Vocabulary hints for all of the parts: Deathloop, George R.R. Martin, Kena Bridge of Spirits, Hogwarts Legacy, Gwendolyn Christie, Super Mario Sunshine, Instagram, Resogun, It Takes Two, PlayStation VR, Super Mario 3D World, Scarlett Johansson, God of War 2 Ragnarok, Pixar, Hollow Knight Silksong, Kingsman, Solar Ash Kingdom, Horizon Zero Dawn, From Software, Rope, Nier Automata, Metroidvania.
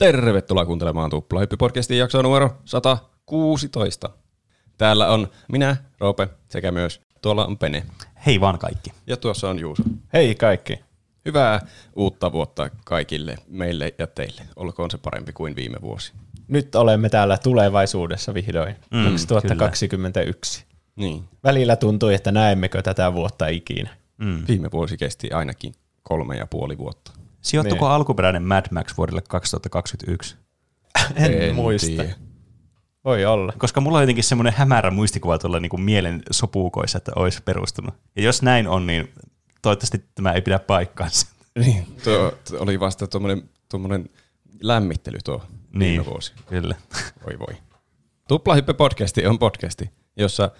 Tervetuloa kuuntelemaan Tuppulahyppipodcastin jaksoa numero 116. Täällä on minä, Rope, sekä myös tuolla on Pene. Hei vaan kaikki. Ja tuossa on Juuso. Hei kaikki. Hyvää uutta vuotta kaikille meille ja teille. Olkoon se parempi kuin viime vuosi. Nyt olemme täällä tulevaisuudessa vihdoin, 2021. Niin. Välillä tuntui, että näemmekö tätä vuotta ikinä. Mm. Viime vuosi kesti ainakin 3,5 vuotta. Sijoittuko alkuperäinen Mad Max vuodelle 2021? En muista. Tiedä. Voi olla. Koska mulla on jotenkin semmoinen hämärä muistikuva tuolla niin kuin mielen sopuukoissa, että olisi perustunut. Ja jos näin on, niin toivottavasti tämä ei pidä paikkaansa. Niin, tuo oli vasta tuommoinen lämmittely tuo viime vuosi. Kyllä. Voi voi. Tuplahyppe-podcasti on podcasti, jossa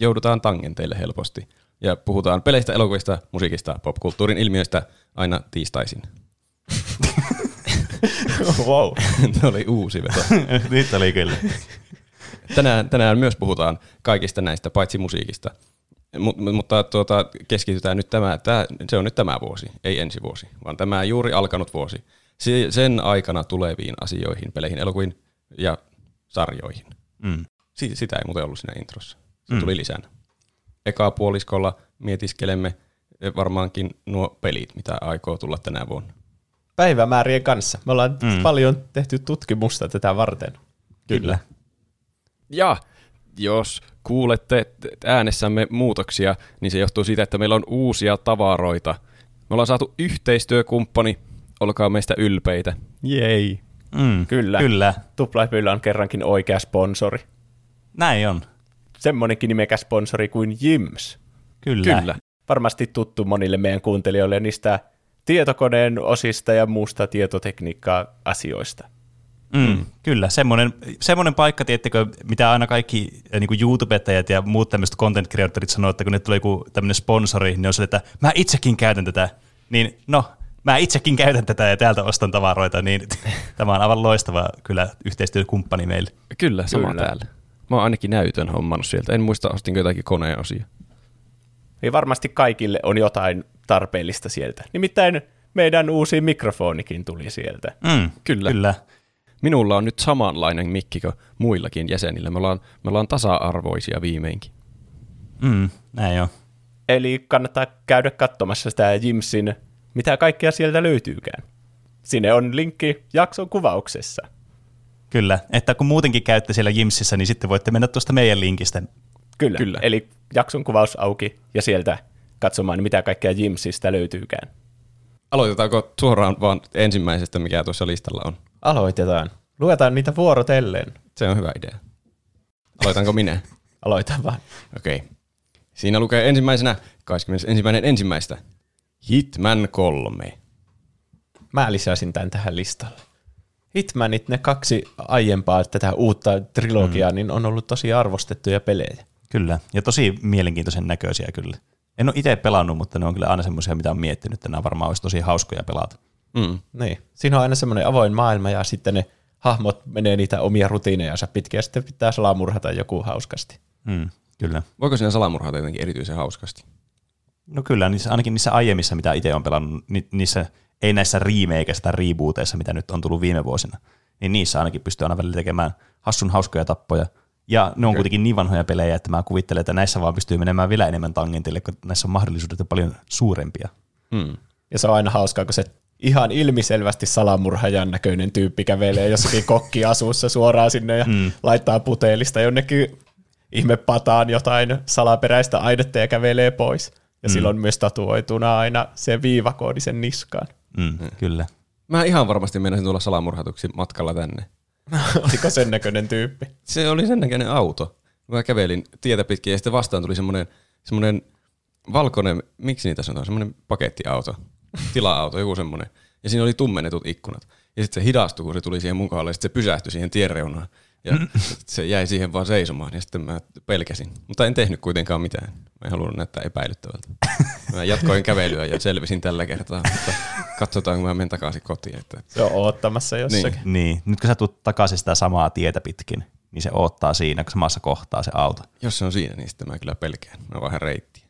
joudutaan tangenteille helposti. Ja puhutaan peleistä, elokuvista, musiikista, popkulttuurin ilmiöistä aina tiistaisin. Wow. Tämä oli uusi veto. Nyt oli kyllä. Tänään myös puhutaan kaikista näistä, paitsi musiikista. Mutta keskitytään nyt se on nyt tämä vuosi, ei ensi vuosi, vaan tämä juuri alkanut vuosi. Sen aikana tuleviin asioihin, peleihin, elokuviin ja sarjoihin. Mm. Sitä ei muuten ollut siinä introssa. Se tuli lisänä. Ekaa puoliskolla mietiskelemme varmaankin nuo pelit, mitä aikoo tulla tänä vuonna. Päivämäärien kanssa. Me ollaan paljon tehty tutkimusta tätä varten. Kyllä. Ja jos kuulette äänessämme muutoksia, niin se johtuu siitä, että meillä on uusia tavaroita. Me ollaan saatu yhteistyökumppani. Olkaa meistä ylpeitä. Jei. Mm. Kyllä. Tuplahyppyllä on kerrankin oikea sponsori. Näin on. Semmoinenkin nimekäs sponsori kuin Jims. Kyllä. Varmasti tuttu monille meidän kuuntelijoille niistä tietokoneen osista ja muusta tietotekniikka-asioista. Kyllä, semmoinen paikka, tiettekö, mitä aina kaikki niin YouTubettajat ja muut tämmöiset content creatorit sanoo, että kun ne tulee joku tämmöinen sponsori, niin on se, että mä itsekin käytän tätä. Niin mä itsekin käytän tätä ja täältä ostan tavaroita, niin tämä on aivan loistava kyllä yhteistyökumppani meille. Kyllä, sama täällä. Mä oon ainakin näytön hommannut sieltä. En muista, ostinko jotakin koneen osia. Ei varmasti kaikille on jotain tarpeellista sieltä. Nimittäin meidän uusi mikrofonikin tuli sieltä. Kyllä. Minulla on nyt samanlainen mikki kuin muillakin jäsenillä. Me ollaan tasa-arvoisia viimeinkin. Näin on. Eli kannattaa käydä katsomassa sitä Jimsin, mitä kaikkea sieltä löytyykään. Sinne on linkki jakson kuvauksessa. Kyllä, että kun muutenkin käytte siellä Jimsissä, niin sitten voitte mennä tuosta meidän linkistä. Kyllä. Eli jakson kuvaus auki ja sieltä katsomaan, mitä kaikkea Jimsistä löytyykään. Aloitetaanko suoraan vaan ensimmäisestä, mikä tuossa listalla on? Aloitetaan. Luetaan niitä vuorotelleen. Se on hyvä idea. Aloitanko minä? Aloitan vaan. Okei. Siinä lukee ensimmäisenä 21.1. Hitman 3. Mä lisäsin tämän tähän listalle. Hitmanit, ne kaksi aiempaa tätä uutta trilogiaa, niin on ollut tosi arvostettuja pelejä. Kyllä, ja tosi mielenkiintoisen näköisiä kyllä. En ole itse pelannut, mutta ne on kyllä aina semmoisia, mitä on miettinyt, että nämä varmaan olisi tosi hauskoja pelata. Niin. Siinä on aina semmoinen avoin maailma, ja sitten ne hahmot menee niitä omia rutiinejansa pitkin, ja sitten pitää salamurhata joku hauskasti. Kyllä. Voiko siinä salamurhata jotenkin erityisen hauskasti? No kyllä, ainakin niissä aiemmissa, mitä itse on pelannut, niissä... Ei näissä remakeissa tai rebooteissa, mitä nyt on tullut viime vuosina, niin niissä ainakin pystyy aina välillä tekemään hassun hauskoja tappoja. Ja ne on kuitenkin niin vanhoja pelejä, että mä kuvittelen, että näissä vaan pystyy menemään vielä enemmän tangentille, kun näissä on mahdollisuudet paljon suurempia. Ja se on aina hauskaa, kun se ihan ilmiselvästi salamurhajan näköinen tyyppi kävelee jossakin kokkiasuussa suoraan sinne ja laittaa puteelista jonnekin ihmepataan jotain salaperäistä ainetta ja kävelee pois. Ja silloin myös tatuoituna aina se viivakoodi sen niskaan. Kyllä. Mä ihan varmasti meinasin tulla salamurhatuksi matkalla tänne. Oliko sen näköinen tyyppi? Se oli sen näköinen auto. Mä kävelin tietä pitkin ja sitten vastaan tuli semmoinen valkoinen, miksi niitä sanotaan, semmoinen pakettiauto, tila-auto, joku semmoinen. Ja siinä oli tummennetut ikkunat. Ja sitten se hidastui, kun se tuli siihen mukaan ja sitten se pysähtyi siihen tien reunaan. Ja se jäi siihen vaan seisomaan ja sitten mä pelkäsin. Mutta en tehnyt kuitenkaan mitään. Mä en halunnut näyttää epäilyttävältä. Mä jatkoin kävelyä ja selvisin tällä kertaa, mutta katsotaan, kun mä menen takaisin kotiin. Se on oottamassa jossakin. Niin. Nyt kun sä tulet takaisin sitä samaa tietä pitkin, niin se oottaa siinä, kun samassa kohtaa se auto. Jos se on siinä, niin sitten mä kyllä pelkään. Mä vähän reittiä.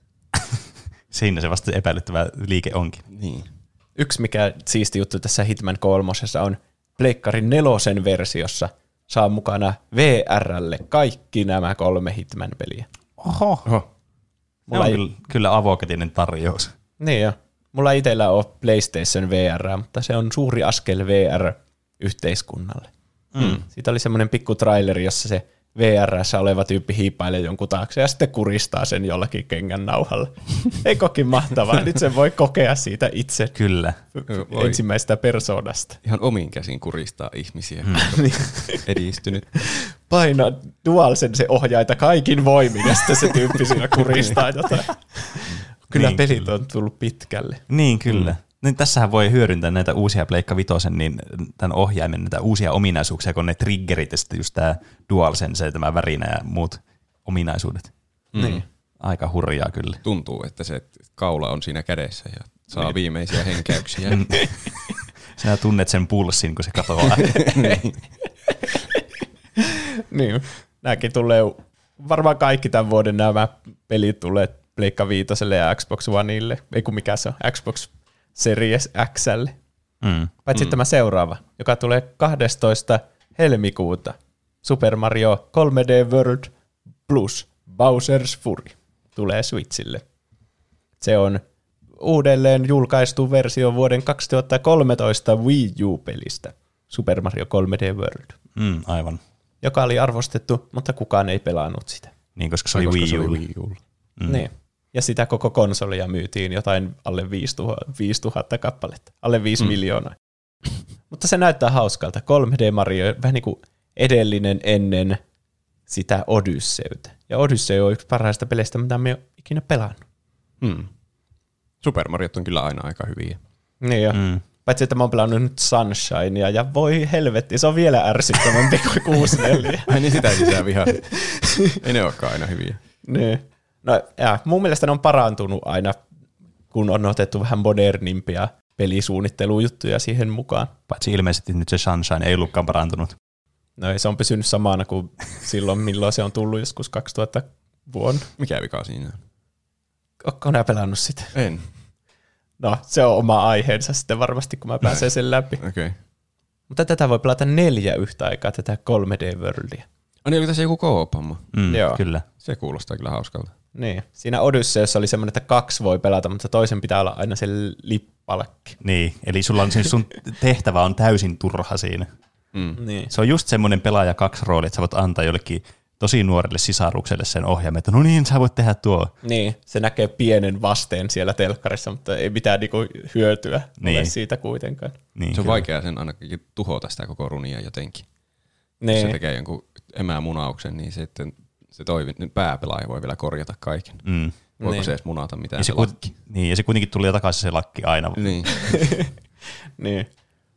Siinä se vasta epäilyttävä liike onkin. Niin. Yksi mikä siisti juttu tässä Hitman 3 on, pleikkarin 4 versiossa saa mukana VR:lle kaikki nämä 3 Hitman-peliä. Oho. Mulla on kyllä avokätinen tarjous. Niin joo. Mulla itsellä on PlayStation VR, mutta se on suuri askel VR-yhteiskunnalle. Mm. Siitä oli semmoinen pikku traileri, jossa se VR:ssä oleva tyyppi hiipailee jonkun taakse ja sitten kuristaa sen jollakin kengän nauhalla. Ei kokin mahtavaa, nyt sen voi kokea siitä itse. Kyllä. Voi. Ensimmäistä persoonasta. Ihan omin käsin kuristaa ihmisiä. Mm. Edistynyt. Paina Dual Sense ohjaita kaikin voimin ja sitten se tyyppi siinä kuristaa jotain. Kyllä niin, pelit on tullut pitkälle. Niin kyllä. Niin tässähän voi hyödyntää näitä uusia Pleikka Vitosen, niin tämän ohjaimen, näitä uusia ominaisuuksia, kun ne triggerit ja sitten just tämä DualSense, tämä värinä ja muut ominaisuudet. Mm. Aika hurjaa kyllä. Tuntuu, että se kaula on siinä kädessä ja saa niin viimeisiä henkäyksiä. Sinä tunnet sen pulssin, kun se katoaa. Niin. Nämäkin tulee, varmaan kaikki tämän vuoden nämä pelit tulee Pleikka Viitoselle ja Xbox Oneille. Ei kun mikä se on, Xbox Series X:lle. Mm. Paitsi tämä seuraava, joka tulee 12. helmikuuta. Super Mario 3D World plus Bowser's Fury tulee Switchille. Se on uudelleen julkaistu versio vuoden 2013 Wii U-pelistä. Super Mario 3D World. Mm, aivan. Joka oli arvostettu, mutta kukaan ei pelaanut sitä. Niin, koska se oli Wii U. Mm. Niin. Ja sitä koko konsolia myytiin jotain alle 5 000 kappaletta, alle 5 miljoonaa. Mutta se näyttää hauskalta. 3D Mario, vähän niin kuin edellinen ennen sitä Odysseytä. Ja Odyssey on yksi parhaista peleistä, mitä me ei ole ikinä pelannut. Mm. Super Mariot on kyllä aina aika hyviä. Niin jo. Mm. Paitsi, että mä oon pelannut nyt Sunshinea, ja voi helvetti, se on vielä ärsyttävämpi kuin 64. Ai niin, sitä lisää vihaa. Ei ne olekaan aina hyviä. Niin. No, ja, mun mielestä ne on parantunut aina, kun on otettu vähän modernimpia pelisuunnittelujuttuja siihen mukaan. Paitsi ilmeisesti nyt se Sunshine ei ollutkaan parantunut. No ei, se on pysynyt samana kuin silloin, milloin se on tullut joskus 2000 vuonna. Mikä vikaa siinä on? Ootko nää pelannut sitä? En. No, se on oma aiheensa sitten varmasti, kun mä pääsen sen läpi. Okay. Mutta tätä voi pelata 4 yhtä aikaa, tätä 3D-worldia. On niin, tässä joku koopamma. Mm, kyllä. Se kuulostaa kyllä hauskalta. Niin. Siinä Odysseessa oli semmoinen, että 2 voi pelata, mutta toisen pitää olla aina se lippalakki. Niin, eli sulla on, siis sun tehtävä on täysin turha siinä. Mm. Niin. Se on just semmoinen pelaaja 2 rooli, että sä voit antaa jollekin tosi nuorelle sisarukselle sen ohjaamme, että no niin, sä voit tehdä tuo. Niin, se näkee pienen vasteen siellä telkkarissa, mutta ei mitään niinku hyötyä ole siitä kuitenkaan. Niin, se on vaikeaa sen ainakin tuhota sitä koko runia jotenkin. Niin. Jos se tekee jonkun emämunauksen, niin sitten se pääpelaaja voi vielä korjata kaiken. Mm. Voiko niin se edes munata mitään se lakki? Niin, ja se kuitenkin tulee takaisin se lakki aina. Niin. Niin.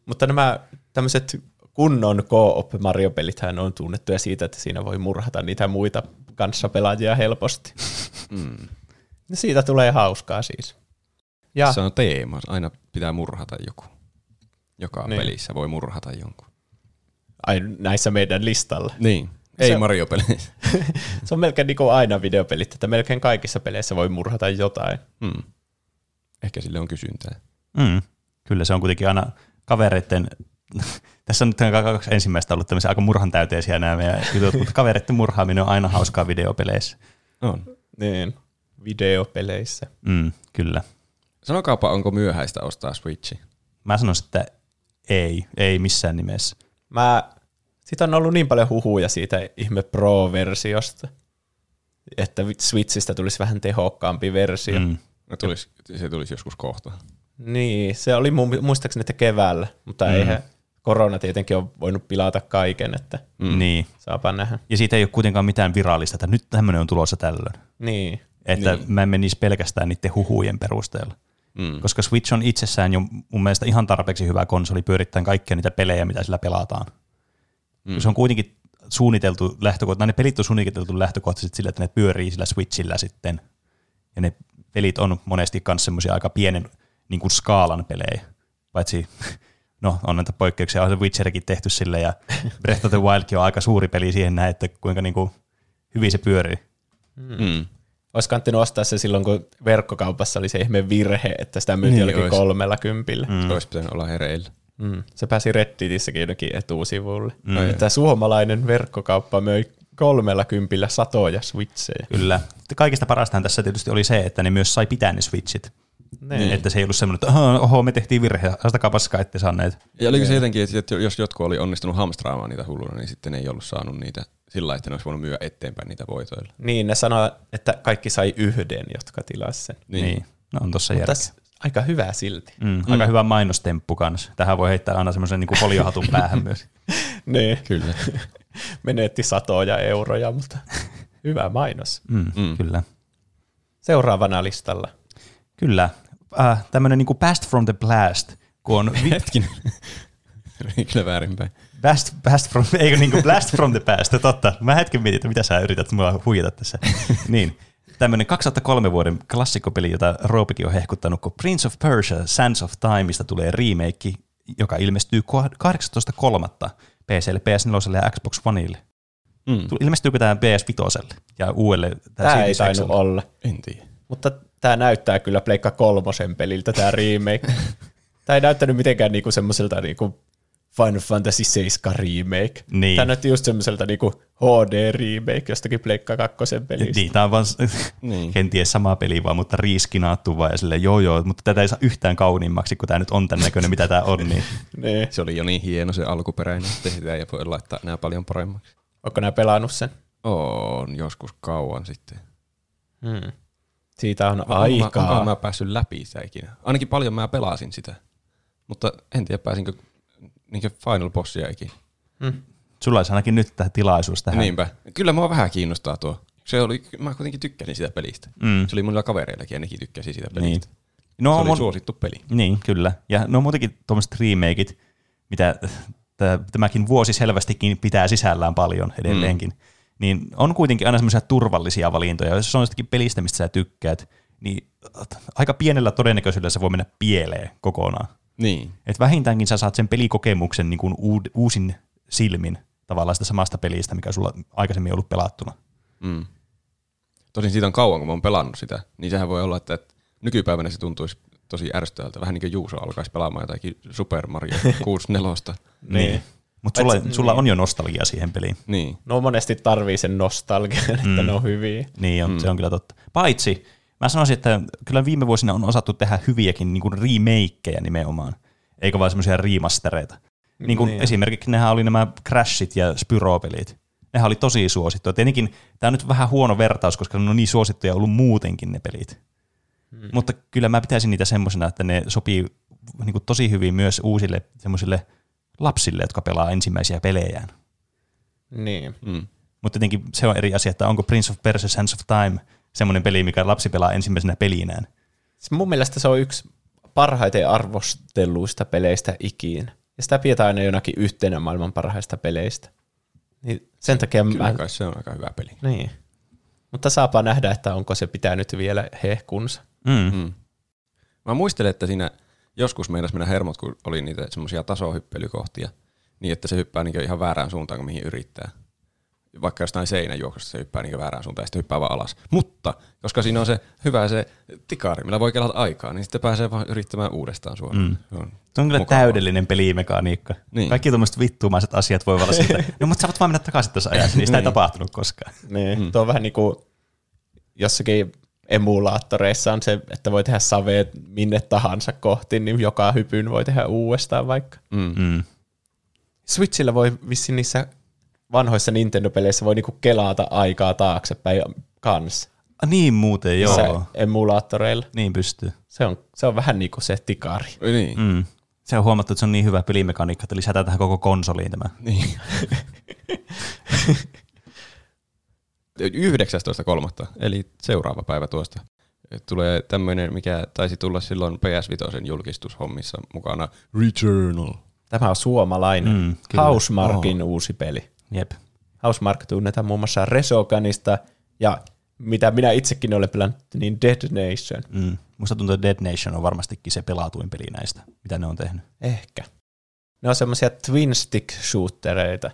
Mutta nämä tämmöiset kunnon co-op Mario-pelithän on tunnettuja siitä, että siinä voi murhata niitä muita kanssapelaajia helposti. Mm. Ja siitä tulee hauskaa siis. Ja se on teema, aina pitää murhata joku. Joka niin pelissä voi murhata jonkun. Ai, näissä meidän listalla. Niin. Ei Mario-peleissä. Se on melkein niin kuin aina videopelit, että melkein kaikissa peleissä voi murhata jotain. Mm. Ehkä sille on kysyntää. Mm. Kyllä se on kuitenkin aina kavereiden, tässä on nyt 2 ensimmäistä ollut tämmöisiä aika murhantäyteisiä nämä meidän jutut, mutta kavereiden murhaaminen on aina hauskaa videopeleissä. On. Niin, videopeleissä. Mm, kyllä. Sanokaapa, onko myöhäistä ostaa Switchi? Mä sanon, että ei missään nimessä. Siitä on ollut niin paljon huhuja siitä ihme Pro-versiosta, että Switchistä tulisi vähän tehokkaampi versio. Mm. No se tulisi joskus kohta. Niin, se oli muistaakseni, että keväällä, mutta eihän korona tietenkin ole voinut pilata kaiken, että saapa nähdä. Ja siitä ei ole kuitenkaan mitään virallista, että nyt tämmöinen on tulossa tällöin. Niin. Että mä en menisi pelkästään niiden huhujen perusteella. Mm. Koska Switch on itsessään jo mun mielestä ihan tarpeeksi hyvä konsoli pyörittäen kaikkia niitä pelejä, mitä sillä pelataan. Mm. Se on kuitenkin suunniteltu lähtökohtaisesti, ne pelit on suunniteltu lähtökohtaisesti sillä, että ne pyörii sillä Switchillä sitten. Ja ne pelit on monesti myös semmoisia aika pienen niin kuin skaalan pelejä. Paitsi, no on näitä poikkeuksia, on se Witcherikin tehty sille ja Breath of the Wildkin on aika suuri peli siihen näin, että kuinka niin kuin hyvin se pyörii. Mm. Olisi kannattanut ostaa se silloin, kun verkkokaupassa oli se ihme virhe, että sitä myytiin jollakin 30. Se olisi pitänyt olla hereillä. Se pääsi Redditissäkin jonnekin etusivulle. Tämä suomalainen verkkokauppa möi 30 satoja switchejä. Kyllä. Kaikista parastahan tässä tietysti oli se, että ne myös sai pitää ne switchit. Niin. Että se ei ollut semmoinen, että oho, me tehtiin virhe, haastakaa paskaa, ette saaneet. Ja oliko se jotenkin, että jos jotkut oli onnistunut hamstraamaan niitä hulluna, niin sitten ne ei ollut saanut niitä sillä lailla, että ne olisi voinut myydä eteenpäin niitä voitoilla. Niin, ne sanoi, että kaikki sai yhden, jotka tilasivat sen. Niin. No on tossa järkeä. Aika hyvä silti. Aika hyvä mainostemppu kanssa. Tähän voi heittää aina semmoisen niin kuin foliohatun päähän myös. Niin. Kyllä. Menetti satoja euroja, mutta hyvä mainos. Kyllä. Seuraavana listalla. Kyllä. Tämmöinen niin kuin Best from the Blast, kun on... Hetkinen. Kyllä väärinpäin. Blast from the Past, totta. Mä hetken mietin, että mitä sä yrität mua huijata tässä. Niin. Tämmöinen 2003 vuoden klassikkopeli, jota Ropekin on hehkuttanut, kun Prince of Persia Sands of Timeista tulee remake, joka ilmestyy 18.3. PC:lle, PS4:lle ja Xbox Oneille. Ilmestyykö tämä PS5:lle ja uudelle? Tämä ei tainnut olla. En tiedä. Mutta tämä näyttää kyllä Pleikka 3 peliltä, tämä remake. Tämä ei näyttänyt mitenkään niinku semmoiselta niinku Final Fantasy 7 remake. Niin. Tämä näytti just semmoiselta niinku HD-remake jostakin Pleikka 2 pelistä. Niin, tämä on vaan kenties sama peli vaan, mutta riiskinaattu vaan ja silleen joo, mutta tätä ei saa yhtään kauniimmaksi, kun tämä nyt on tämän näköinen, mitä tämä on. Niin. Niin. Se oli jo niin hieno se alkuperäinen, että tehdään ja voi laittaa nämä paljon paremmaksi. Oletko nämä pelannut sen? On joskus kauan sitten. Siitä on aikaa. Onko mä päässyt läpi sitä ikinä? Ainakin paljon mä pelasin sitä, mutta en tiedä pääsinkö niinkö final bossia ikinä. Sulla olisi ainakin nyt tähän tilaisuus tähän. Niinpä. Kyllä mua vähän kiinnostaa tuo. Se oli, mä kuitenkin tykkäsin sitä pelistä. Se oli monilla kavereillakin ja nekin tykkäsi sitä pelistä. Niin. No, se oli suosittu peli. Niin, kyllä. Ja no muutenkin tuommoiset remakeit, mitä tämäkin vuosi selvästikin pitää sisällään paljon edelleenkin. Niin on kuitenkin aina semmoisia turvallisia valintoja. Jos se on jostakin pelistä, mistä sä tykkäät, niin aika pienellä todennäköisyydellä se voi mennä pieleen kokonaan. Niin. Et vähintäänkin sä saat sen pelikokemuksen niin kuin uusin silmin tavallaan sitä samasta pelistä, mikä sulla aikaisemmin on ollut pelattuna. Tosin siitä on kauan, kun mä oon pelannut sitä, niin sehän voi olla, että nykypäivänä se tuntuisi tosi ärsyttävältä. Vähän niin kuin Juuso alkaisi pelaamaan jotakin Super Mario 64. Niin. Mutta sulla on jo nostalgia siihen peliin. Niin. No monesti tarvii sen nostalgian, että ne on hyviä. Niin, se on kyllä totta. Paitsi, mä sanoisin, että kyllä viime vuosina on osattu tehdä hyviäkin niin kuin remakeja nimenomaan, eikä vaan semmoisia remastereita. Niin kuin esimerkiksi nehän oli nämä Crashit ja Spyro-pelit. Nehän oli tosi suosittuja. Tietenkin tämä on nyt vähän huono vertaus, koska ne on niin suosittuja ollut muutenkin ne pelit. Mutta kyllä mä pitäisin niitä semmoisena, että ne sopii niin kuin tosi hyvin myös uusille semmoisille lapsille, jotka pelaa ensimmäisiä pelejään. Niin. Mutta tietenkin se on eri asia, että onko Prince of Persia Sands of Time semmoinen peli, mikä lapsi pelaa ensimmäisenä pelinään. Mun mielestä se on yksi parhaiten arvostelluista peleistä ikinä. Ja sitä pidetään aina jonakin yhtenä maailman parhaista peleistä. Niin sen takia kai se on aika hyvä peli. Niin. Mutta saapa nähdä, että onko se pitänyt vielä hehkunsa. Mä muistelen, että siinä joskus meinas mennä hermot, kun oli niitä semmoisia tasohyppelykohtia, niin että se hyppää niin ihan väärään suuntaan, kun mihin yrittää. Vaikka jostain seinäjuoksusta se hyppää niin väärään suuntaan ja sitten hyppää vaan alas. Mutta koska siinä on se hyvä se tikaari, millä voi kelata aikaa, niin sitten pääsee vaan yrittämään uudestaan suoraan. Se on kyllä mukavaa. Täydellinen pelimekaniikka. Niin. Kaikki tuommoiset vittuumaiset asiat voi olla siltä. No mutta sä voit vaan mennä takaisin tässä ajassa, niin sitä ei tapahtunut koskaan. Niin. Tuo on vähän niin kuin jossakin emulaattoreissa on se, että voi tehdä saveet minne tahansa kohti, niin joka hypyn voi tehdä uudestaan vaikka. Switchillä voi vissiin niissä vanhoissa Nintendo-peleissä voi niinku kelata aikaa taaksepäin kans. Niin muuten, joo. Niissä emulaattoreilla. Niin pystyy. Se on vähän niinku se tikari. Niin. Se on huomattu, että se on niin hyvä pelimekaniikka, että lisätään tähän koko konsoliin tämä. Niin. 19.3. eli seuraava päivä tuosta tulee tämmöinen, mikä taisi tulla silloin PS5:n julkistushommissa mukana, Returnal. Tämä on suomalainen. Housemarquen uusi peli. Jep. Housemarque tunnetaan muun muassa Resoganista ja mitä minä itsekin olen pelannut, niin Dead Nation. Musta tuntuu, että Dead Nation on varmastikin se pelatuin peli näistä, mitä ne on tehnyt. Ehkä. Ne on semmoisia twin stick shootereita,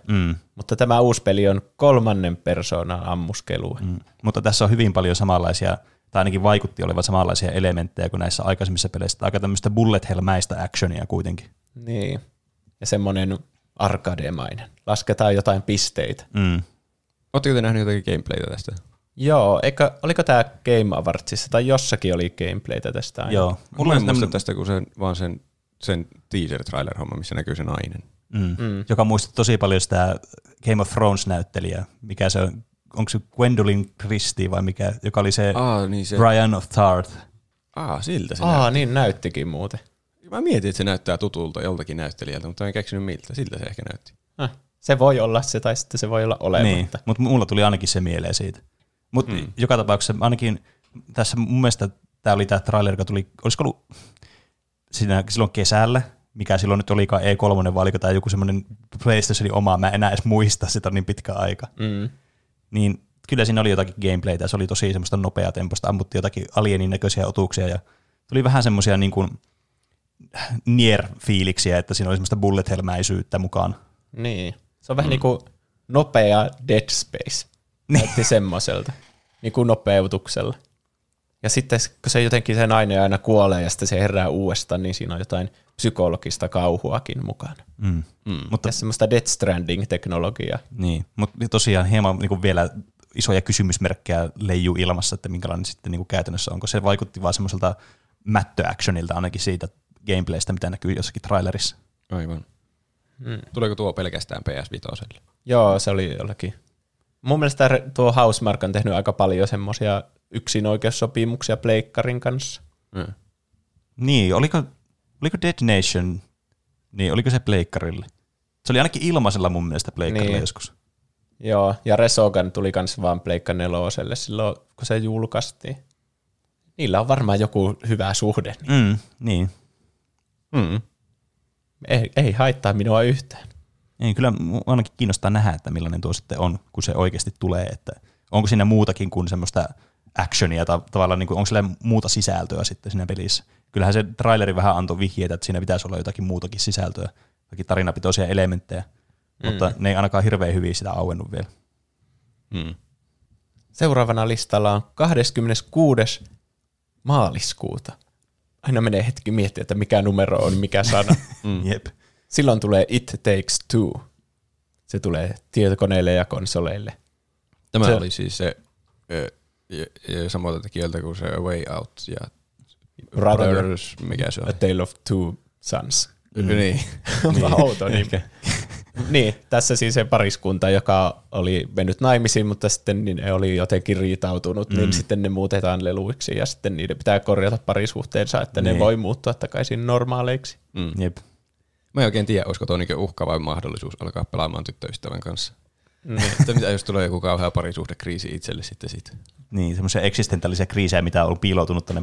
mutta tämä uusi peli on kolmannen persoonan ammuskelua. Mutta tässä on hyvin paljon samanlaisia, tai ainakin vaikutti olevan samanlaisia elementtejä kuin näissä aikaisemmissa peleissä. Aika tämmöistä bullet hell-mäistä actionia kuitenkin. Niin. ja semmoinen arcademainen. Lasketaan jotain pisteitä. Mm. Oletteko te nähneet jotakin gameplaytä tästä? Joo, oliko tämä Game Awardsissa tai jossakin oli gameplaytä tästä aina? Joo. Mulla en muista tästä kuin sen teaser-trailer-homma, missä näkyy se nainen. Mm. Mm. Joka muistaa tosi paljon sitä Game of Thrones-näyttelijää, mikä se on. Onko se Gwendolyn Christie vai mikä, joka oli se, niin se Brian of Tarth? Siltä se näytti. Niin näyttikin muuten. Mä mietin, että se näyttää tutulta joltakin näyttelijältä, mutta en keksinyt miltä. Siltä se ehkä näytti. Se voi olla se, tai sitten se voi olla olematta. Niin, mutta mulla tuli ainakin se mieleen siitä. Mutta joka tapauksessa ainakin tässä mun mielestä tämä oli tämä trailer, joka tuli, olisiko ollut silloin kesällä, mikä silloin nyt olikaan E3, vai oliko tämä joku semmoinen PlayStationin oma, mä en enää edes muista sitä niin pitkä aika. Mm. Niin kyllä siinä oli jotakin gameplaytä, se oli tosi semmoista nopeaa temposta, ammuttiin jotakin alienin näköisiä otuksia ja tuli vähän semmoisia niin kuin Nier-fiiliksiä, että siinä oli semmoista bullet-helmäisyyttä mukaan. Niin, se on vähän niin kuin nopea Dead Space, näytti semmoiselta, niin kuin nopeutuksella. Ja sitten kun se jotenkin se nainen aina kuolee ja sitten se herää uudestaan, niin siinä on jotain psykologista kauhuakin mukana. Mm. Mm. Mutta semmoista Death Stranding-teknologiaa. Niin, mutta tosiaan hieman niin kuin vielä isoja kysymysmerkkejä leijuu ilmassa, että minkälainen sitten niin kuin käytännössä onko. Se vaikutti vaan semmoiselta mättöactionilta ainakin siitä gameplaystä, mitä näkyy jossakin trailerissa. Aivan. Mm. Tuleeko tuo pelkästään PS5? Joo, se oli jollakin. Mun mielestä tuo Housemarque on tehnyt aika paljon semmoisia yksinoikeussopimuksia pleikkarin kanssa. Mm. Niin, oliko Dead Nation, niin oliko se pleikkarille? Se oli ainakin ilmaisella mun mielestä pleikkarille joskus. Joo, ja Resogun tuli kans vaan pleikkaneloselle silloin, kun se julkaistiin. Niillä on varmaan joku hyvä suhde. Niin. Mm. Ei haittaa minua yhtään. Ei, kyllä ainakin kiinnostaa nähdä, että millainen tuo sitten on, kun se oikeasti tulee. Että onko siinä muutakin kuin semmoista actionia, tavallaan niin kuin, onko sillä muuta sisältöä sitten siinä pelissä? Kyllähän se traileri vähän antoi vihjeitä, että siinä pitäisi olla jotakin muutakin sisältöä, jotakin tarinapitoisia elementtejä, mutta ne ei ainakaan hirveän hyvin sitä auennut vielä. Mm. Seuraavana listalla on 26. maaliskuuta. Aina menee hetki miettiä, että mikä numero on, mikä sana. Jep. Silloin tulee It Takes Two. Se tulee tietokoneille ja konsoleille. Tämä oli siis se samalta kieltä kuin se Way Out ja Brothers, mikä se on? A Tale of Two Sons. Niin. Outo nimi. Niin, tässä siis se pariskunta, joka oli mennyt naimisiin, mutta sitten ne oli jotenkin riitautunut, niin sitten ne muutetaan leluiksi ja sitten niiden pitää korjata parisuhteensa, että ne voi muuttua takaisin normaaleiksi. Mm. Jep. Mä en oikein tiedä, olisiko tuo uhka vai mahdollisuus alkaa pelaamaan tyttöystävän kanssa. Että mitä jos tulee joku kauhea parisuhdekriisi itselle sitten siitä? Niin, semmoisia eksistentiaalisia kriisejä, mitä on ollut piiloutunut tänne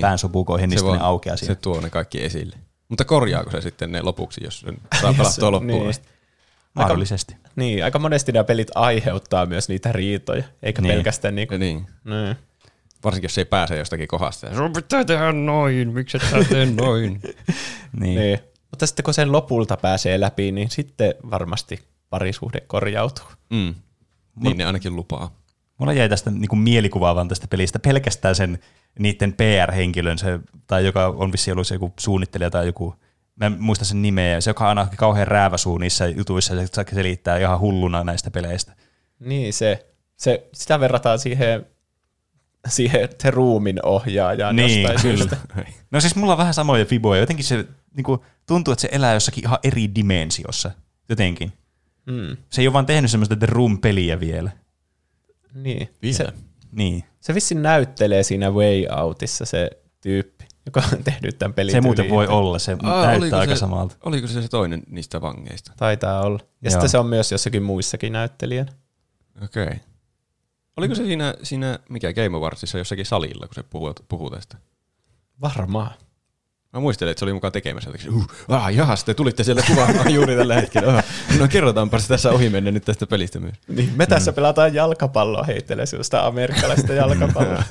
pään sopukoihin, niin ne aukeaa siihen. Se tuo ne kaikki esille. Mutta korjaako se sitten ne lopuksi, jos saa pelattua loppuun? Niin. Mahdollisesti. Niin, aika monesti nämä pelit aiheuttaa myös niitä riitoja, eikä pelkästään niinku. Niin. Varsinkin, jos ei pääse jostakin kohdasta. Sun pitää tehdä noin, miksi et sä tee noin? Niin. Mutta sitten kun sen lopulta pääsee läpi, niin sitten varmasti parisuhde korjautuu. Mm. Niin ne ainakin lupaa. Mulla jäi tästä niin kuin mielikuvaa vaan tästä pelistä pelkästään sen niiden PR-henkilön, se, tai joka on vissiin ollut se joku suunnittelija tai joku, mä en muista sen nimeä, se joka on aina kauhean rääväsuu niissä jutuissa, ja se selittää ihan hulluna näistä peleistä. Niin, sitä verrataan siihen The Roomin ohjaajaan jostain syystä. No siis mulla on vähän samoja fiboja, jotenkin se niin kuin, tuntuu, että se elää jossakin ihan eri dimensiossa, jotenkin. Mm. Se ei ole vaan tehnyt semmoista The Room-peliä vielä. Niin. Se vissiin näyttelee siinä Way Outissa se tyyppi, joka on tehnyt tämän pelin. Se muuten voi olla, se näyttää aika samalta. Oliko se toinen niistä vangeista? Taitaa olla. Ja sitten se on myös jossakin muissakin näyttelijänä. Okei. Oliko se siinä mikä Game Awardsissa jossakin salilla, kun se puhuu tästä? Varmaan. Mä muistelen, että se oli mukaan tekemässä. Jahas, te tulitte siellä kuvaamaan juuri tällä hetkellä. No kerrotaanpa se tässä ohimenne nyt tästä pelistä myös. Niin, me tässä pelataan jalkapalloa, heittelee sellaista amerikkalaista jalkapalloa.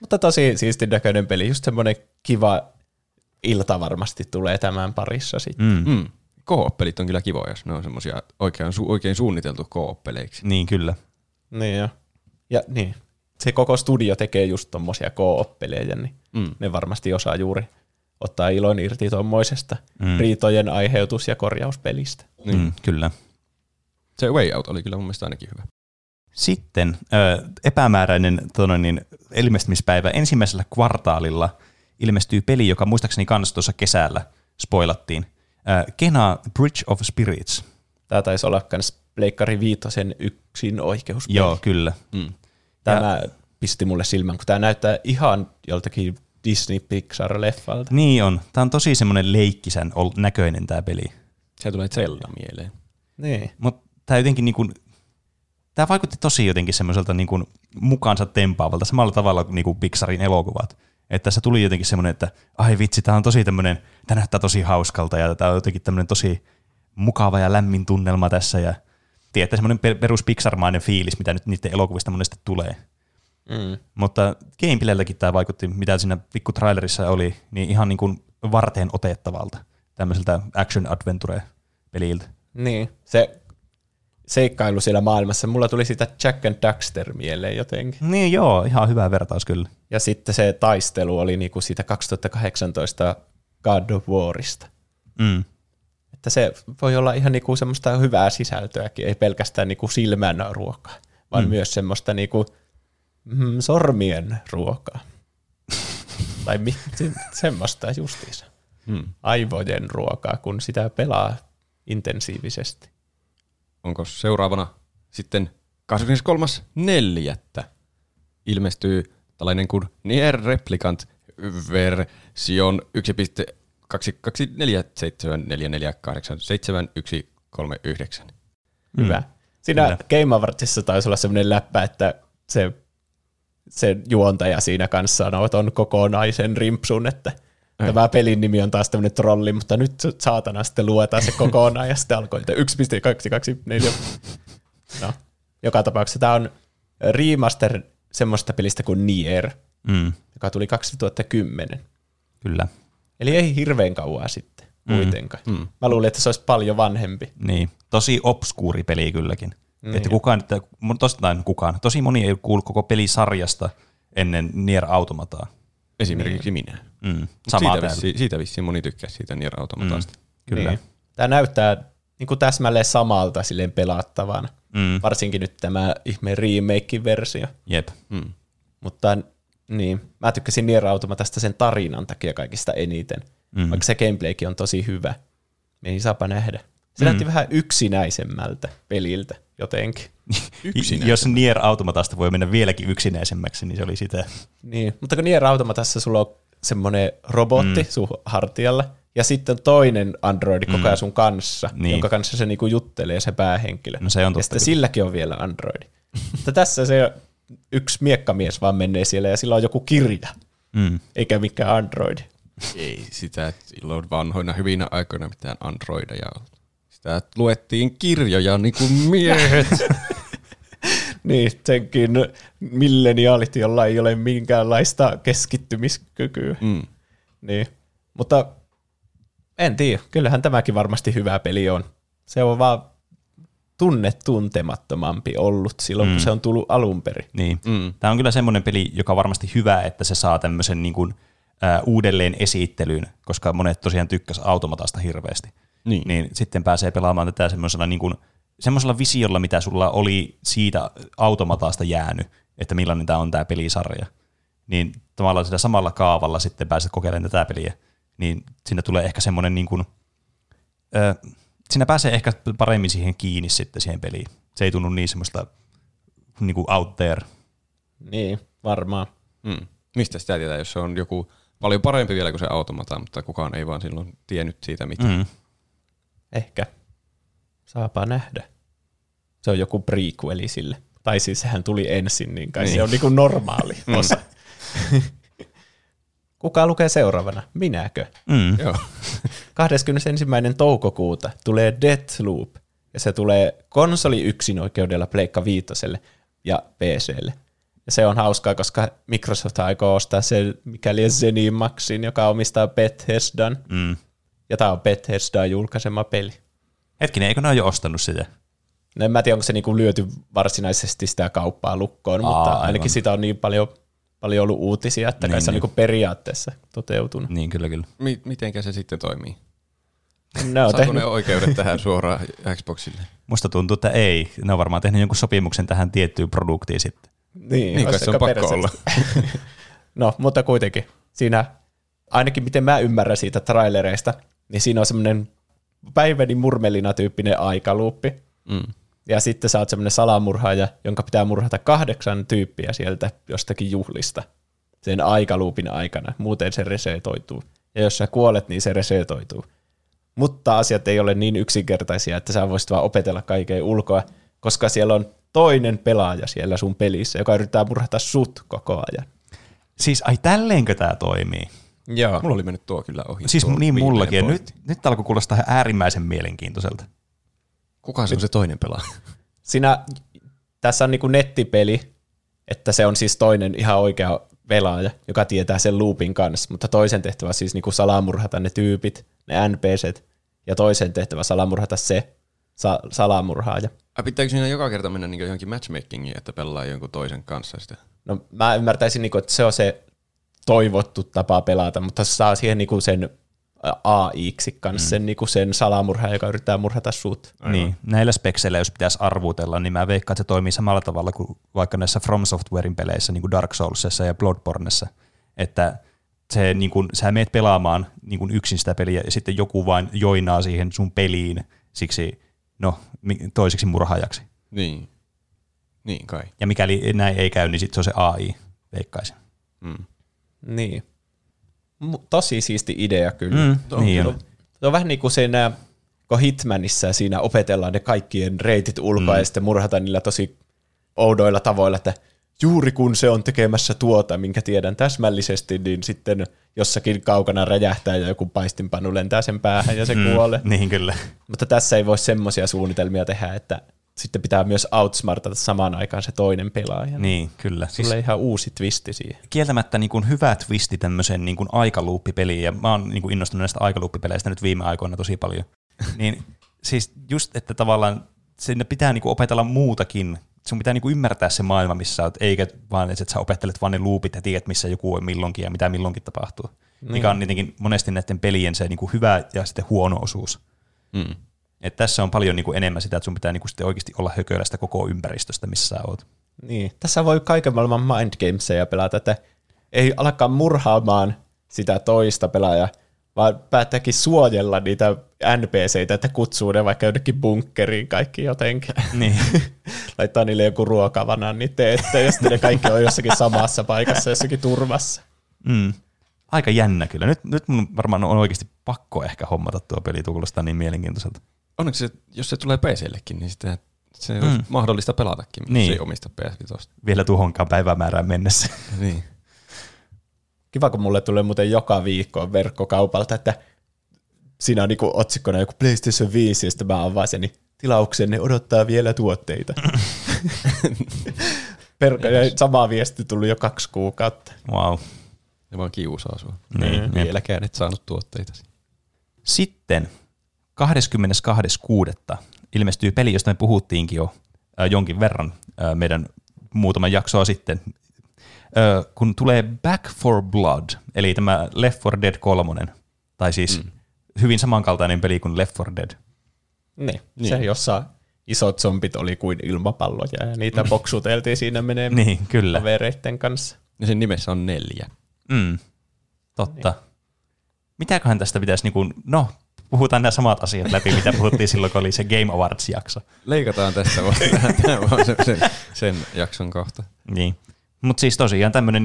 Mutta tosi siisti näköinen peli. Just semmoinen kiva ilta varmasti tulee tämän parissa sitten. Mm. Kooppelit on kyllä kivoja, jos ne on semmoisia oikein suunniteltu kooppeleiksi. Niin kyllä. Niin joo. Ja niin. Se koko studio tekee just tommosia kooppeleja, niin ne varmasti osaa juuri ottaa ilon irti tuommoisesta riitojen aiheutus- ja korjauspelistä. Kyllä. Se Way Out oli kyllä mun mielestä ainakin hyvä. Sitten epämääräinen ilmestymispäivä ensimmäisellä kvartaalilla ilmestyy peli, joka muistaakseni kanssa tuossa kesällä spoilattiin. Kena Bridge of Spirits. Tämä taisi olla myös Pleikkari Viitosen yksin oikeuspeli. Joo, kyllä. Tämä pisti mulle silmään, kun tämä näyttää ihan joltakin Disney-Pixar-leffalta. Niin on. Tämä on tosi semmoinen leikkisän näköinen tämä peli. Se tulee Zelda mieleen. Niin. Mutta tämä jotenkin niin kuin, tämä vaikutti tosi jotenkin semmoiselta niin kuin mukaansa tempaavalta, samalla tavalla niin kuin Pixarin elokuvat. Että tässä tuli jotenkin semmoinen, että ai vitsi, tämä on tosi tämmöinen, tämä näyttää tosi hauskalta ja tämä on jotenkin tämmöinen tosi mukava ja lämmin tunnelma tässä ja tietää semmoinen perus Pixar-mainen fiilis, mitä nyt niiden elokuvista monesti tulee. Mutta gameplaylläkin tämä vaikutti, mitä siinä pikku trailerissa oli, niin ihan niin kuin varteen otettavalta tämmöiseltä action adventure-peliltä. Niin, se seikkailu siellä maailmassa. Mulla tuli sitä Jack and Daxter mieleen jotenkin. Niin joo, ihan hyvä vertaus kyllä. Ja sitten se taistelu oli niinku siitä 2018 God of Warista. Että se voi olla ihan niinku semmoista hyvää sisältöäkin, ei pelkästään niinku silmän ruokaa, vaan myös semmoista niinku sormien ruokaa. Tai semmoista justiinsa. Aivojen ruokaa, kun sitä pelaa intensiivisesti. Onko seuraavana sitten 23.4. ilmestyy tällainen kuin Nier Replicant version 1.224744879139. Hyvä. Siinä Game Awardsissa taisi olla semmoinen läppä, että se juontaja siinä kanssa sanoo ton kokonaisen rimpsun, että tämä pelin nimi on taas tämmöinen trolli, mutta nyt saatana sitten luetaan se kokonaan ja sitten alkoi 1.224. No, joka tapauksessa tämä on remaster semmoista pelistä kuin Nier, joka tuli 2010. Kyllä. Eli ei hirveän kauaa sitten kuitenkaan. Mä luulin, että se olisi paljon vanhempi. Niin, tosi obskuuri peli kylläkin. Niin. Että tosi moni ei kuulu koko pelisarjasta ennen Nier Automataa. Esimerkiksi minä. Siitä vissiin moni tykkää siitä Nier Automatasta. Kyllä. Niin. Tämä näyttää niin täsmälleen samalta silleen pelattavana. Varsinkin nyt tämä ihme remake-versio. Jep. Mutta niin, mä tykkäsin Nier Automatasta sen tarinan takia kaikista eniten. Vaikka se gameplaykin on tosi hyvä. Me ei saapa nähdä. Se näytti vähän yksinäisemmältä peliltä jotenkin. Jos Nier Automatasta voi mennä vieläkin yksinäisemmäksi, niin se oli sitä. Niin, mutta kun Nier Automatassa sulla on semmoinen robotti sun hartialla, ja sitten toinen androidi koko ajan sun kanssa, jonka kanssa se niinku juttelee se päähenkilö. No se on totta. Ja sitten silläkin on vielä androidi. Mutta tässä se yksi miekkamies vaan menee siellä, ja sillä on joku kirja, eikä mikään androidi. Ei sitä silloin vanhoina hyvinä aikoina mitään androideja ollut. Sitä luettiin kirjoja niin kuin miehet. Niin, senkin milleniaalit, jolla ei ole minkäänlaista keskittymiskykyä. Niin. Mutta en tiedä, kyllähän tämäkin varmasti hyvä peli on. Se on vaan tuntemattomampi ollut silloin, kun se on tullut alun perin. Niin. Tämä on kyllä semmoinen peli, joka on varmasti hyvä, että se saa tämmöisen niin kuin, uudelleen esittelyyn, koska monet tosiaan tykkäs Automatasta hirveästi. Niin sitten pääsee pelaamaan tätä semmoisella, niin kuin, semmoisella visiolla, mitä sulla oli siitä Automatasta jäänyt, että millainen tämä on tämä pelisarja. Niin tavallaan sitä samalla kaavalla sitten pääset kokeilemaan tätä peliä. Niin siinä tulee ehkä semmoinen, niin kuin, siinä pääsee ehkä paremmin siihen kiinni sitten siihen peliin. Se ei tunnu niin semmoista niin kuin out there. Niin, varmaan. Mistä sitä tietää, jos se on joku paljon parempi vielä kuin se Automata, mutta kukaan ei vaan silloin tiennyt siitä mitään. Ehkä. Saapa nähdä. Se on joku prequeli sille. Tai siis sehän tuli ensin, niin kai se on niin kuin normaali osa. Kuka lukee seuraavana? Minäkö? Joo. 21. toukokuuta tulee Deathloop, ja se tulee konsoli-yksinoikeudella Pleikka Viitoselle ja PClle. Ja se on hauskaa, koska Microsoft aikoo ostaa se, mikäli Zenimaxin, joka omistaa Bethesdan. Ja tämä on Bethesda julkaisema peli. Hetkinen, eikö ne ole jo ostanut sitä? No en mä tiedä, onko se niinku lyöty varsinaisesti sitä kauppaa lukkoon, mutta ainakin sitä on niin paljon paljon ollut uutisia, että kai se on niin periaatteessa toteutunut. Niin, kyllä, kyllä. Mitenkä se sitten toimii? Saako ne oikeudet tähän suoraan Xboxille? Musta tuntuu, että ei. Ne on varmaan tehnyt jonkun sopimuksen tähän tiettyyn produktiin sitten. Niin kai se on pakko olla. No, mutta kuitenkin. Siinä, ainakin miten mä ymmärrän siitä trailereista, niin siinä on semmoinen päiväni murmelina tyyppinen aikaluuppi. Mm. Ja sitten sä oot semmoinen salamurhaaja, jonka pitää murhata 8 tyyppiä sieltä jostakin juhlista sen aikaluupin aikana. Muuten se resetoituu. Ja jos sä kuolet, niin se resetoituu. Mutta asiat ei ole niin yksinkertaisia, että sä voisit vaan opetella kaiken ulkoa, koska siellä on toinen pelaaja siellä sun pelissä, joka yrittää murhata sut koko ajan. Siis ai tälleenkö tää toimii? Joo. Mulla oli mennyt tuo kyllä ohi. Siis niin mullakin. Nyt alkoi kuulostaa äärimmäisen mielenkiintoiselta. Kuka se on se toinen pelaaja? Tässä on niinku nettipeli, että se on siis toinen ihan oikea pelaaja, joka tietää sen loopin kanssa, mutta toisen tehtävä on siis niinku salamurhata ne tyypit, ne NPCt, ja toisen tehtävä salamurhata se salamurhaaja. Pitääkö siinä joka kerta mennä niinku johonkin matchmakingiin, että pelaa jonkun toisen kanssa sitä? No mä ymmärtäisin, niinku, että se on se toivottu tapa pelata, mutta se saa siihen niinku sen AI-ksi kanssa sen salamurhaa, joka yrittää murhata sut. Niin. Näillä spekseillä, jos pitäisi arvutella, niin mä veikkaan, että se toimii samalla tavalla kuin vaikka näissä From Softwarein peleissä, niin kuin Dark Soulsissa ja Bloodbornessa, että se, niin kuin, sä meet pelaamaan niin kuin yksin sitä peliä ja sitten joku vain joinaa siihen sun peliin siksi, toiseksi murhaajaksi. Niin. Niin kai. Ja mikäli näin ei käy, niin sitten se on se AI, veikkaisin. Mm. Niin. Tosi siisti idea kyllä. Se on vähän niin kuin siinä, kun Hitmanissä siinä opetellaan ne kaikkien reitit ulkoa ja sitten murhataan niillä tosi oudoilla tavoilla, että juuri kun se on tekemässä tuota, minkä tiedän täsmällisesti, niin sitten jossakin kaukana räjähtää ja joku paistinpanu lentää sen päähän ja se kuolee. Niin kyllä. Mutta tässä ei voi semmoisia suunnitelmia tehdä, että sitten pitää myös outsmartata samaan aikaan se toinen pelaaja. Niin, kyllä. Tulee siis ihan uusi twisti siihen. Kieltämättä niin kuin hyvä twisti tämmöiseen niin kuin aikaluuppipeliin, ja mä oon niin kuin innostunut näistä aikaluuppipeleistä nyt viime aikoina tosi paljon. Niin siis just, että tavallaan sinne pitää niin kuin opetella muutakin. Sun pitää niin kuin ymmärtää se maailma, missä olet, eikä vaan, että sä opettelet vaan ne loopit ja tiedät, missä joku on milloinkin ja mitä milloinkin tapahtuu. Niin. Mikä on tietenkin monesti näiden pelien se niin kuin hyvä ja sitten huono osuus. Mm. Että tässä on paljon niinku enemmän sitä, että sun pitää niinku sitten oikeasti olla hökölästä koko ympäristöstä, missä sä oot. Niin. Tässä voi kaiken maailman mindgameseja pelata, että ei alkaa murhaamaan sitä toista pelaajaa, vaan päättääkin suojella niitä NPCitä, että kutsuu ne vaikka jonnekin bunkkeriin kaikki jotenkin. Niin. Laittaa niille joku ruokavanan niiden eteen, ja sitten ne kaikki on jossakin samassa paikassa, jossakin turvassa. Mm. Aika jännä kyllä. Nyt mun varmaan on oikeasti pakko ehkä hommata tuo peli, kuulostaa niin mielenkiintoiselta. Onneksi jos se tulee PC:llekin, niin sitä se on mahdollista pelatakin, mutta niin. Se ei omista PS5. Vielä tuhonkaan päivämäärään mennessä. Niin. Kiva, kun mulle tulee muuten joka viikko verkkokaupalta, että siinä on niinku otsikkona joku PlayStation 5, ja sitten mä avaan sen, niin tilauksenne odottaa vielä tuotteita. Sama viesti tullut jo 2 kuukautta. Vau. Wow. Ja vaan kiusaa sua. Niin. Vieläkään et saanut tuotteita. Sitten 22.6. ilmestyy peli, josta me puhuttiinkin jo jonkin verran meidän muutaman jaksoa sitten, kun tulee Back for Blood, eli tämä Left for Dead 3, tai siis hyvin samankaltainen peli kuin Left for Dead. Niin. Se, jossa isot zombit oli kuin ilmapalloja, ja niitä boksuteltiin siinä menee kavereiden kanssa. Ja sen nimessä on 4. Mm. Totta. Niin. Mitäköhän tästä pitäisi, puhutaan nämä samat asiat läpi, mitä puhuttiin silloin, kun oli se Game Awards-jakso. Leikataan tästä sen jakson kohta. Niin. Mutta siis tosiaan tämmöinen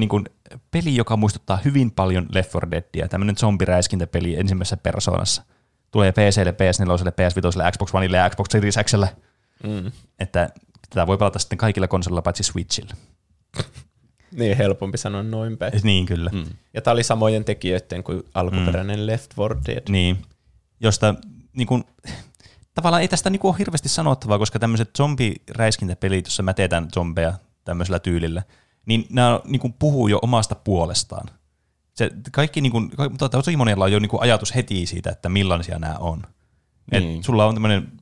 peli, joka muistuttaa hyvin paljon Left 4 Deadia, tämmöinen zombiräiskintäpeli ensimmäisessä persoonassa. Tulee PC:lle, PS4:lle, PS5:lle, Xbox Oneille ja Xbox Series X:lle. Että tätä voi pelata sitten kaikilla konsolilla paitsi Switchillä. Niin, helpompi sanoa noin päin. Niin, kyllä. Mm. Ja tämä oli samojen tekijöiden kuin alkuperäinen Left 4 Dead. Niin. Josta tavallaan ei tästä ole hirveästi sanottavaa, koska tämmöiset zombiräiskintäpelit, jossa mä teetän zombeja tämmöisellä tyylillä, niin nämä puhuu jo omasta puolestaan. Se kaikki, tosi monella on jo ajatus heti siitä, että millaisia nämä on. Niin. Et sulla on tämmöinen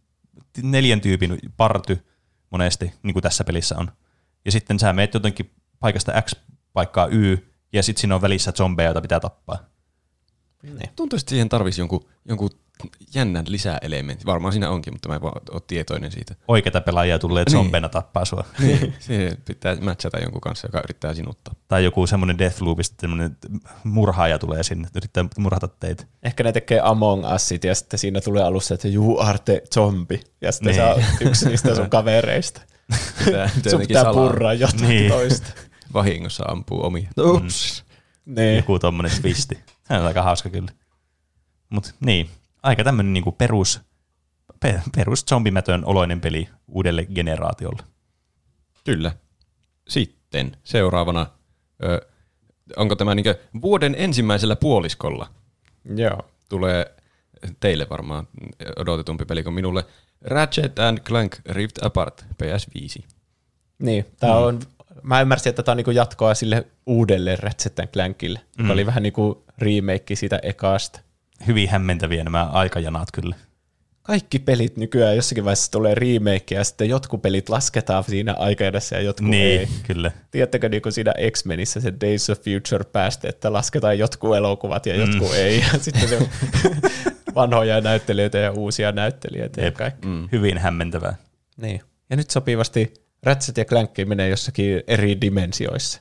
4 tyypin party monesti, niin kuin tässä pelissä on. Ja sitten sä meet jotenkin paikasta X paikkaa Y, ja sitten siinä on välissä zombeja, joita pitää tappaa. Niin. Tuntuisi, että siihen tarvitsisi jonkun jännän lisäelementti. Varmaan siinä onkin, mutta mä en vaan ole tietoinen siitä. Oikeita pelaajia tulee zombeina tappaa sua. Niin. Se pitää matchata jonkun kanssa, joka yrittää sinuttaa. Tai joku semmoinen Deathloopista, semmoinen murhaaja tulee sinne, yrittää murhata teitä. Ehkä ne tekee Among Usit ja sitten siinä tulee alussa, että you are the zombie. Ja sitten sä oot yksi niistä sun kavereista. Sun pitää purraa jotain toista. Vahingossa ampuu omia. Ups. Niin. Joku tommonen twisti. Sehän on aika hauska kyllä. Mut niin, aika tämmönen niinku perus zombimätön oloinen peli uudelle generaatiolle. Kyllä. Sitten seuraavana, onko tämä niinku vuoden ensimmäisellä puoliskolla? Joo. Tulee teille varmaan odotetumpi peli kuin minulle. Ratchet and Clank Rift Apart PS5. Niin, tää on... Mä ymmärsin, että tämä on niinku jatkoa sille uudelleen Ratchet & Clankille, joka oli vähän niin kuin remake siitä ekaasta. Hyvin hämmentäviä nämä aikajanat kyllä. Kaikki pelit nykyään jossakin vaiheessa tulee remake, ja sitten jotkut pelit lasketaan siinä aikajanassa ja jotkut ei. Kyllä. Tiedättekö niin kuin siinä X-Menissä se Days of Future Past, että lasketaan jotkut elokuvat ja jotkut ei, ja sitten se vanhoja näyttelijöitä ja uusia näyttelijöitä ja kaikki. Hyvin hämmentävää. Niin. Ja nyt sopivasti... Ratchet ja Clankki menee jossakin eri dimensioissa.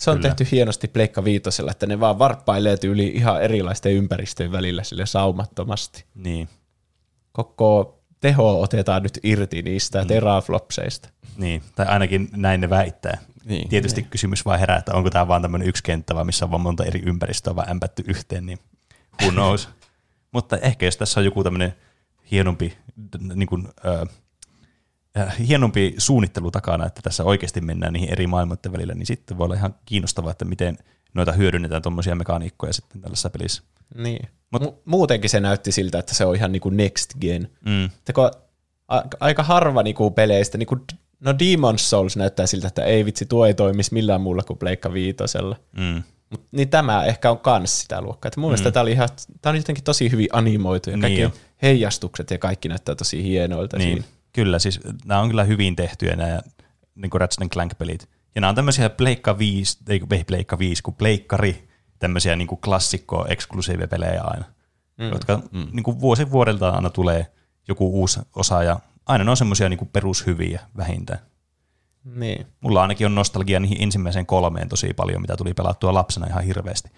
Se on tehty hienosti Pleikka Viitosella, että ne vaan varppailee yli ihan erilaisten ympäristöjen välillä sille saumattomasti. Niin. Koko teho otetaan nyt irti niistä teraflopseista. Niin, tai ainakin näin ne väittää. Niin. Tietysti kysymys vaan herää, että onko tämä vaan tämmöinen yksi kenttä, vai missä on vaan monta eri ympäristöä vaan ämpätty yhteen, niin who knows. Mutta ehkä jos tässä on joku tämmöinen hienompi... Niin kuin, hienompi suunnittelu takana, että tässä oikeasti mennään niihin eri maailmoiden välillä, niin sitten voi olla ihan kiinnostavaa, että miten noita hyödynnetään tuommoisia mekaniikkoja sitten tällaisessa pelissä. Niin. Muutenkin se näytti siltä, että se on ihan niinku next gen. Aika harva niinku peleistä, niinku, no Demon's Souls näyttää siltä, että ei vitsi, tuo ei toimisi millään muulla kuin Pleikka Viitosella. Mut, niin tämä ehkä on kans sitä luokkaa. Että mun mielestä tää oli jotenkin tosi hyvin animoitu ja kaikki heijastukset ja kaikki näyttää tosi hienoilta siinä. Kyllä, siis nämä on kyllä hyvin tehtyjä nämä niin kuin Ratchet & Clank-pelit. Ja nämä on tämmöisiä pleikkari, tämmöisiä niin kuin klassikko-eksklusiivipelejä aina, jotka niin kuin vuosi vuodelta aina tulee joku uusi osa, ja aina ne on semmoisia niin kuin perushyviä vähintään. Niin. Mulla ainakin on nostalgia niihin ensimmäiseen 3 tosi paljon, mitä tuli pelattua lapsena ihan hirveästi.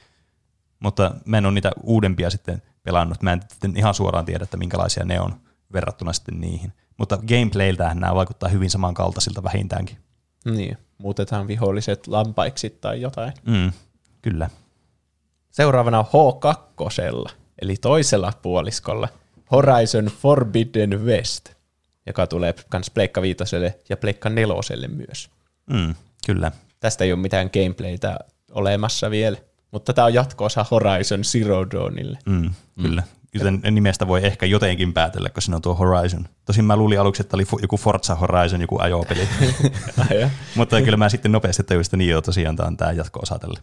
Mutta mä en ole niitä uudempia sitten pelannut, mä en ihan suoraan tiedä, että minkälaisia ne on verrattuna sitten niihin. Mutta gameplayiltähän nämä vaikuttaa hyvin samankaltaisilta vähintäänkin. Niin, muutetaan viholliset lampaiksi tai jotain. Kyllä. Seuraavana H2, eli toisella puoliskolla, Horizon Forbidden West, joka tulee myös Pleikka 5:lle ja Pleikka 4:lle myös. Kyllä. Tästä ei ole mitään gameplaytä olemassa vielä, mutta tämä on jatko-osa Horizon Zero Dawnille. Kyllä. Joten nimestä voi ehkä jotenkin päätellä, kun siinä on tuo Horizon. Tosin mä luulin aluksi, että oli joku Forza Horizon, joku ajopeli. Mutta kyllä mä sitten nopeasti tajusin, että niin joo, tosiaan tämä on tämä jatko-osa tälle.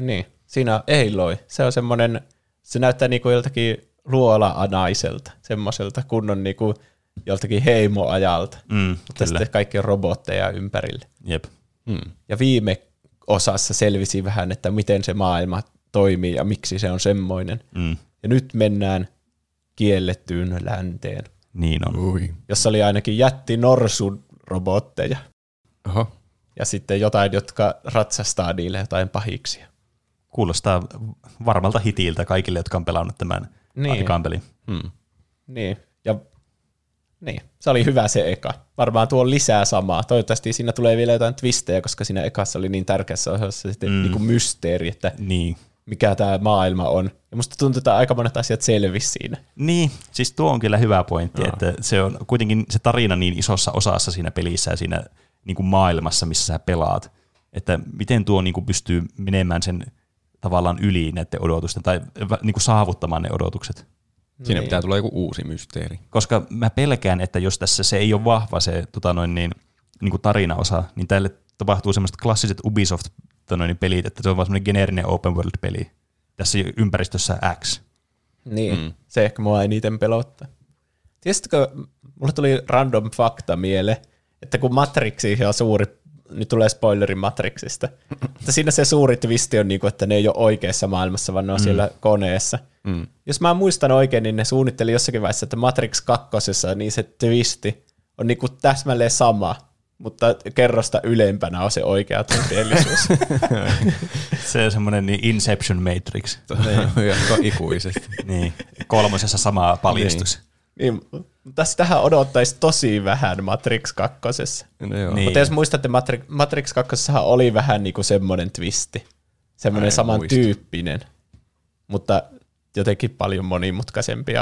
Niin, siinä on Aloy. Se on semmoinen, se näyttää niinku joltakin luola-anaiselta, semmoiselta kunnon niinku joltakin heimoajalta. Mutta sitten kaikki on robotteja ympärille. Jep. Ja viime osassa selvisi vähän, että miten se maailma toimii ja miksi se on semmoinen. Ja nyt mennään kiellettyyn länteen. Niin on. Jossa oli ainakin jättinorsun robotteja. Oho. Ja sitten jotain, jotka ratsastaa niille jotain pahiksia. Kuulostaa varmalta hitiltä kaikille, jotka on pelannut tämän aikaan pelin. Niin, se oli hyvä se eka. Varmaan tuo lisää samaa. Toivottavasti siinä tulee vielä jotain twistejä, koska siinä ekassa oli niin tärkeässä osassa sitten niin kuin mysteeri, että... Niin. Mikä tämä maailma on. Ja musta tuntuu, että aika monet asiat selvisi siinä. Niin, siis tuo on kyllä hyvä pointti, että se on kuitenkin se tarina niin isossa osassa siinä pelissä ja siinä niin kuin maailmassa, missä sä pelaat, että miten tuo niin kuin pystyy menemään sen tavallaan yli näiden odotusten tai niin kuin saavuttamaan ne odotukset. Siinä pitää tulla joku uusi mysteeri. Koska mä pelkään, että jos tässä se ei ole vahva se niin kuin tarinaosa, niin tälle tapahtuu semmoiset klassiset Ubisoft-pelit, että se on vaan semmoinen geneerinen open world-peli tässä ympäristössä X. Niin, se ehkä mua eniten pelottaa. Tiesitkö, mulle tuli random fakta mieleen, että kun Matrixiin on suuri nyt tulee spoilerin Matrixista. Mutta siinä se suuri twisti on, että ne ei ole oikeassa maailmassa, vaan ne on siellä koneessa. Mm. Jos mä muistan oikein, niin ne suunnitteli jossakin vaiheessa, että Matrix 2, niin se twisti on täsmälleen sama, mutta kerrosta ylempänä on se oikea tunteellisuus. Se on semmoinen niin Inception Matrix. Jatko ikuisesti. Niin. Kolmosessa sama paljastus. Niin. Niin, mutta sitähän odottaisi tosi vähän Matrix 2. No niin. Mutta jos muistatte, Matrix 2 oli vähän niin kuin semmoinen twisti. Semmoinen samantyyppinen, mutta jotenkin paljon monimutkaisempi.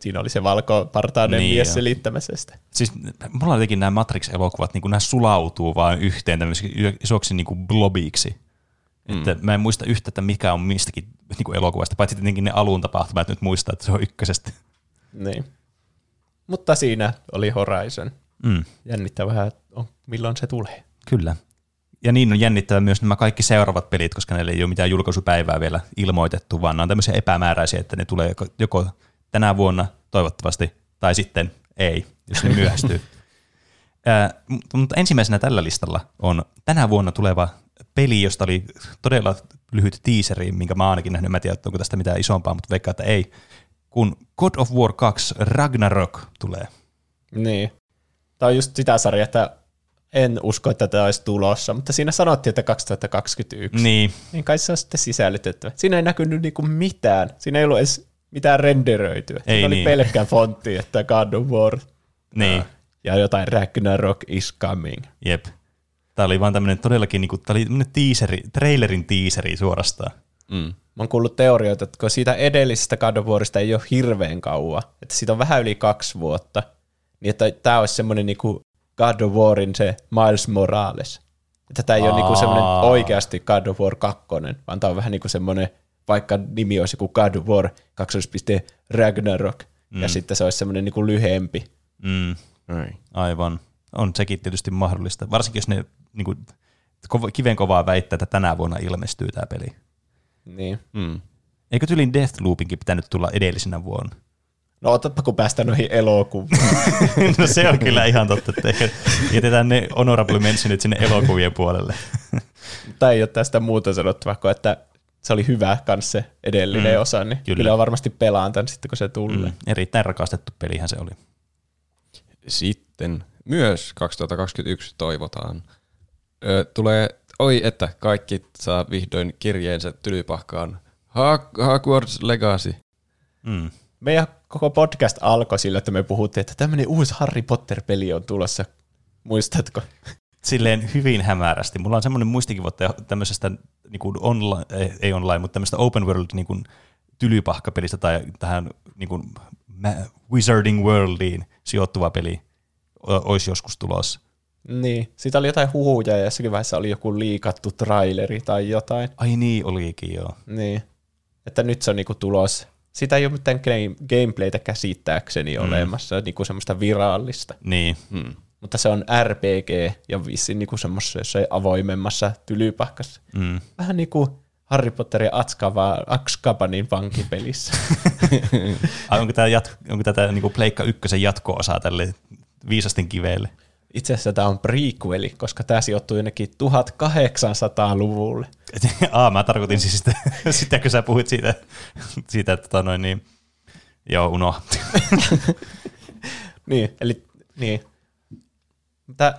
Siinä oli se valkopartainen mies selittämässä sitä. Siis mulla jotenkin nämä Matrix-elokuvat, niin nämä sulautuu vaan yhteen tämmöisiksi isoksi niin kuin blobiksi. Että mä en muista yhtä, että mikä on mistäkin niin kuin elokuvasta, paitsi tietenkin ne alun tapahtumat, että nyt muistaa, että se on ykkösestä. Niin. Mutta siinä oli Horizon. Mm. Jännittää vähän, milloin se tulee. Kyllä. Ja niin on jännittävä myös nämä kaikki seuraavat pelit, koska ne ei ole mitään julkaisupäivää vielä ilmoitettu, vaan ne on tämmöisiä epämääräisiä, että ne tulee joko tänä vuonna toivottavasti, tai sitten ei, jos ne myöhästyy. Mutta ensimmäisenä tällä listalla on tänä vuonna tuleva peli, josta oli todella lyhyt teaseri, minkä mä ainakin nähnyt. Mä en tiedä, onko tästä mitään isompaa, mutta veikkaan, että ei. Kun God of War 2 Ragnarok tulee. Niin. Tämä on just sitä sarjaa, että en usko, että tämä olisi tulossa, mutta siinä sanottiin, että 2021. Niin. Niin kai se on sitten sisällytettävä. Siinä ei näkynyt niinku mitään. Siinä ei ollut edes mitään renderöityä. Ei oli pelkkää fontti, että God of War. Niin. Ja jotain Ragnarok is coming. Jep. Tämä oli vaan tämmöinen todellakin, tämä oli tämmöinen trailerin tiiseri suorastaan. Mm. Mä oon kuullut teorioita, että kun siitä edellisestä God of Warista ei ole hirveän kauan, että siitä on vähän yli 2 vuotta, niin että tää olisi semmoinen niinku God of Warin se Miles Morales. Että tää ei ole niinku semmoinen oikeasti God of War 2, vaan tää on vähän niinku semmoinen, vaikka nimi olisi joku God of War 2. Ragnarok, ja sitten se olisi semmoinen niinku lyhempi. Mm. Aivan. On sekin tietysti mahdollista. Varsinkin jos ne niinku, kiven kovaa väittää, että tänä vuonna ilmestyy tää peli. Niin. Mm. Eikö tylin Deathloopinkin pitänyt tulla edellisenä vuonna? No otapa kun päästään noihin elokuviin. No se on kyllä ihan totta, että jätetään ne honorable mentionit sinne elokuvien puolelle. Mutta ei ole tästä muuta sanottavaa kuin, että se oli hyvä kans se edellinen osa, niin kyllä on varmasti pelaan tämän sitten, kun se tulee. Erittäin rakastettu pelihän se oli. Sitten myös 2021 toivotaan. Tulee... Oi, että kaikki saa vihdoin kirjeensä tylypahkaan. Hogwarts Legacy. Mm. Meidän koko podcast alkoi sillä, että me puhuttiin, että tämmöinen uusi Harry Potter-peli on tulossa. Muistatko? Silleen hyvin hämärästi. Mulla on semmoinen muistikivoittaja tämmöisestä niin kuin online, ei online, mutta tämmöistä open world niin kuin tylypahkapelistä tai tähän niin kuin Wizarding Worldiin sijoittuva peli olisi joskus tulossa. Niin, siitä oli jotain huhuja ja jossakin vaiheessa oli joku liikattu traileri tai jotain. Ai niin, olikin joo. Niin, että nyt se on niinku tulos. Sitä ei ole mitään gameplaytä käsittääkseni olemassa, niinku semmoista virallista. Niin. Mm. Mutta se on RPG ja vissiin niinku semmoisessa avoimemmassa tylypahkassa. Mm. Vähän niinku Harry Potter ja Azkabanin vankipelissä. Onko tätä niinku Pleikka 1 jatko-osaa tälle viisasten kiveelle? Itse asiassa tämä on prequeli, koska tämä sijoittuu jonnekin 1800-luvulle. Mä tarkoitin siis sitä, kun sä puhuit siitä että niin, joo, unohti. Niin, eli niin.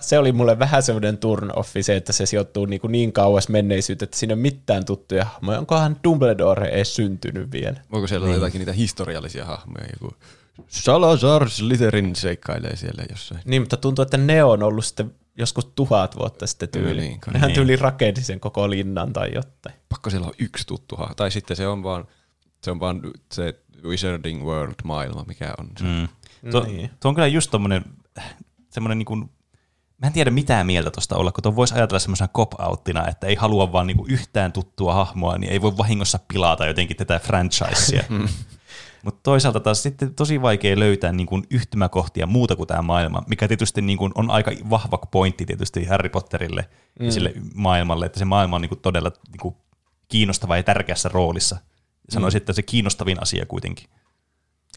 Se oli mulle vähän semmoinen turn-offi se, että se sijoittuu niin kauas menneisyyteen, että siinä ei ole mitään tuttuja hahmoja. Onkohan Dumbledore edes syntynyt vielä? Voiko siellä olla jotakin niitä historiallisia hahmoja, joku... Salazar Slytherin seikkailee siellä jossain. Niin, mutta tuntuu, että ne on ollut sitten joskus 1000 vuotta sitten tyyli. Niin, nehän tyyli rakensi sen koko linnan tai jotain. Pakko siellä on yksi tuttu hahmo. Tai sitten se on vaan se Wizarding World-maailma, mikä on se. Mm. Niin. Tuo on kyllä just semmoinen niin kuin, mä en tiedä mitään mieltä tuosta olla, kun tuon voisi ajatella semmoisena cop-outtina, että ei halua vaan niin kuin yhtään tuttua hahmoa, niin ei voi vahingossa pilata jotenkin tätä franchisea. Mutta toisaalta taas sitten tosi vaikea löytää niin kuin yhtymäkohtia muuta kuin tämä maailma, mikä tietysti niin kuin on aika vahva pointti tietysti Harry Potterille ja sille maailmalle, että se maailma on niin kuin todella niin kuin kiinnostava ja tärkeässä roolissa. Sanoisin, että se kiinnostavin asia kuitenkin.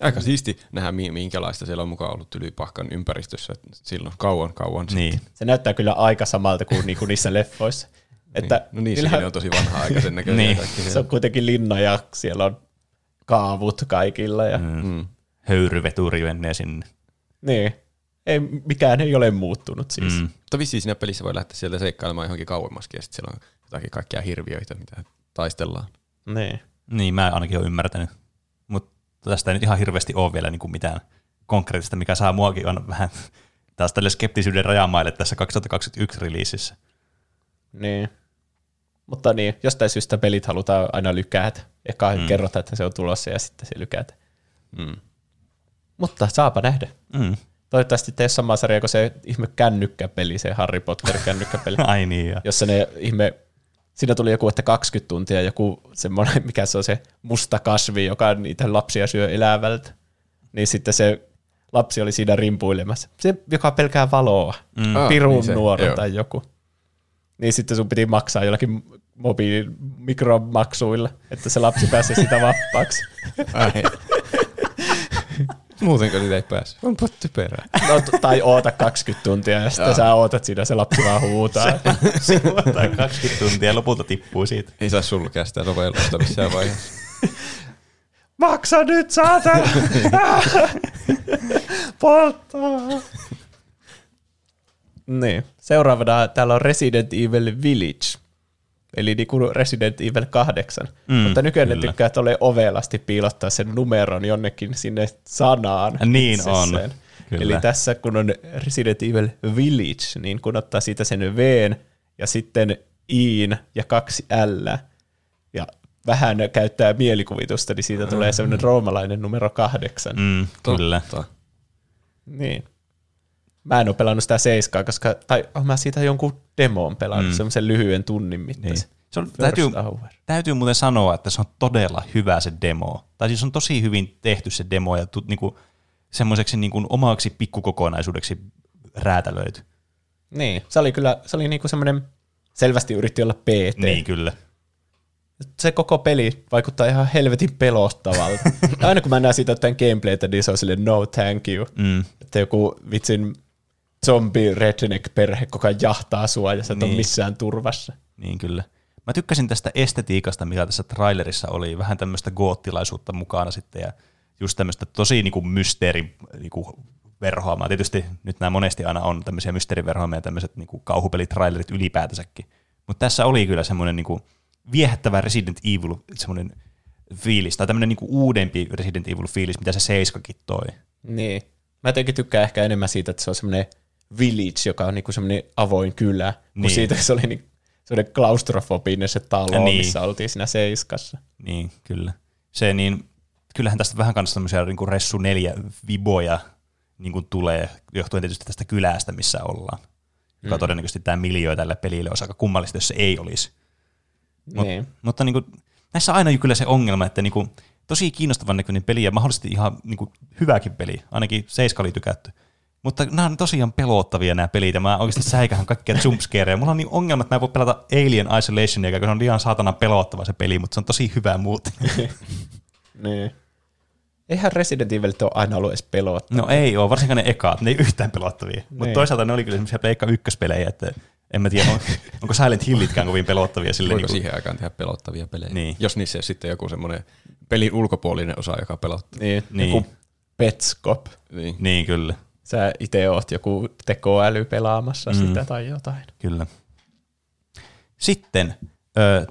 Aika siisti nähdä, minkälaista siellä on mukaan ollut Tylypahkan ympäristössä silloin kauan niin. Sitten. Se näyttää kyllä aika samalta kuin niinku niissä leffoissa. Että niin. No niin, sekin on tosi vanha-aikaisen näköinen. Niin. Se on kuitenkin linna ja siellä on kaavut kaikilla. Ja... Höyryveturi menee sinne. Niin. Ei, mikään ei ole muuttunut siis. Mutta vissiin siinä pelissä voi lähteä sieltä seikkailemaan johonkin kauemmaskin, ja sitten siellä on jotakin kaikkia hirviöitä, mitä taistellaan. Niin. Niin, mä ainakin olen ymmärtänyt. Mutta tästä ei nyt ihan hirveästi ole vielä niin mitään konkreettista, mikä saa muakin on vähän taas tälle skeptisyyden rajamaille tässä 2021 releasissä. Niin. Mutta niin, jostain syystä pelit halutaan aina lykätä. Eka kerrotaan, että se on tulossa ja sitten se lykätä. Mutta saapa nähdä. Toivottavasti tee samaa sarjaa kuin se ihme kännykkäpeli, se Harry Potter kännykkäpeli. Ai niin joo. Jossa ne ihme, siinä tuli joku, että 20 tuntia joku semmoinen, mikä se on se musta kasvi, joka niitä lapsia syö elävältä. Niin sitten se lapsi oli siinä rimpuilemassa. Se, joka pelkää valoa. Pirun niin nuori tai joku. Niin sitten sun piti maksaa jollakin mikromaksuilla, että se lapsi pääsi sitä vapaaksi. Muutenko niitä ei pääse? On typerää. No, tai oota 20 tuntia ja sitten sä ootat siinä, se lapsi vaan huutaa. Se huutaa 20 tuntia ja lopulta tippuu siitä. Ei saa sulkea sitä sovellusta missään vaiheessa. Maksa nyt, saatana! Polttaa! Niin. Seuraavana täällä on Resident Evil Village, eli niin kuin Resident Evil 8. Mutta nykyään ne tykkää, että ole ovelasti piilottaa sen numeron jonnekin sinne sanaan. Niin itsessään. On. Kyllä. Eli tässä kun on Resident Evil Village, niin kun ottaa siitä sen V:n ja sitten I:n ja 2 L ja vähän käyttää mielikuvitusta, niin siitä tulee sellainen roomalainen numero 8. Kyllä. Niin. Mä en ole pelannut sitä 7, koska, tai mä siitä jonkun demoon pelannut, semmoisen lyhyen tunnin mittaisen. Niin. Se on, täytyy muuten sanoa, että se on todella hyvä se demo. Tai siis on tosi hyvin tehty se demo ja niinku, semmoiseksi niinku, omaksi pikkukokonaisuudeksi räätälöity. Niin, se oli niinku semmoinen, selvästi yritti olla PT. Niin kyllä. Se koko peli vaikuttaa ihan helvetin pelottavalta. Aina kun mä näen siitä jotain gameplaytä, niin se on silleen no thank you. Että joku vitsin zombi redneck-perhe koko ajan jahtaa sua ja sä et ole missään turvassa. Niin kyllä. Mä tykkäsin tästä estetiikasta, mitä tässä trailerissa oli. Vähän tämmöistä goottilaisuutta mukana sitten ja just tämmöistä tosi niinku mysteeriverhoamaa. Tietysti nyt nämä monesti aina on tämmöisiä mysteeriverhoamia ja tämmöiset niinku kauhupelitrailerit ylipäätänsäkin. Mutta tässä oli kyllä semmoinen niinku viehättävä Resident Evil semmoinen fiilis, tai tämmöinen niinku uudempi Resident Evil fiilis, mitä se 7kin toi. Niin. Mä jotenkin tykkään ehkä enemmän siitä, että se on semmoinen village, joka on niinku semmoinen avoin kylä, kun niin. Siitä se oli niinku semmoinen klaustrofobinen se talo, niin. Missä oltiin siinä 7. Niin, kyllä. Se niin, kyllähän tästä vähän kanssa tämmöisiä niinku Ressu 4 viboja niinku tulee, johtuen tietysti tästä kylästä, missä ollaan. Joka todennäköisesti tämä miljöö tällä pelillä olisi aika kummallista, jos se ei olisi. Niin. Mutta niin kuin, näissä on aina kyllä se ongelma, että niin kuin, tosi kiinnostavan näköinen peli ja mahdollisesti ihan niin kuin, hyväkin peli, ainakin 7 oli tykätty. Mutta nämä on tosiaan pelottavia nämä pelit ja mä oikeasti säikähän kaikkia jumpscareja. Mulla on niin ongelma, että mä en voi pelata Alien Isolationia, koska se on ihan saatanan pelottava se peli, mutta se on tosi hyvä muuten. Niin. Eihän Resident Evil ole aina ollut edes pelottavia. No ei ole, varsinkaan ne ekaat, ne ei yhtään pelottavia. Niin. Mutta toisaalta ne oli kyllä semmoisia pleikka ykköspelejä, että en mä tiedä, onko Silent Hillitkään kovin pelottavia. Sille voiko niin siihen aikaan tehdä pelottavia pelejä? Niin. Jos niissä ei ole sitten joku semmoinen pelin ulkopuolinen osa, joka pelottaa. Niin. Joku Petskop. Niin kyllä. Sä itse oot joku tekoäly pelaamassa sitä tai jotain. Kyllä. Sitten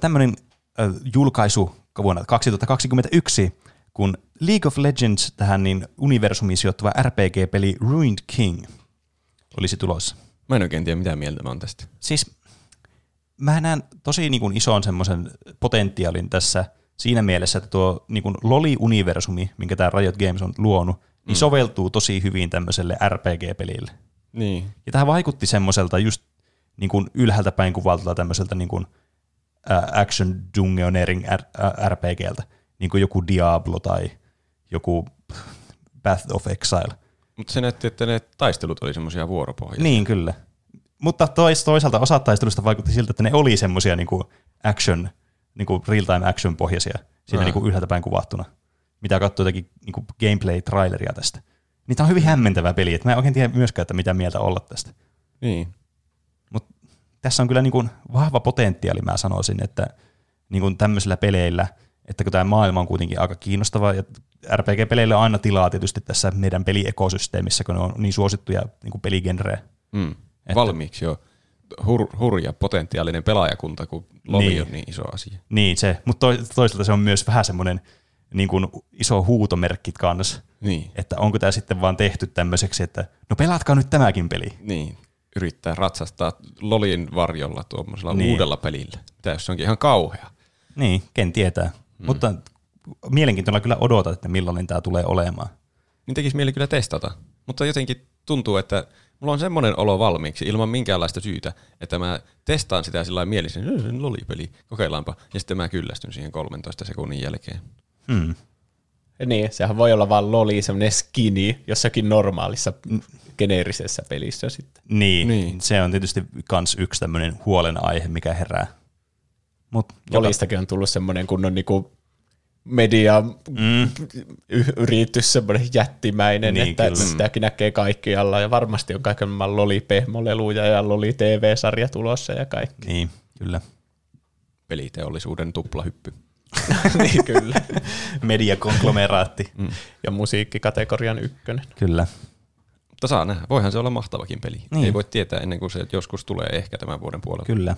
tämmöinen julkaisu vuonna 2021, kun League of Legends tähän niin universumiin sijoittuva RPG-peli Ruined King olisi tulossa. Mä en oikein tiedä, mitä mieltä mä oon tästä. Siis mä näen tosi niin kuin ison semmoisen potentiaalin tässä siinä mielessä, että tuo niin kuin Loli-universumi, minkä tämä Riot Games on luonut, niin soveltuu tosi hyvin tämmöiselle RPG-pelille. Niin. Ja tähän vaikutti semmoiselta just niin kuin ylhäältä päin kuvalta tämmöiseltä niin kuin action dungeoneering RPGltä, niin kuin joku Diablo tai joku Path of Exile. Mutta se näytti, että ne taistelut oli semmoisia vuoropohjaisia. Niin, kyllä. Mutta toisaalta osa taistelusta vaikutti siltä, että ne oli semmoisia niinku action, niinku real-time action-pohjaisia, siinä niinku ylhäältä päin kuvattuna. mitä katsoo jotakin niin gameplay-traileria tästä. Niin tämä on hyvin hämmentävä peli, että mä en oikein tiedä myöskään, että mitä mieltä olla tästä. Niin. Mut tässä on kyllä niin kuin vahva potentiaali, mä sanoisin, että niin kuin tämmöisillä peleillä, että kun tämä maailma on kuitenkin aika kiinnostava, ja RPG-peleillä on aina tilaa tietysti tässä meidän peliekosysteemissä, kun ne on niin suosittuja niin kuin peligenrejä. Mm. Valmiiksi joo. Hurja potentiaalinen pelaajakunta, kun lovi niin on niin iso asia. Niin se, mutta toisaalta se on myös vähän semmoinen niin kuin iso huutomerkki kanssa, niin, että onko tämä sitten vaan tehty tämmöiseksi, että no pelatkaa nyt tämäkin peli. Niin, yrittää ratsastaa lolin varjolla tuommoisella niin uudella pelillä. Mitä jos se onkin ihan kauhea? Niin, ken tietää. Mm. Mutta mielenkiintoilla kyllä odotat, että millainen tämä tulee olemaan. Niin tekisi mieli kyllä testata, mutta jotenkin tuntuu, että mulla on semmoinen olo valmiiksi, ilman minkäänlaista syytä, että mä testaan sitä sillä lailla mielessä, lolipeli, kokeillaanpa, ja sitten mä kyllästyn siihen 13 sekunnin jälkeen. Hmm. Niin, sehän voi olla vaan loli, semmoinen skini jossakin normaalissa, geneerisessä pelissä sitten. Niin, se on tietysti kans yksi tämmöinen huolenaihe, mikä herää. Lolistakin on tullut semmoinen kunnon niinku media yritys, semmoinen jättimäinen, niin, että kyllä sitäkin näkee kaikkialla, ja varmasti on kaiken maailman loli-pehmoleluja ja loli-tv-sarja tulossa ja kaikki. Niin, kyllä. Peliteollisuuden tuplahyppy. Niin, kyllä. Mediakonglomeraatti. Ja musiikkikategorian ykkönen. Kyllä. Mutta saa nähdä. Voihan se olla mahtavakin peli. Niin. Ei voi tietää ennen kuin se joskus tulee ehkä tämän vuoden puolella. Kyllä.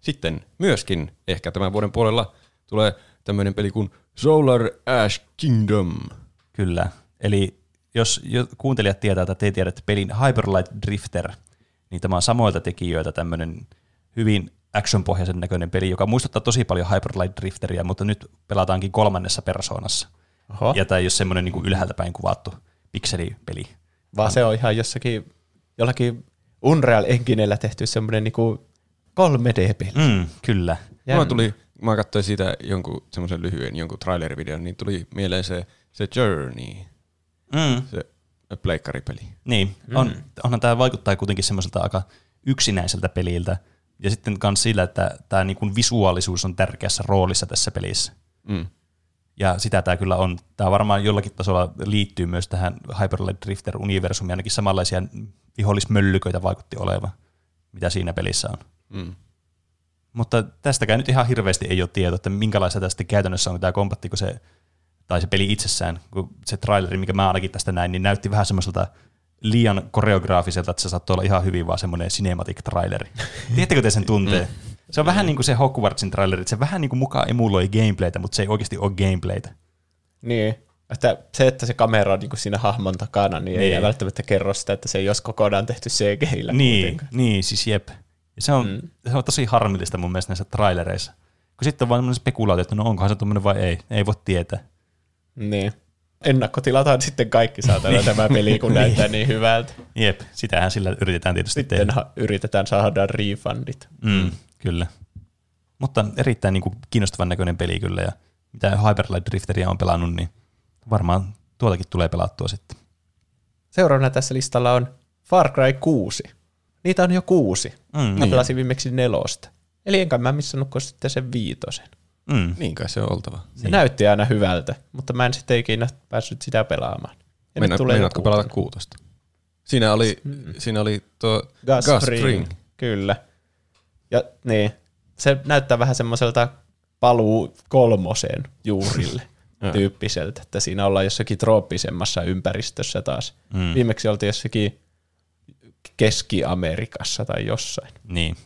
Sitten myöskin ehkä tämän vuoden puolella tulee tämmöinen peli kuin Solar Ash Kingdom. Kyllä. Eli jos kuuntelijat tietää, että te tiedätte pelin Hyper Light Drifter, niin tämä on samoilta tekijöiltä tämmöinen hyvin action-pohjaisen näköinen peli, joka muistuttaa tosi paljon Hyper Light Drifteriä, mutta nyt pelataankin kolmannessa persoonassa. Oho. Ja tämä ei ole semmoinen niin kuin ylhäältä päin kuvattu pikselipeli. Vaan se on ihan jollakin Unreal Enginellä tehty semmoinen niin kuin 3D-peli. Kyllä. Mä katsoin siitä jonkun semmoisen lyhyen jonkun trailer-videon, niin tuli mieleen se Journey, se pleikkaripeli. Niin, onhan tämä vaikuttaa kuitenkin semmoiselta aika yksinäiseltä peliltä. Ja sitten myös sillä, että tämä niinku visuaalisuus on tärkeässä roolissa tässä pelissä. Mm. Ja sitä tämä kyllä on. Tämä varmaan jollakin tasolla liittyy myös tähän Hyper Light Drifter-universumiin. Ainakin samanlaisia vihollismöllyköitä vaikutti olevan, mitä siinä pelissä on. Mm. Mutta tästäkään nyt ihan hirveästi ei ole tietoa, että minkälaista tästä käytännössä on tämä kombatti, tai se peli itsessään. Kun se traileri, mikä mä ainakin tästä näin, niin näytti vähän semmoiselta liian koreograafiselta, että se saattoi olla ihan hyvin vaan semmoinen cinematic-traileri. Tiedättekö te sen tuntee? Se on vähän niin kuin se Hogwartsin traileri, että se vähän niin kuin mukaan emuloi gameplaytä, mutta se ei oikeasti ole gameplaytä. Niin. Että se kamera on niin kuin siinä hahmon takana, niin ei välttämättä kerro sitä, että se ei olisi kokonaan tehty CG:llä. Niin, siis jep. Se on tosi harmillista mun mielestä näissä trailereissa. Kun sitten on vaan spekulaatio, että no onkohan se tuommoinen vai ei. Ei voi tietää. Niin. Ennakkotilataan sitten kaikki saatana tämä peli, kun näyttää niin hyvältä. Jep, sitähän sillä yritetään tietysti sitten tehdä. Sitten yritetään saada refundit. Kyllä. Mutta erittäin niin kuin kiinnostavan näköinen peli kyllä. Ja mitä Hyper Light Drifteria on pelannut, niin varmaan tuotakin tulee pelattua sitten. Seuraavana tässä listalla on Far Cry 6. Niitä on jo 6. Mä pelasin viimeksi 4. Eli enkä mä missannutko sitten sen 5. Niin kai se on oltava. Se näytti aina hyvältä, mutta mä en sitten ikinä päässyt sitä pelaamaan. Meinaatko pelata 6? Siinä oli tuo Gus Fring. Kyllä. Ja niin, se näyttää vähän semmoiselta paluu 3 juurille tyyppiseltä, että siinä ollaan jossakin trooppisemmassa ympäristössä taas. Viimeksi oltiin jossakin Keski-Amerikassa tai jossain. Niin.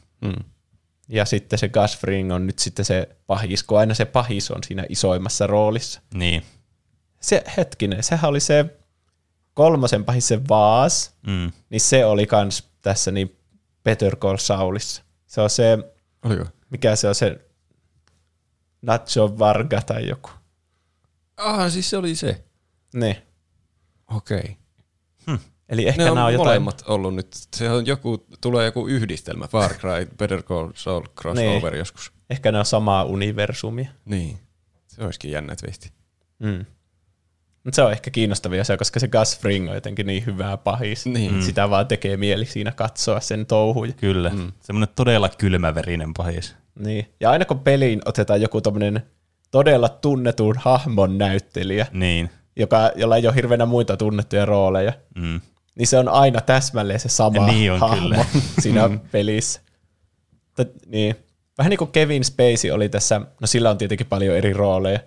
Ja sitten se Gus Fring on nyt sitten se pahis, kun aina se pahis on siinä isoimmassa roolissa. Niin. Se hetkinen, sehän oli se 3. pahis, se Vaas, niin se oli kans tässä niin Better Call Saulissa. Se on se, mikä se on se Nacho Varga tai joku. Ah, siis se oli se. Niin. Okei. Eli ehkä nämä on jotain molemmat ollut nyt. Se on tulee joku yhdistelmä, Far Cry, Better Call Saul, crossover niin joskus. Ehkä nämä on samaa universumia. Niin, se olisikin jännä twisti. Mutta se on ehkä kiinnostavia se, koska se Gus Fring on jotenkin niin hyvää pahis. Niin. Sitä vaan tekee mieli siinä katsoa sen touhuja. Kyllä, semmoinen todella kylmäverinen pahis. Niin, ja aina kun peliin otetaan joku tommoinen todella tunnetun hahmon näyttelijä, niin, jolla ei ole hirveänä muita tunnettuja rooleja, niin se on aina täsmälleen se sama niin hahmo siinä pelissä. Niin. Vähän niin kuin Kevin Spacey oli tässä, no sillä on tietenkin paljon eri rooleja,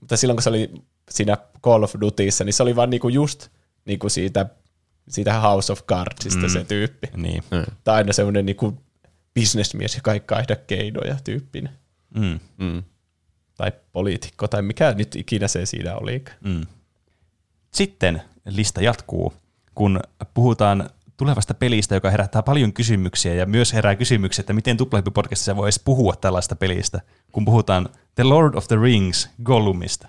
mutta silloin kun se oli siinä Call of Dutyissa, niin se oli vaan niinku just niinku siitä House of Cardsista se tyyppi. Niin. Tai aina semmoinen niinku bisnesmies, joka ei kaihda keinoja tyyppinen. Tai poliitikko, tai mikä nyt ikinä se siinä olikaan. Sitten lista jatkuu, kun puhutaan tulevasta pelistä, joka herättää paljon kysymyksiä, ja myös herää kysymyksiä, että miten Tuplahyppipodcastissa voisi puhua tällaista pelistä, kun puhutaan The Lord of the Rings Gollumista.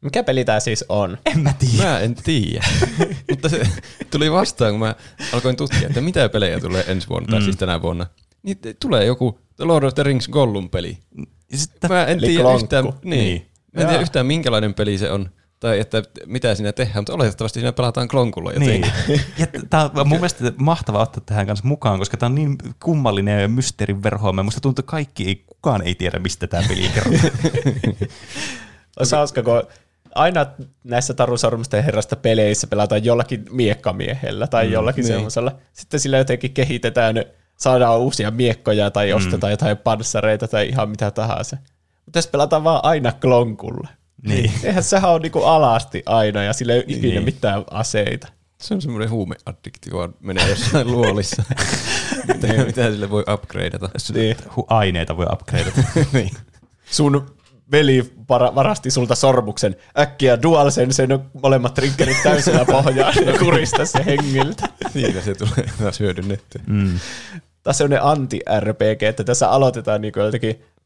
Mikä peli tämä siis on? En mä tiedä. Mä en tiedä. Mutta se tuli vastaan, kun mä alkoin tutkia, että mitä pelejä tulee ensi vuonna, tai siis tänä vuonna. Niin tulee joku The Lord of the Rings Gollum-peli. Mä en tiedä yhtään minkälainen peli se on. Tai että mitä siinä tehdään, mutta oletettavasti siinä pelataan klonkulla jotenkin. Niin. Tämä on mun mielestä mahtavaa ottaa tähän kanssa mukaan, koska tämä on niin kummallinen ja mysteerin verhoa. Minusta tuntuu, että kukaan ei tiedä, mistä tämä peli kerrotaan. Olisi hauska, kun aina näissä Taru Sormusten herrasta peleissä pelataan jollakin miekkamiehellä tai jollakin semmoisella. Sitten sillä jotenkin kehitetään, saadaan uusia miekkoja tai ostetaan jotain panssareita tai ihan mitä tahansa. Mutta jos pelataan vaan aina klonkulla. Niin. Eihän sehän ole niinku alasti aina ja sillä ei ole ikinä mitään aseita. Se on semmoinen huumeaddiktio, vaan menee jossain luolissa. Mitä sille voi upgradeata? Niin. Aineita voi upgradeata. Niin. Sun veli varasti sulta sormuksen. Äkkiä Dual Sense, molemmat triggerit täysillä pohjaan ja kurista se hengiltä. Siinä se tulee taas hyödynnetty. Tämä on semmoinen anti-RPG, että tässä aloitetaan niinku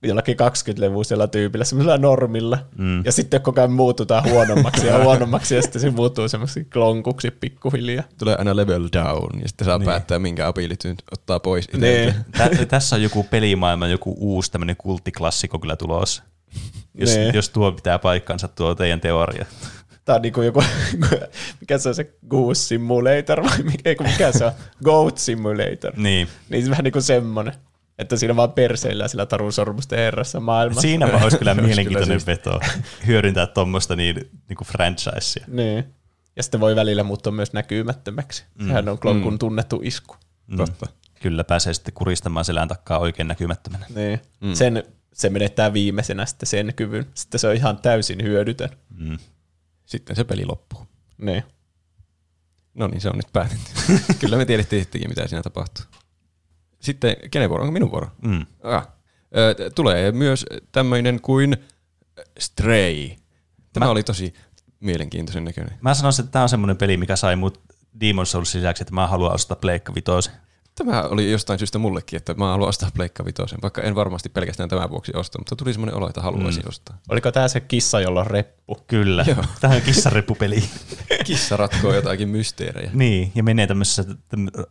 jollakin 20-levuisella tyypillä, semmoisella normilla, ja sitten koko ajan muututaan huonommaksi ja huonommaksi, ja sitten se muuttuu semmoisiksi klonkuksi pikkuhiljaa. Tulee aina level down, ja sitten saa päättää, minkä ability ottaa pois. Niin. Tässä on joku pelimaailma, joku uusi tämmöinen kulttiklassikko kyllä tulossa, jos tuo pitää paikkansa, tuo teidän teoria. Tämä on niin joku, mikä se on se Goose Simulator, vai mikä se on? Goat Simulator. Niin vähän niin kuin semmoinen. Että siinä vaan perseillään sillä Tarun Sormusten herrassa maailmassa. Siinä vaan olisi kyllä mielenkiintoinen veto hyödyntää tuommoista niin kuin franchisea. Niin. Ja sitten voi välillä muuttua myös näkymättömäksi. Sehän on klonkun tunnettu isku. Totta. Kyllä pääsee sitten kuristamaan selän takkaa oikein näkymättömänä. Niin. Se menettää viimeisenä sitten sen kyvyn. Sitten se on ihan täysin hyödytön. Sitten se peli loppuu. Niin. No niin, se on nyt päätetty. Kyllä me tiedettiin, mitä siinä tapahtuu. Sitten, kenen vuoro? Onko minun vuoro? Tulee myös tämmöinen kuin Stray. Tämä oli tosi mielenkiintoisen näköinen. Mä sanoisin, että tämä on semmoinen peli, mikä sai mut Demon's Souls lisäksi, että mä haluan ostaa Pleikka 5. Tämä oli jostain syystä mullekin, että mä haluan ostaa Pleikka 5, vaikka en varmasti pelkästään tämän vuoksi osta, mutta tuli semmoinen olo, että haluaisin ostaa. Oliko tämä se kissa, jolla on reppu? Kyllä. Joo. Tämä on kissareppupeli. Kissa ratkoo jotakin mysteerejä. Niin, ja menee tämmöisessä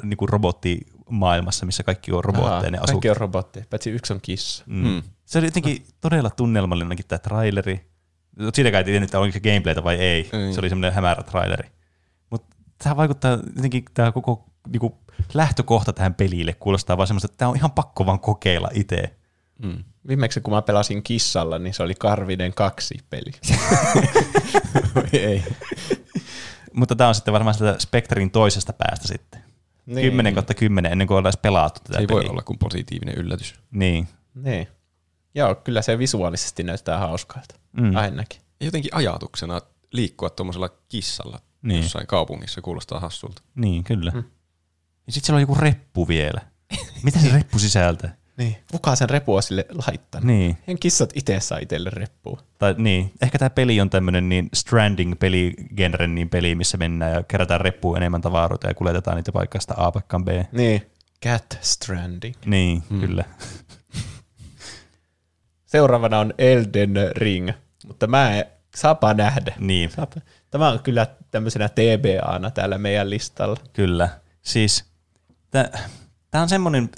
niinku robotti maailmassa, missä kaikki on robotteja. Ne kaikki on robotteja, paitsi yksi on kissa. Se oli jotenkin todella tunnelmallinenkin tämä traileri. Siitäkään ei tiennyt, onko se gameplaytä vai ei. Se oli semmoinen hämärä traileri. Mutta tämä vaikuttaa jotenkin, tämä koko niinku lähtökohta tähän pelille kuulostaa vaan semmoista, että tämä on ihan pakko vaan kokeilla itse. Viimeksi kun mä pelasin kissalla, niin se oli Karvinen 2 peli. Ei. Mutta tämä on sitten varmaan sieltä Spectrin toisesta päästä sitten. 10/10 ennen kuin ollaan pelattu tätä peliä. Se ei voi olla kuin positiivinen yllätys. Niin. Joo, kyllä se visuaalisesti näyttää hauskalta. Ainakin. Jotenkin ajatuksena liikkua tuommoisella kissalla jossain kaupungissa kuulostaa hassulta. Niin, kyllä. Ja sitten siellä on joku reppu vielä. Mitä se reppu sisältää? Niin. Kuka sen repua sille laittanut? Niin. En kissat itse saa itselle reppua. Tai niin. Ehkä tämä peli on tämmöinen niin stranding-peligenren niin peli, missä mennään ja kerätään reppuun enemmän tavaroita ja kuljetetaan niitä paikasta A paikkaan B. Niin. Cat Stranding. Niin, kyllä. Seuraavana on Elden Ring, mutta saapa nähdä. Niin. Tämä on kyllä tämmöisenä TBA:na täällä meidän listalla. Kyllä. Siis tämä on semmoinen...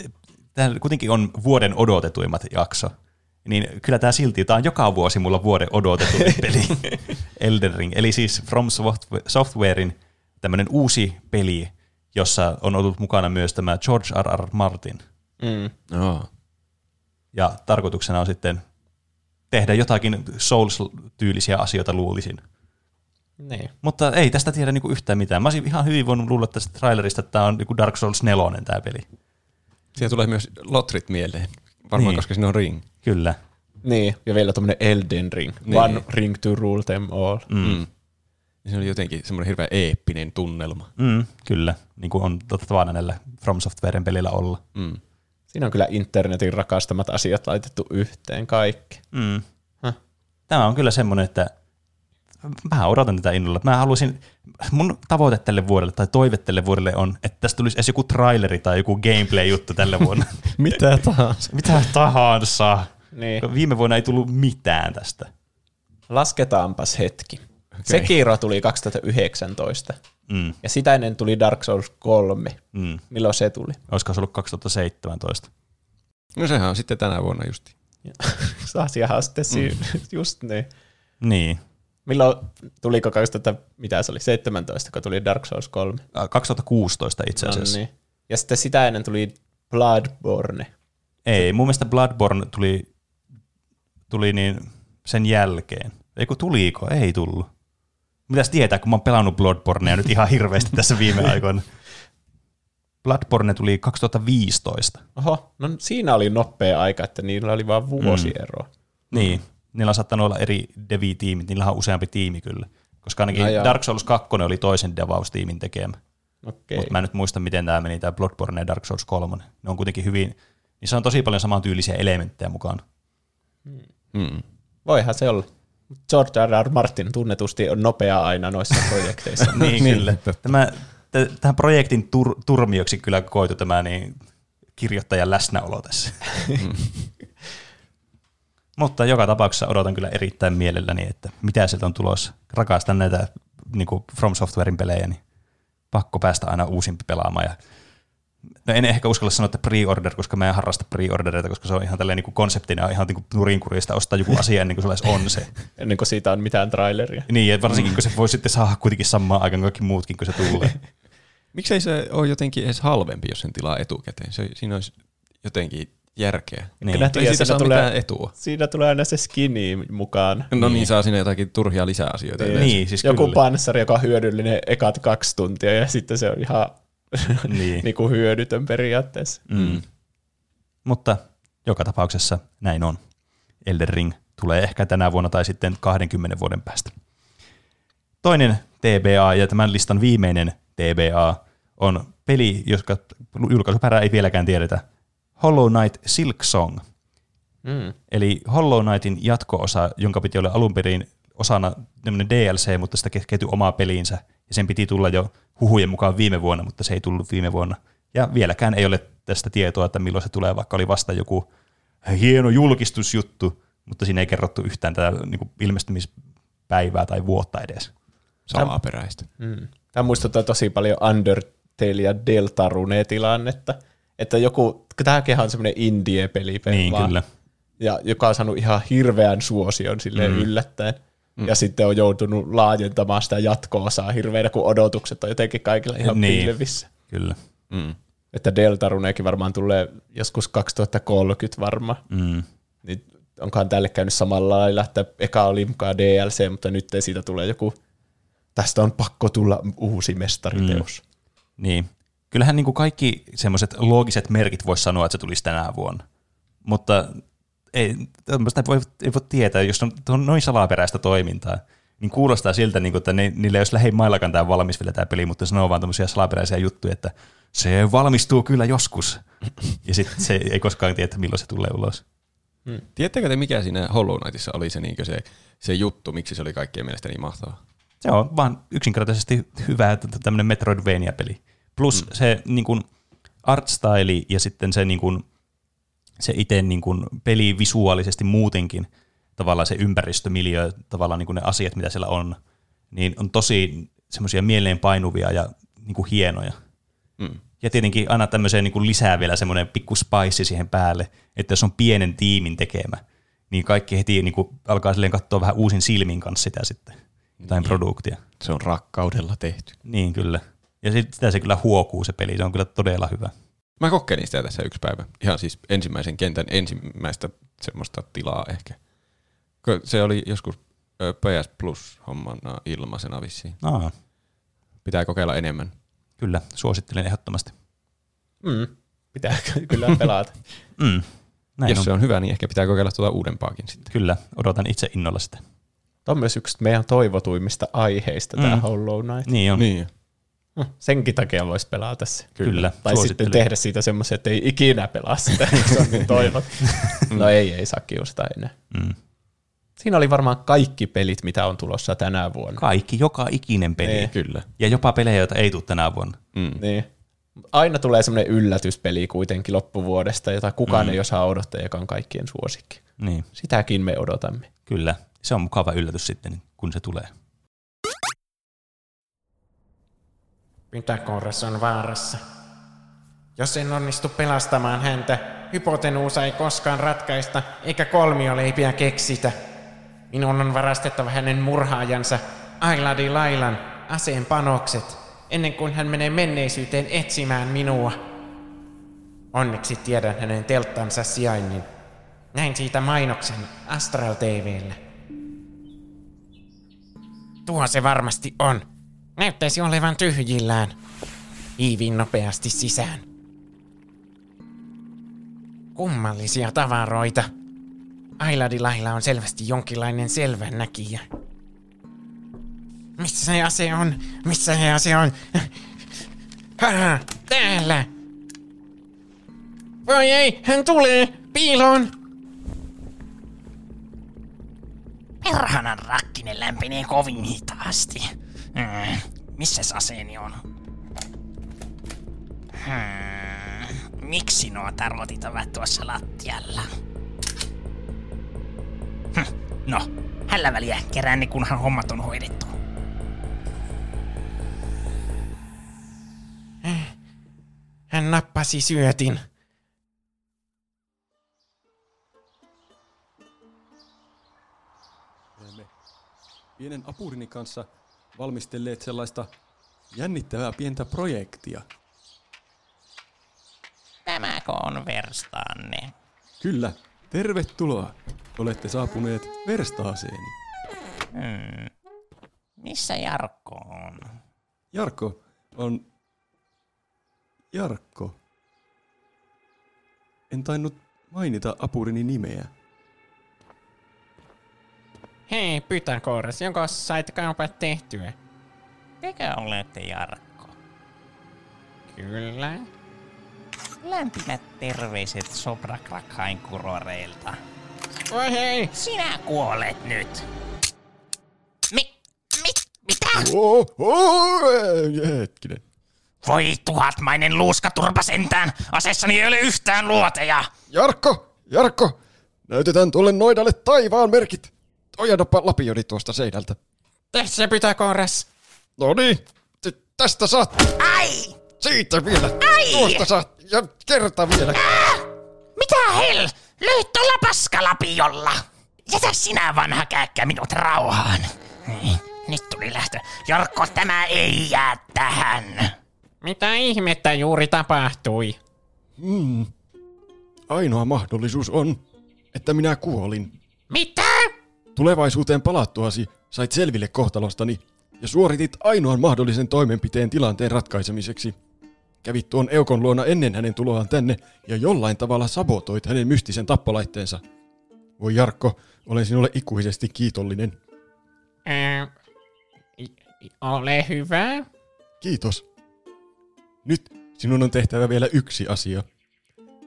Tämä kuitenkin on vuoden odotetuimmat jakso, niin kyllä tämä silti, tämä on joka vuosi mulla vuoden odotetuin peli, Elden Ring. Eli siis From Softwarein tämmöinen uusi peli, jossa on ollut mukana myös tämä George R.R. Martin. Ja tarkoituksena on sitten tehdä jotakin Souls-tyylisiä asioita, luulisin. Niin. Mutta ei tästä tiedä niinku yhtään mitään. Mä olisin ihan hyvin voinut luulla tästä trailerista, että tämä on niinku Dark Souls 4 tämä peli. Siihen tulee myös lotrit mieleen, varmaan niin, koska siinä on ring. Kyllä. Niin, ja vielä tommonen Elden Ring. Niin. One ring to rule them all. Mm. Se oli jotenkin semmoinen hirveän eeppinen tunnelma. Mm, kyllä, niin kuin on totta näillä From Softwaren pelillä olla. Mm. Siinä on kyllä internetin rakastamat asiat laitettu yhteen kaikki. Mm. Tämä on kyllä semmoinen, että mä odotan tätä innolla. Mä haluaisin, mun tavoite tälle vuodelle tai toive tälle vuodelle on, että tästä tulisi edes joku traileri tai joku gameplay-juttu tälle vuonna. Mitä tahansa. Mitä tahansa. Niin. Viime vuonna ei tullut mitään tästä. Lasketaanpas hetki. Okay. Sekiro tuli 2019, ja sitä ennen tuli Dark Souls 3. Mm. Milloin se tuli? Olisiko se ollut 2017? No sehän on sitten tänä vuonna justiin. Asiahan on sitten just niin. Niin. Milloin tuliko 2017, kun tuli Dark Souls 3? 2016 itse asiassa. No niin. Ja sitten sitä ennen tuli Bloodborne. Ei, mun mielestä Bloodborne tuli niin sen jälkeen. Eiku tuliko? Ei tullut. Mitäs tietää, kun mä oon pelannut Bloodbornea nyt ihan hirveästi tässä viime aikoina. Bloodborne tuli 2015. Oho, no siinä oli nopea aika, että niillä oli vaan vuosiero. Niin, niillä on saattanut olla eri dev-tiimit, niillä on useampi tiimi kyllä. Koska ainakin Dark Souls 2 oli toisen devaustiimin tekemä. Okay. Mutta mä en nyt muista, miten tämä meni, tämä Bloodborne ja Dark Souls 3. Ne on kuitenkin hyvin, niissä on tosi paljon samantyylisiä elementtejä mukaan. Mm. Voihan se olla. George R.R. Martin tunnetusti on nopea aina noissa projekteissa. Niin kyllä. Tähän projektin turmioksi kyllä koitu tämä niin, kirjoittajan läsnäolo tässä. Mutta joka tapauksessa odotan kyllä erittäin mielelläni, että mitä sieltä on tulossa. Rakastan näitä niin kuin From Softwaren pelejä, niin pakko päästä aina uusimpi pelaamaan. Ja no en ehkä uskalla sanoa, että pre-order, koska mä en harrasta pre-ordereita, koska se on ihan tälleen niin kuin konseptina ihan niin kuin nurinkurista ostaa joku asia ennen kuin sellainen on se. Ennen kuin siitä on mitään traileria. Niin, ja varsinkin kun se voi sitten saada kuitenkin samaan aikaan kaikki muutkin, kun se tulee. Miksei se ole jotenkin edes halvempi, jos sen tilaa etukäteen? Siinä olisi jotenkin järkeä. Niin. Ei siitä saa mitään etua. Siinä tulee aina se skini mukaan. No niin, saa siinä jotakin turhia lisäasioita. Niin, siis joku panssari, joka on hyödyllinen ekat 2 tuntia, ja sitten se on ihan... niin. Niin kuin hyödytön periaatteessa. Mm. Mutta joka tapauksessa näin on. Elden Ring tulee ehkä tänä vuonna tai sitten 20 vuoden päästä. Toinen TBA ja tämän listan viimeinen TBA on peli, joska julkaisuperää ei vieläkään tiedetä. Hollow Knight Silksong. Eli Hollow Knightin jatko-osa, jonka piti olla alun perin osana DLC, mutta sitä kehkeytyi omaa peliinsä. Ja sen piti tulla jo huhujen mukaan viime vuonna, mutta se ei tullut viime vuonna. Ja vieläkään ei ole tästä tietoa, että milloin se tulee, vaikka oli vasta joku hieno julkistusjuttu, mutta siinä ei kerrottu yhtään tätä niin kuin ilmestymispäivää tai vuotta edes. Salaperäistä. Tämä muistuttaa tosi paljon Undertale ja Deltarune-tilannetta. Että joku, tämäkin on semmoinen indie-peli. Niin, kyllä. Ja joka on saanut ihan hirveän suosion silleen yllättäen. Ja sitten on joutunut laajentamaan sitä jatko-osaa hirveänä, kun odotukset on jotenkin kaikilla ihan piilevissä. Kyllä. Että Deltaruneekin varmaan tulee joskus 2030 varmaan. Niin onkohan tälle käynyt samalla lailla, että eka oli mukaan DLC, mutta nyt ei siitä tule joku, tästä on pakko tulla uusi mestariteos. Niin. Kyllähän niin kuin kaikki semmoiset loogiset merkit voisi sanoa, että se tulisi tänä vuonna. Mutta... Ei voi tietää, jos on noin salaperäistä toimintaa, niin kuulostaa siltä, että niillä ei olisi lähimaillakaan tämä valmis vielä tämä peli, mutta se on vaan tämmöisiä salaperäisiä juttuja, että se valmistuu kyllä joskus, ja sitten se ei koskaan tiedä, milloin se tulee ulos. Tiedättekö te, mikä siinä Hollow Knightissa oli se juttu, miksi se oli kaikkien mielestä niin mahtavaa? Se on vaan yksinkertaisesti hyvä tämmöinen Metroidvania-peli, plus se niin kuin artstyle ja sitten se... Niin kuin se itse niin peli visuaalisesti muutenkin, tavallaan se ympäristömiljö, tavallaan niin ne asiat, mitä siellä on, niin on tosi semmoisia mieleenpainuvia ja niin hienoja. Ja tietenkin aina tämmöiseen niin lisää vielä semmoinen pikku spice siihen päälle, että jos on pienen tiimin tekemä, niin kaikki heti niin alkaa silleen katsoa vähän uusin silmin kanssa sitä sitten, jotain produktia. Se on rakkaudella tehty. Niin kyllä. Ja sitä se kyllä huokuu se peli, se on kyllä todella hyvä. Mä kokeilin sitä tässä yksi päivä. Ihan siis ensimmäisen kentän ensimmäistä semmoista tilaa ehkä. Se oli joskus PS Plus-hommana ilmaisena vissiin. Aha. Pitää kokeilla enemmän. Kyllä, suosittelen ehdottomasti. Mm. Pitää kyllä pelata. Mm. Jos on. Se on hyvä, niin ehkä pitää kokeilla tuota uudempaakin sitten. Kyllä, odotan itse innolla sitä. Tämä on myös yksi meidän toivotuimmista aiheista, tämä Hollow Knight. Niin on. Niin. Senkin takia voisi pelata se. Kyllä. Tai sitten tehdä siitä semmoisen, että ei ikinä pelaa sitä, se on niin toivot. No ei saa kiusata enää. Mm. Siinä oli varmaan kaikki pelit, mitä on tulossa tänä vuonna. Kaikki, joka ikinen peli. Niin. Kyllä. Ja jopa pelejä, joita ei tule tänä vuonna. Mm. Niin. Aina tulee semmoinen yllätyspeli kuitenkin loppuvuodesta, jota kukaan ei osaa odottaa, joka on kaikkien suosikki. Niin. Sitäkin me odotamme. Kyllä. Se on mukava yllätys sitten, kun se tulee. Pythagoras on vaarassa. Jos en onnistu pelastamaan häntä, hypotenuusa ei koskaan ratkaista, eikä kolmioleipiä keksitä. Minun on varastettava hänen murhaajansa, Ailadi Lailan, aseen panokset, ennen kuin hän menee menneisyyteen etsimään minua. Onneksi tiedän hänen telttansa sijainnin. Näin siitä mainoksen Astral TV:llä. Tuo se varmasti on. Näyttäisi olevan tyhjillään. Hiivin nopeasti sisään. Kummallisia tavaroita. Ailadi Laila on selvästi jonkinlainen selvänäkijä. Missä se ase on? Missä se ase on? Haha, täällä! Voi ei, hän tulee! Piiloon! Perhanan rakkinen lämpenee kovin hitaasti. Missäs aseeni on? Miksi nuo tarvotit ovat tuossa lattialla? No, hällä väliä kerään ne, kunhan hommat on hoidettu. Hän nappasi syötin. Me pienen apurini kanssa valmistelleet sellaista jännittävää pientä projektia. Tämäkö on verstaanne? Kyllä, tervetuloa. Olette saapuneet verstaaseeni. Missä Jarkko on? Jarkko. En tainnut mainita apurini nimeä. Hei Pythagoras, jonko sait kaupat tehtyä? Tekö olette Jarkko? Kyllä. Lämpimät terveiset Sobrakrakhain kuroreilta. Oi hei! Sinä kuolet nyt! Mitä? Hetkinen. Voi tuhatmainen luuskaturpa sentään! Asessani ei ole yhtään luoteja! Jarkko! Näytetään tuolle noidalle taivaan merkit! Ojenapa lapioni tuosta seinältä. Tässä Pythagoras. Noniin, tästä saat. Ai! Siitä vielä. Ai! Tuosta saat ja kerta vielä. Mitä hell? Löi tuolla paskalapiolla. Jätä sinä vanha kääkkä minut rauhaan. Nyt tuli lähtö. Jarkko, tämä ei jää tähän. Mitä ihmettä juuri tapahtui? Ainoa mahdollisuus on, että minä kuolin. Mitä? Tulevaisuuteen palattuasi sait selville kohtalostani ja suoritit ainoan mahdollisen toimenpiteen tilanteen ratkaisemiseksi. Kävit tuon eukon luona ennen hänen tuloaan tänne ja jollain tavalla sabotoit hänen mystisen tappolaitteensa. Voi Jarkko, olen sinulle ikuisesti kiitollinen. Ole hyvä. Kiitos. Nyt sinun on tehtävä vielä yksi asia.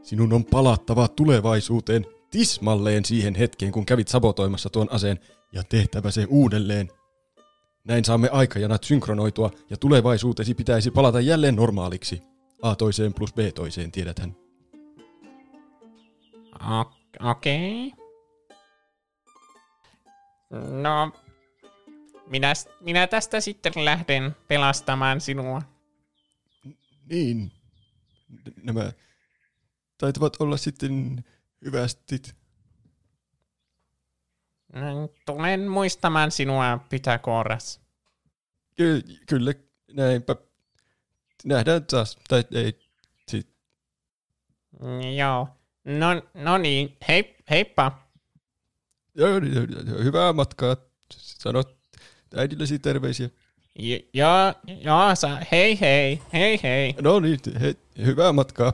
Sinun on palattava tulevaisuuteen. Tismalleen siihen hetkeen, kun kävit sabotoimassa tuon aseen, ja tehtävä se uudelleen. Näin saamme aikajanat synkronoitua, ja tulevaisuutesi pitäisi palata jälleen normaaliksi. A-toiseen plus B-toiseen, tiedäthän. Okei. No, minä tästä sitten lähden pelastamaan sinua. Niin. Nämä taitavat olla sitten... Hyvästit. Tulen muistamaan sinua, Pythagoras. Kyllä, näinpä. Nähdään taas, tai ei. Joo, no niin, heippa. Hyvää matkaa. Sanot äidillesi terveisiä. Joo, hei. No niin, hyvää matkaa.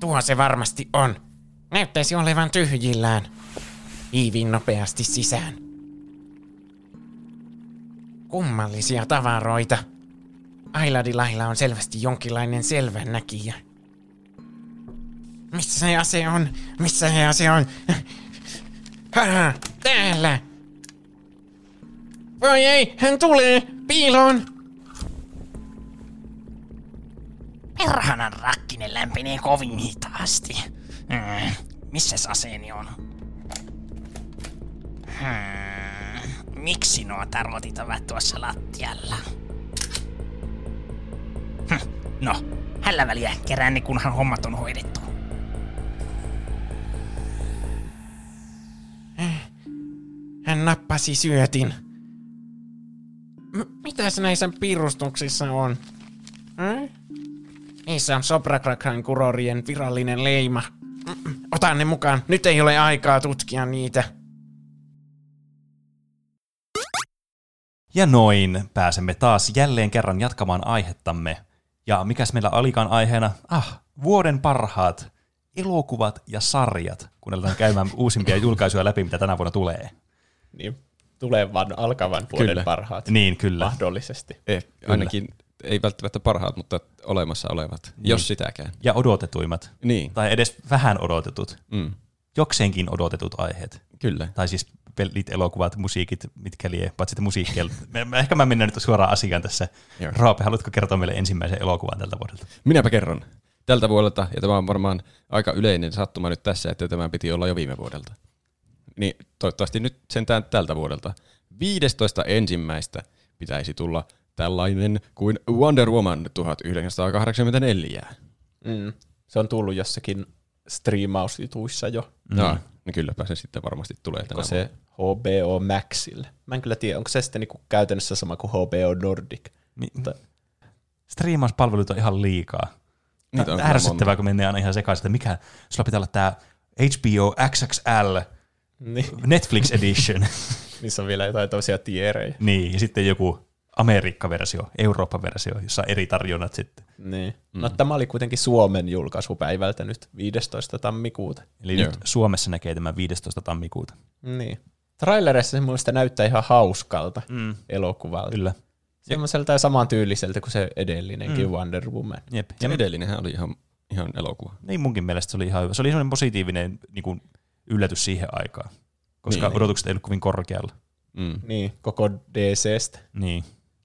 Tuo se varmasti on. Näyttäisi olevan tyhjillään. Hiivin nopeasti sisään. Kummallisia tavaroita. Ailadilailla on selvästi jonkinlainen selvänäkijä. Missä se ase on? Missä se ase on? Haha, täällä! Voi ei, hän tulee! Piiloon! Perhanan rakkinen lämpenee kovin hitaasti. Missäs aseeni on? Miksi nuo tarotit ovat tuossa lattialla? No, hällä väliä kerään ne, kunhan hommat on hoidettu. Hän nappasi syötin. Mitäs näissä piirustuksissa on? Niissä on Sobrakrakhan kurorien virallinen leima. Ota ne mukaan, nyt ei ole aikaa tutkia niitä. Ja noin, pääsemme taas jälleen kerran jatkamaan aihettamme. Ja mikäs meillä olikaan aiheena? Vuoden parhaat elokuvat ja sarjat, kun aletaan käymään uusimpia julkaisuja läpi, mitä tänä vuonna tulee. Niin, tulevan alkavan vuoden parhaat. Niin, kyllä. Mahdollisesti. Ainakin ei välttämättä parhaat, mutta olemassa olevat, jos sitäkään. Ja odotetuimmat. Niin. Tai edes vähän odotetut. Jokseenkin odotetut aiheet. Kyllä. Tai siis pelit, elokuvat, musiikit, mitkä lie, paitsi että musiikkia. Ehkä mä mennään nyt suoraan asiaan tässä. Roope, haluatko kertoa meille ensimmäisen elokuvan tältä vuodelta? Minäpä kerron. Tältä vuodelta, ja tämä on varmaan aika yleinen sattuma nyt tässä, että tämä piti olla jo viime vuodelta. Niin toivottavasti nyt sentään tältä vuodelta. 15.1. pitäisi tulla tällainen kuin Wonder Woman 1984. Se on tullut jossakin striimausjutuissa jo. No kylläpä se sitten varmasti tulee tänään. Onko se HBO Maxille? Mä en kyllä tiedä, onko se sitten niinku käytännössä sama kuin HBO Nordic. Striimauspalveluita on ihan liikaa. Niitä on ärsyttävää, kun mennään aina ihan sekaisin, että mikä, sulla pitää olla tää HBO XXL Netflix Edition. Niissä on vielä jotain toisia tierejä. Niin, ja sitten joku Amerikka-versio, Eurooppa-versio, jossa on eri tarjonnat sitten. Niin. No tämä oli kuitenkin Suomen julkaisupäivältä nyt 15. tammikuuta. Eli nyt Suomessa näkee tämän 15. tammikuuta. Niin. Trailerissa se mielestäni näyttää ihan hauskalta elokuvalta. Kyllä. Semmoiselta ja samantyyliseltä kuin se edellinenkin Wonder Woman. Jep. Ja edellinenhän oli ihan elokuva. Niin munkin mielestä se oli ihan hyvä. Se oli sellainen positiivinen niin kuin yllätys siihen aikaan, koska odotukset ei ollut kovin korkealla. Niin, koko DC:stä. Niin.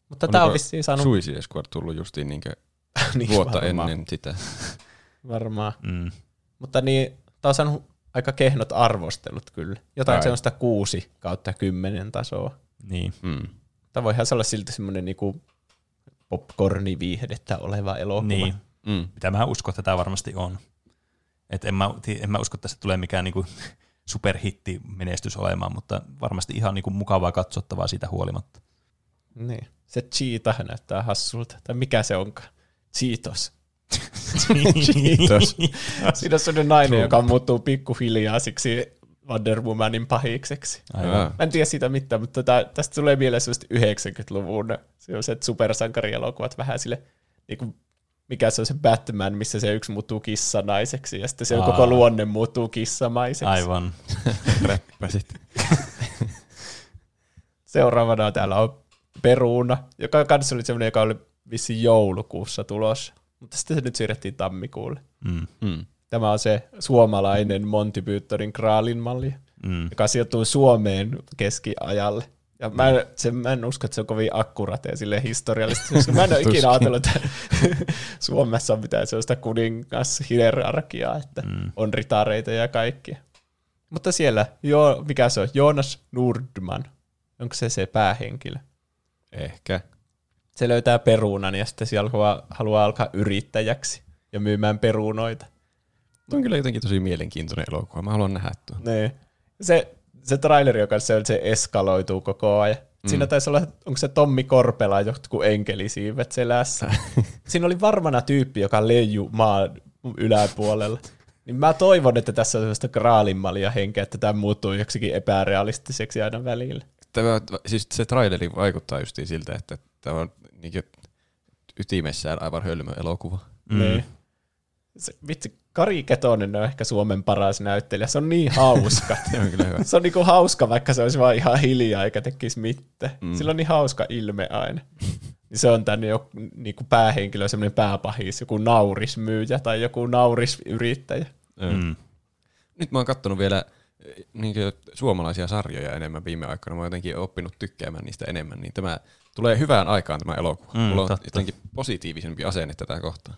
Mutta tämä on vissiin saanut... Suicide Squad tullut justiin vuotta ennen sitä. Varmaan. Mutta niin, tämä on saanut aika kehnot arvostelut kyllä. Jotain sellaista 6/10 tasoa. Niin. Tämä voihan se olla silti semmoinen niinku popcorniviihdettä oleva elokuva. Niin. Mitä mä uskon, että tämä varmasti on. Et en mä usko, että tästä tulee mikään niinku superhitti menestys olemaan, mutta varmasti ihan niinku mukavaa katsottavaa siitä huolimatta. Niin. Se cheetah näyttää hassulta. Tai mikä se onkaan? Cheetos. Cheetos. Siinä on sellainen nainen, joka muuttuu pikkuhiljaa siksi Wonder Womanin pahikseksi. Mä en tiedä siitä mitään, mutta tästä tulee mieleen sellaista 90-luvun. Se on se, että supersankarielokuvat vähän sille, niin kuin, mikä se on se Batman, missä se yksi muuttuu kissanaiseksi ja sitten se koko luonne muuttuu kissamaiseksi. Aivan. Räppäsit. Seuraavana täällä on Peruna, joka kanssa oli semmoinen, joka oli vissiin joulukuussa tulossa. Mutta sitten se nyt siirrettiin tammikuulle. Tämä on se suomalainen Monty Pythonin Kraalin malli, joka sijoittuu Suomeen keskiajalle. Ja mä en usko, että se on kovin akkuratea silleen historiallisesti. Mä en ole ikinä ajatellut, että Suomessa on mitään sellaista kuningashierarkiaa, että on ritareita ja kaikki. Mutta siellä, mikä se on? Joonas Nordman. Onko se päähenkilö? Ehkä. Se löytää perunan ja sitten se haluaa alkaa yrittäjäksi ja myymään perunoita. Tuo on kyllä jotenkin tosi mielenkiintoinen elokuva. Mä haluan nähdä tuon. Se traileri, joka se eskaloituu koko ajan. Siinä taisi olla, onko se Tommi Korpela jotkut enkelisiivet selässä. Siinä oli varmana tyyppi, joka leijuu maan yläpuolella. Niin mä toivon, että tässä on sellaista graalinmalia henkeä, että tämä muuttuu joksikin epärealistiseksi aina välillä. Tämä, siis se traileri vaikuttaa justiin siltä, että tämä on niin ytimessään aivan hölmö elokuva. Mm. Vitsi, Kari Ketonen on ehkä Suomen paras näyttelijä. Se on niin hauska. Se on niinku hauska, vaikka se olisi vaan ihan hiljaa eikä tekisi mitään. Mm. Sillä on niin hauska ilme aina. Se on tänne joku niinku päähenkilö, semmoinen pääpahis, joku naurismyyjä tai joku naurisyrittäjä. Mm. Nyt mä oon kattonut vielä niin kuin suomalaisia sarjoja enemmän viime aikoina. Mä oon jotenkin oppinut tykkäämään niistä enemmän. Niin tämä tulee hyvään aikaan tämä elokuva. Mulla on jotenkin positiivisempi asenne tätä kohtaan.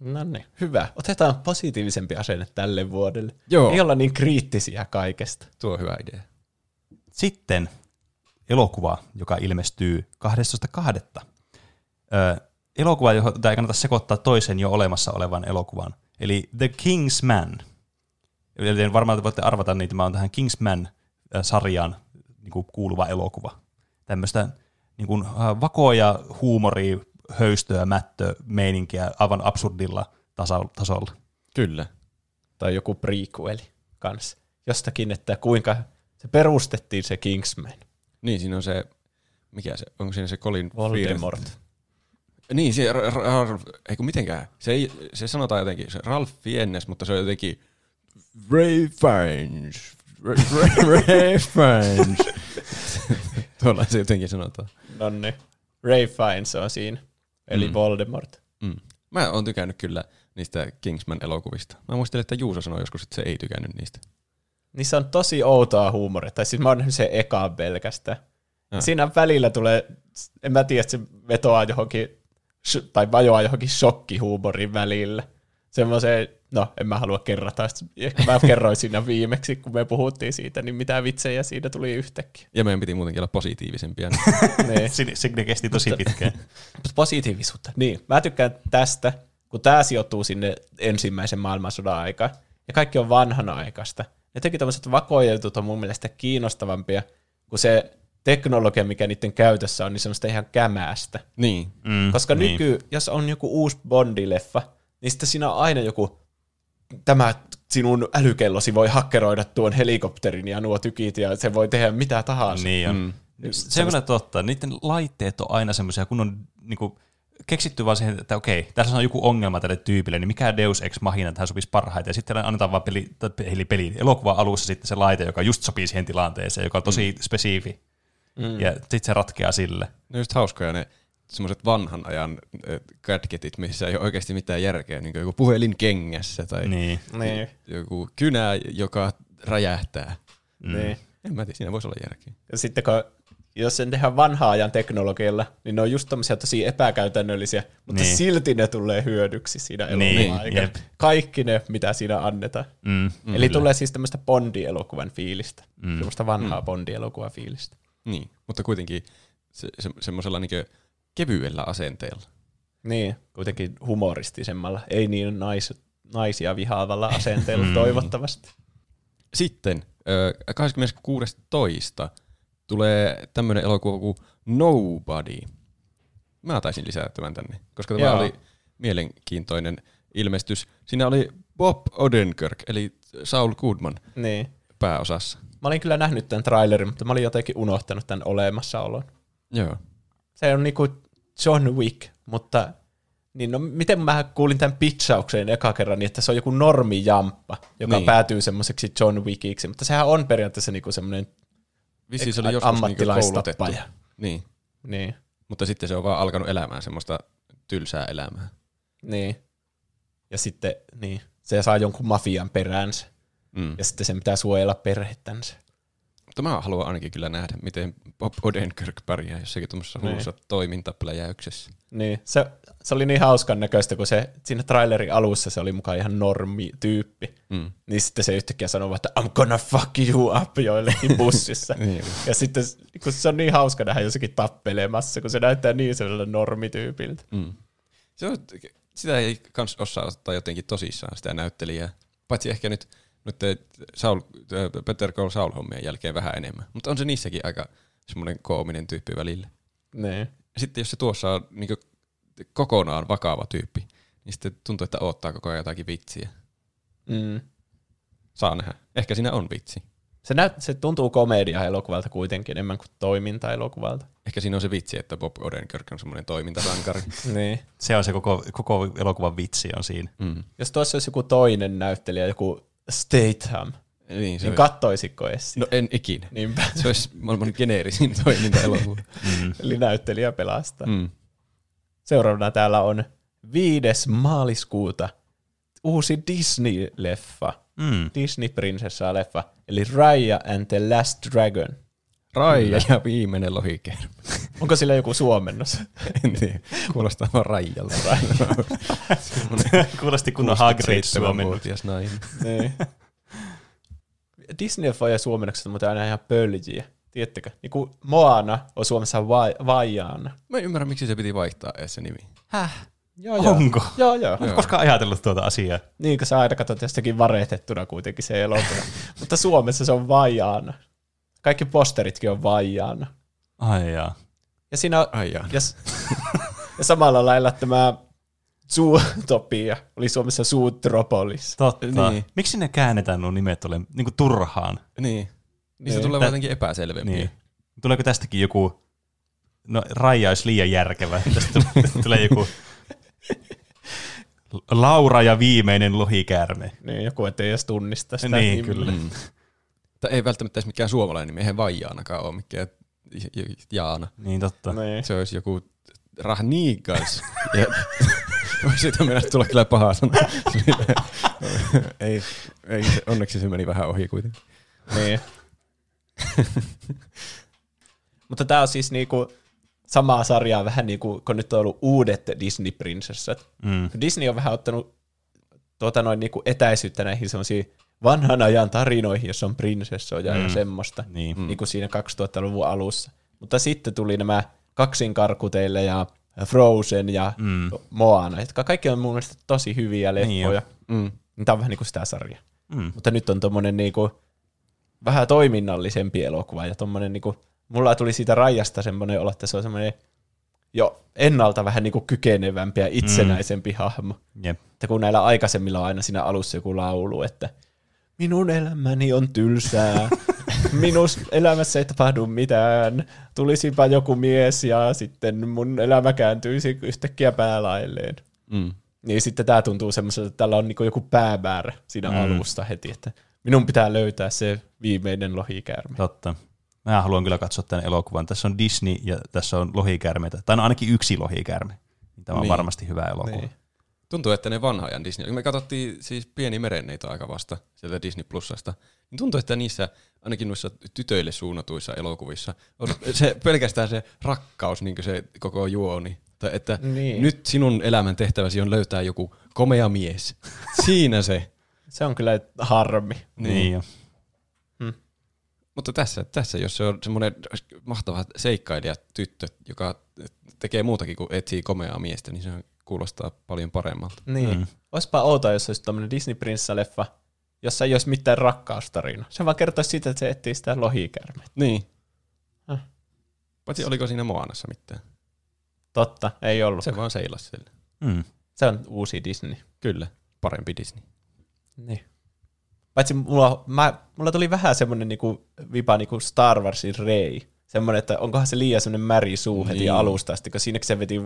No niin, hyvä. Otetaan positiivisempi asenne tälle vuodelle. Joo. Ei olla niin kriittisiä kaikesta. Tuo on hyvä idea. Sitten elokuva, joka ilmestyy 12.2. Elokuva, jota ei kannata sekoittaa toisen jo olemassa olevan elokuvan. Eli The Kingsman. Eli varmaan voitte arvata, niin tämä on tähän Kingsman-sarjaan niin kuuluva elokuva. Tämmöistä niin kuin vakoja huumoria, höystöä, mättömeininkiä aivan absurdilla tasolla. Kyllä. Tai joku prequel kanssa. Jostakin, että kuinka se perustettiin se Kingsman. Niin, siinä on se, mikä se, onko siinä se Colin Voldemort. Field? Niin, se, ei kun mitenkään. Se sanotaan jotenkin, se Ralph Fiennes, mutta se on jotenkin Revenge. Revenge. Tuolla se jotenkin sanotaan. Nonni. Ray Fiennes on siinä, eli Voldemort. Mm. Mä oon tykännyt kyllä niistä Kingsman-elokuvista. Mä muistelin, että Juuso sanoi joskus, että se ei tykännyt niistä. Niissä on tosi outoa huumoria. Tai siis mä oon nähnyt sen ekaan pelkästään. Siinä välillä tulee, en mä tiedä, että se vetoaa johonkin, tai vajoaa johonkin shokkihuumorin välillä. Semmoiseen, no en mä halua kerrata, ehkä mä kerroin siinä viimeksi, kun me puhuttiin siitä, niin mitä vitsejä siinä tuli yhtäkkiä. Ja meidän piti muutenkin olla positiivisempia. Sinne kesti tosi pitkään. Positiivisuutta, niin. Mä tykkään tästä, kun tää sijoittuu sinne ensimmäisen maailmansodan aikaan, ja kaikki on vanhanaikaista. Jotenkin tommoset vakoiltut on mun mielestä kiinnostavampia, kun se teknologia, mikä niiden käytössä on, niin semmoista ihan kämästä. Niin. Koska jos on joku uusi Bondi-leffa, niin sitten siinä on aina joku, tämä sinun älykellosi voi hakkeroida tuon helikopterin ja nuo tykit, ja se voi tehdä mitä tahansa. Niin on. Se on totta. Niiden laitteet on aina semmoisia, kun on niinku keksitty vaan siihen, että okei, tässä on joku ongelma tälle tyypille, niin mikä Deus Ex Machina tähän sopisi parhaiten, ja sitten annetaan vaan peli elokuvan alussa sitten se laite, joka just sopii siihen tilanteeseen, joka on tosi spesifi. Ja sitten se ratkeaa sille. No just hauskoja ne semmoiset vanhan ajan gadgetit, missä ei ole oikeasti mitään järkeä, niin kuin joku puhelin kengässä tai joku kynä, joka räjähtää. En mä tiedä, siinä voisi olla järkeä. Ja sitten kun, jos sen tehdään vanhan ajan teknologialla, niin ne on just tommosia tosi epäkäytännöllisiä, mutta silti ne tulee hyödyksi siinä elokuvan aikana. Kaikki ne, mitä siinä annetaan. Eli tulee siis tämmöistä Bondi-elokuvan fiilistä, semmoista vanhaa Bondi-elokuvan fiilistä. Niin, mutta kuitenkin semmoisella niin kevyellä asenteella. Niin, kuitenkin humoristisemmalla, ei niin naisia vihaavalla asenteella toivottavasti. Sitten 26.2. tulee tämmöinen elokuva kuin Nobody. Mä taisin lisää tämän tänne, koska tämä oli mielenkiintoinen ilmestys. Siinä oli Bob Odenkirk, eli Saul Goodman pääosassa. Mä olin kyllä nähnyt tämän trailerin, mutta mä olin jotenkin unohtanut tämän olemassaolon. Joo. Se on niinku John Wick, mutta niin no, miten mä kuulin tämän pitchaukseen eka kerran, niin että se on joku normijamppa, joka päätyy semmoiseksi John Wickiksi, mutta sehän on periaatteessa niinku semmoinen ammattilaistappaja. Niin. Mutta sitten se on vaan alkanut elämään semmoista tylsää elämää. Niin. Ja sitten se saa jonkun mafian peräänsä. Ja sitten sen pitää suojella perhettänsä. Mutta mä haluan ainakin kyllä nähdä, miten Bob Odenkirk pärjää jossakin tuossa huussa toimintapläjäyksessä. Niin, se oli niin hauskan näköistä, kun se siinä trailerin alussa se oli mukaan ihan normityyppi. Niin sitten se yhtäkkiä sanoo, että I'm gonna fuck you up joillekin bussissa. Ja sitten kun se on niin hauska nähdä jossakin tappelemassa, kun se näyttää niin sellaisella normityypiltä. Sitä ei kans osaa ottaa jotenkin tosissaan sitä näyttelijää, paitsi ehkä nyt Better Call Saul-hommien jälkeen vähän enemmän, mutta on se niissäkin aika semmoinen koominen tyyppi välillä. Nee. Sitten jos se tuossa on niin kokonaan vakava tyyppi, niin sitten tuntuu, että odottaa koko ajan jotakin vitsiä. Mm. Saa nähdä. Ehkä siinä on vitsi. Se tuntuu komedia-elokuvalta kuitenkin enemmän kuin toiminta-elokuvalta. Ehkä siinä on se vitsi, että Bob Odenkirk on semmoinen toimintarankari. Niin. Se on se koko elokuvan vitsi on siinä. Mm. Jos tuossa olisi joku toinen näyttelijä, joku Statham, niin kattoisitko edes? No en ikinä. Niinpä. Se olisi maailman geneerisin toiminta-elokuva. Eli näyttelijä pelastaa. Mm. Seuraavana täällä on 5. maaliskuuta uusi Disney-leffa. Mm. Disney-prinsessaa-leffa, eli Raya and the Last Dragon. Raya ja viimeinen lohikermi. Onko sillä joku suomennos? En tiedä. Kuulostaa vaan Rajalta. Kuulosti kunnon Hagrid-suomennos. Niin. Disney-leffoja suomennokset on muuten aina ihan pöljiä. Tiedättekö? Niin kuin Moana on Suomessa Vajaana. Mä en ymmärrä, miksi se piti vaihtaa edes se nimi. Häh? Joo. Onko? Joo. Oletko koskaan ajatellut tuota asiaa? Niin, kun sä aina katsot jostakin varetettuna kuitenkin se elokuva. Mutta Suomessa se on Vajaana. Kaikki posteritkin on Vajaana. Ai jaa. Ja siinä on... Ai jaa. Ja samalla lailla tämä Zootopia oli Suomessa Zootropolis. Totta. Niin. Miksi ne käännetään nuo nimet ole niin kuin turhaan? Niin. Se tulee jotenkin epäselvempiä. Niin. Tuleeko tästäkin joku... No, Raija olisi liian järkevä. Tästä tulee joku... Laura ja viimeinen lohikäärme. Niin, joku ettei edes tunnista sitä. Niin, kyllä. Mm. Tai ei välttämättä edes mikään suomalainen nimi, eihän Vaijaanakaan ole mikään Jaana. Niin, totta. Niin. Se olisi joku Rahniikas. Ja siitä mennä tulla kyllä paha sana. ei, onneksi se meni vähän ohi kuitenkin. Niin. Mutta tää on siis niinku... Samaa sarjaa vähän niin kuin, kun nyt on ollut uudet Disney-prinsessat. Mm. Disney on vähän ottanut niin kuin etäisyyttä näihin semmoisiin vanhan ajan tarinoihin, jossa on prinsessoja ja semmoista, niin kuin siinä 2000-luvun alussa. Mutta sitten tuli nämä Kaksinkarkuteille ja Frozen ja Moana, jotka kaikki on mun mielestä tosi hyviä leffoja. Niin tämä on vähän niin kuin sitä sarjaa. Mm. Mutta nyt on tommonen niin kuin vähän toiminnallisempi elokuva ja tommonen niin kuin mulla tuli siitä Rajasta semmoinen olo, että se on semmoinen jo ennalta vähän niin kuin kykenevämpi ja itsenäisempi hahmo. Yep. Että kun näillä aikaisemmilla on aina siinä alussa joku laulu, että minun elämäni on tylsää, minun elämässä ei tapahdu mitään, tulisipa joku mies ja sitten mun elämä kääntyisi yhtäkkiä päälailleen. Mm. Niin sitten tämä tuntuu semmoiselta, että tällä on niin kuin joku päämäärä siinä alusta heti, että minun pitää löytää se viimeinen lohikäärme. Totta. Mä haluan kyllä katsoa tämän elokuvan. Tässä on Disney ja tässä on lohikäärmeitä. Tai no ainakin yksi lohikäärme. Tämä on varmasti hyvä elokuva. Niin. Tuntuu, että ne vanha ajan Disney. Me katsottiin siis Pieni merenneito aika vasta sieltä Disney Plusasta. Tuntuu, että niissä, ainakin noissa tytöille suunnatuissa elokuvissa, on se, pelkästään se rakkaus, niin kuin se koko juoni. Että nyt sinun elämän tehtäväsi on löytää joku komea mies. Siinä se. Se on kyllä harmi. Niin jo. Mutta tässä, jos se on semmoinen mahtava seikkailijatyttö, joka tekee muutakin kuin etsii komeaa miestä, niin se kuulostaa paljon paremmalta. Niin. Mm. Olisipa outoa, jos olisi tämmöinen Disney-prinssaleffa, jossa ei olisi mitään rakkaustarina. Se vaan kertoisi siitä, että se etsii sitä lohikärmettä. Niin. Paitsi oliko siinä Moanassa mitään? Totta, ei ollut. Se vaan seilasi sille. Mm. Se on uusi Disney. Kyllä, parempi Disney. Niin. Paitsi mulla tuli vähän semmoinen niinku vipa niinku Star Warsin Rey. Semmoinen, että onkohan se liian semmoinen märi suu heti alusta asti, kun siinäkin se veti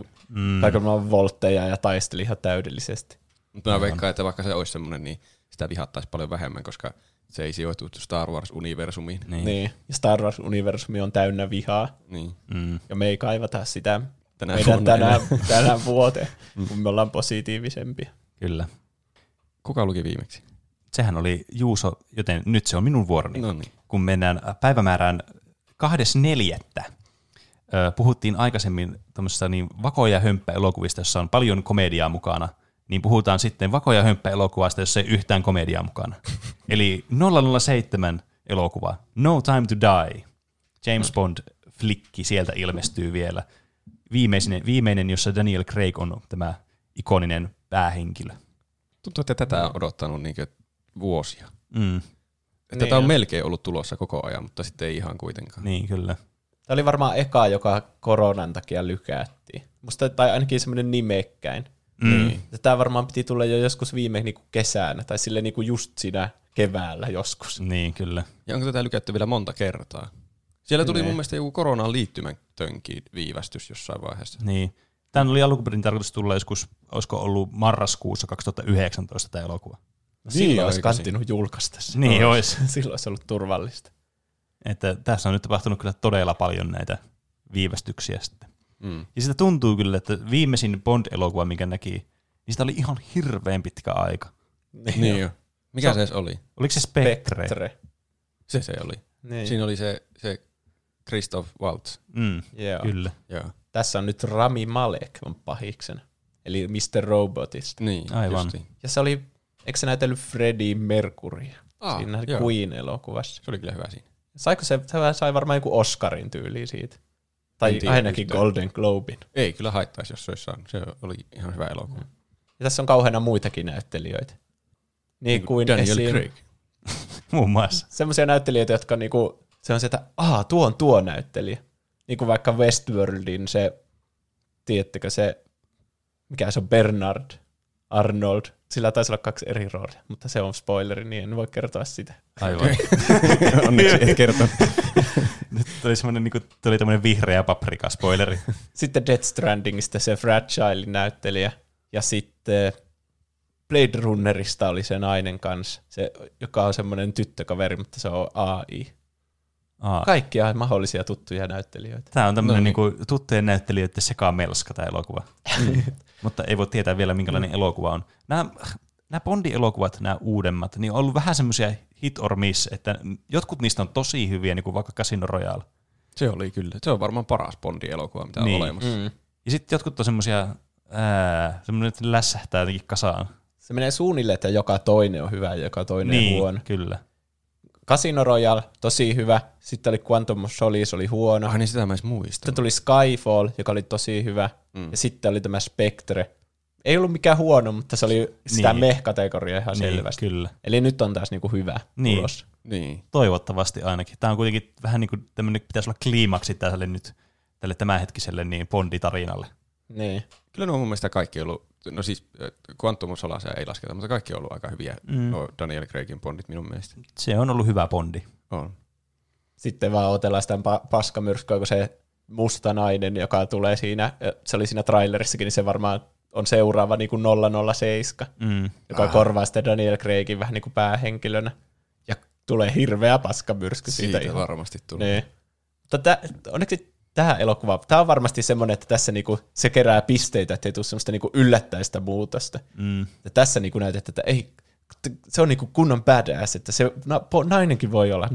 kaikenlaisia voltteja ja taisteli ihan täydellisesti. Mutta mä veikkaan, että vaikka se olisi semmoinen, niin sitä vihattaisi paljon vähemmän, koska se ei sijoitu Star Wars-universumiin. Niin. Ja Star Wars-universumi on täynnä vihaa. Niin. Mm. Ja me ei kaivata sitä tänään vuoteen, kun me ollaan positiivisempia. Kyllä. Kuka luki viimeksi? Sehän oli Juuso, joten nyt se on minun vuoroni. Noniin. Kun mennään päivämäärään 2.4. Puhuttiin aikaisemmin tämmöisistä niin vakoja hömppäelokuvista, jossa on paljon komediaa mukana. Niin puhutaan sitten vakoja hömppäelokuvasta, jossa ei yhtään komediaa mukana. Eli 007 elokuva, No Time to Die. James Bond-flikki sieltä ilmestyy vielä. Viimeinen, jossa Daniel Craig on tämä ikoninen päähenkilö. Tuntuu, että tätä on odottanut niinkö vuosia. Mm. Että tämä on melkein ollut tulossa koko ajan, mutta sitten ei ihan kuitenkaan. Niin, kyllä. Tämä oli varmaan eka, joka koronan takia lykättiin. Musta, tai ainakin semmoinen nimekkäin. Mm. Tämä varmaan piti tulla jo joskus viime niin kuin kesänä, tai sille niin kuin just siinä keväällä joskus. Niin, kyllä. Ja onko tätä lykätty vielä monta kertaa? Siellä tuli mun mielestä joku koronaan liittymätönkin viivästys jossain vaiheessa. Niin. Tämä oli alkuperin tarkoitus tulla joskus, olisiko ollut marraskuussa 2019 tämä elokuva. Silloin olisi kannattanut julkaista se. Niin olisi. Silloin olisi ollut turvallista. Että tässä on nyt tapahtunut kyllä todella paljon näitä viivästyksiä sitten. Mm. Ja sitä tuntuu kyllä, että viimeisin Bond-elokuva, minkä näki, niin sitä oli ihan hirveän pitkä aika. Niin jo. Mikä se oli? Oliko se Spectre? Se oli. Niin. Siinä oli se Christoph Waltz. Mm, yeah. Kyllä. Yeah. Tässä on nyt Rami Malek on pahiksena. Eli Mr. Robotista. Niin, aivan. Justiin. Ja se oli, eikö se näytellyt Freddie Mercurya siinä Queen-elokuvassa? Se oli kyllä hyvä siinä. Saiko sai varmaan joku Oscarin tyyli siitä. Tai ainakin yhtään. Golden Globin. Ei kyllä haittaisi, jos se olisi saanut. Se oli ihan hyvä elokuva. Ja tässä on kauheena muitakin näyttelijöitä. Niin kuin Daniel Craig. Muun muassa. Semmoisia näyttelijöitä, jotka on niinku, se on se, että tuo on tuo näyttelijä. Niin kuin vaikka Westworldin se, tiedättekö se, mikä se on, Bernard Arnold. Sillä taisi olla 2 eri roolia, mutta se on spoileri, niin en voi kertoa sitä. Aivan. Onneksi et kertonut. Nyt tuli tämmöinen vihreä paprika-spoileri. Sitten Death Strandingista se Fragile näyttelijä ja sitten Blade Runnerista oli se nainen kanssa, se, joka on semmoinen tyttökaveri, mutta se on AI. Kaikkia mahdollisia tuttuja näyttelijöitä. Tämä on tämmöinen niin tuttujen näyttelijöiden sekamelska tämä elokuva. Mutta ei voi tietää vielä, minkälainen elokuva on. Nämä Bondi-elokuvat, nämä uudemmat, niin on ollut vähän semmoisia hit or miss, että jotkut niistä on tosi hyviä, niin kuin vaikka Casino Royale. Se oli kyllä. Se on varmaan paras Bondi-elokuva, mitä on olemassa. Mm. Ja sitten jotkut on semmoisia, että lässähtää jotenkin kasaan. Se menee suunnilleen, että joka toinen on hyvä ja joka toinen huono. Kyllä. Casino Royale, tosi hyvä. Sitten oli Quantum of Solace, oli huono. Ai niin, sitä mä edes muistan. Sitten tuli Skyfall, joka oli tosi hyvä. Mm. Ja sitten oli tämä Spectre. Ei ollut mikään huono, mutta se oli sitä meh-kategoriaa ihan selvästi. Kyllä. Eli nyt on taas niinku hyvä ulos. Niin. Toivottavasti ainakin. Tämä on kuitenkin vähän niin kuin tämmöinen, pitäisi olla kliimaksi tälle tämänhetkiselle niin Bondi-tarinalle. Niin. Kyllä nuo mun mielestä kaikki on ollut, no siis Quantum of Solace ei lasketa, mutta kaikki on ollut aika hyviä Daniel Craigin Bondit minun mielestä. Se on ollut hyvä Bondi. On. Sitten vaan otellaan sitä paskamyrskyä, kun se musta nainen, joka tulee siinä, se oli siinä trailerissakin, niin se varmaan on seuraava niin kuin 007, joka korvaa sitä Daniel Craigin vähän niin kuin päähenkilönä. Ja tulee hirveä paskamyrsky siitä varmasti tulee. Niin. Mutta onneksi tähän elokuvaan. Tämä on varmasti semmoinen, että tässä niinku se kerää pisteitä, ettei tule semmoista niinku yllättäistä muutosta. Mm. Ja tässä niinku näytetään, että ei, se on niinku kunnon badass, että se nainenkin voi olla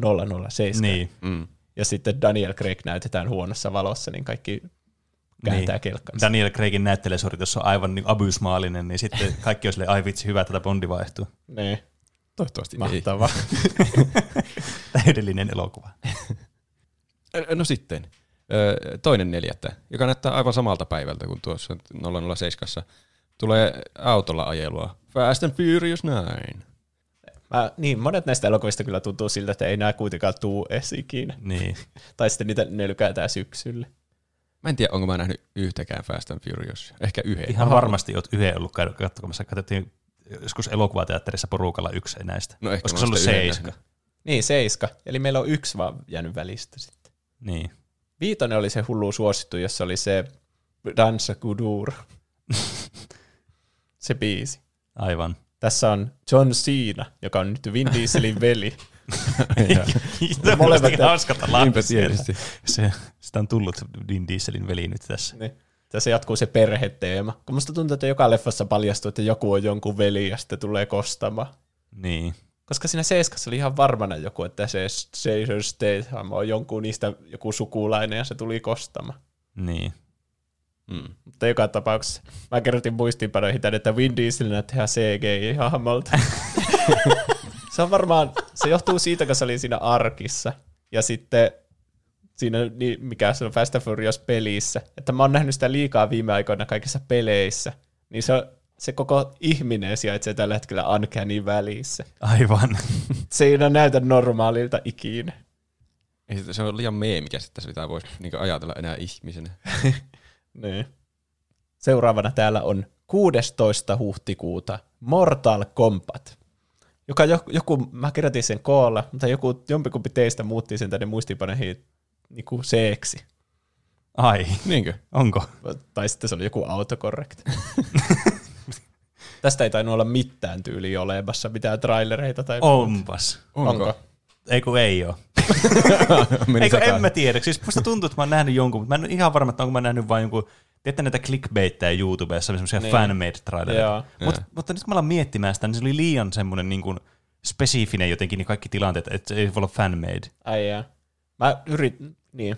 007. Niin. Mm. Ja sitten Daniel Craig näytetään huonossa valossa, niin kaikki kääntää kelkkansa. Daniel Craigin näyttelijäsuoritus on aivan niin abysmaalinen, niin sitten kaikki on silleen, ai vitsi, hyvä, tätä Bondi vaihtuu. Niin. Toivottavasti mahtavaa. Täydellinen elokuva. No sitten. 2.4., joka näyttää aivan samalta päivältä kuin tuossa 007. Tulee autolla ajelua. Fast and Furious 9. Monet näistä elokuvista kyllä tuntuu siltä, että ei nämä kuitenkaan tuu esikin. Niin. Tai sitten niitä ne lykätään syksylle. Mä en tiedä, onko mä nähnyt yhtäkään Fast and Furious. Ehkä yhden. Ihan varmasti oot yhden ollut katsomassa. Katsottiin joskus elokuvateatterissa porukalla yksi näistä. No ehkä olisiko se ollut 7? Niin, 7. Eli meillä on 1 vaan jäänyt välistä sitten. Niin. 5 oli se hullu suosittu, jossa oli se Dansa Kudur. Se biisi. Aivan. Tässä on John Cena, joka on nyt Vin Dieselin veli. Molemmat hauskata lapsia. Sitä on tullut Vin Dieselin veli nyt tässä. Niin. Tässä jatkuu se perheteema. Kun musta tuntuu, että joka leffassa paljastuu, että joku on jonkun veli ja sitten tulee kostamaan. Niin. Koska siinä 7 oli ihan varmana joku, että se Jason Statham on jonkun niistä joku sukulainen ja se tuli kostama. Niin. Mm. Mutta joka tapauksessa mä kerrotin muistiinpanoihin tänne, että Vin Dieselinä tehdään CGI-hahmolta. Se on varmaan, se johtuu siitä, kun se oli siinä Arkissa ja sitten siinä, mikä se on Fast and Furious pelissä, että mä oon nähnyt sitä liikaa viime aikoina kaikissa peleissä, niin se on se koko ihminen sijaitsee tällä hetkellä Uncanny välissä. Aivan. Se ei enää näytä normaalilta ikinä. Se on liian meemikäs, että sitä voisi niinku ajatella enää ihmisenä. Niin. Seuraavana täällä on 16. huhtikuuta Mortal Kombat, joka joku, mä kirjoitin sen koolla, mutta jompikumpi teistä muutti sen tänne muistiinpaneihin niinku C-ksi. Ai, niinkö? Onko? Tai sitten se oli joku autocorrect. Tästä ei tainnut olla mitään tyyliä olemassa, mitään trailereita tai onpas. Onko? Eiku ei oo. Eiku en mä tiedä. Siis musta tuntuu, että mä oon nähnyt jonkun, mutta mä en ole ihan varma, että onko mä nähnyt vain jonkun, tiedätte näitä clickbaitteja YouTubessa, semmoisia niin fan-made-trailereita. Mutta nyt kun mä alan miettimään sitä, niin se oli liian semmoinen niin kuin spesifinen jotenkin niin kaikki tilanteet, että ei voi olla fan-made. Ai jaa. Mä yritin, niin.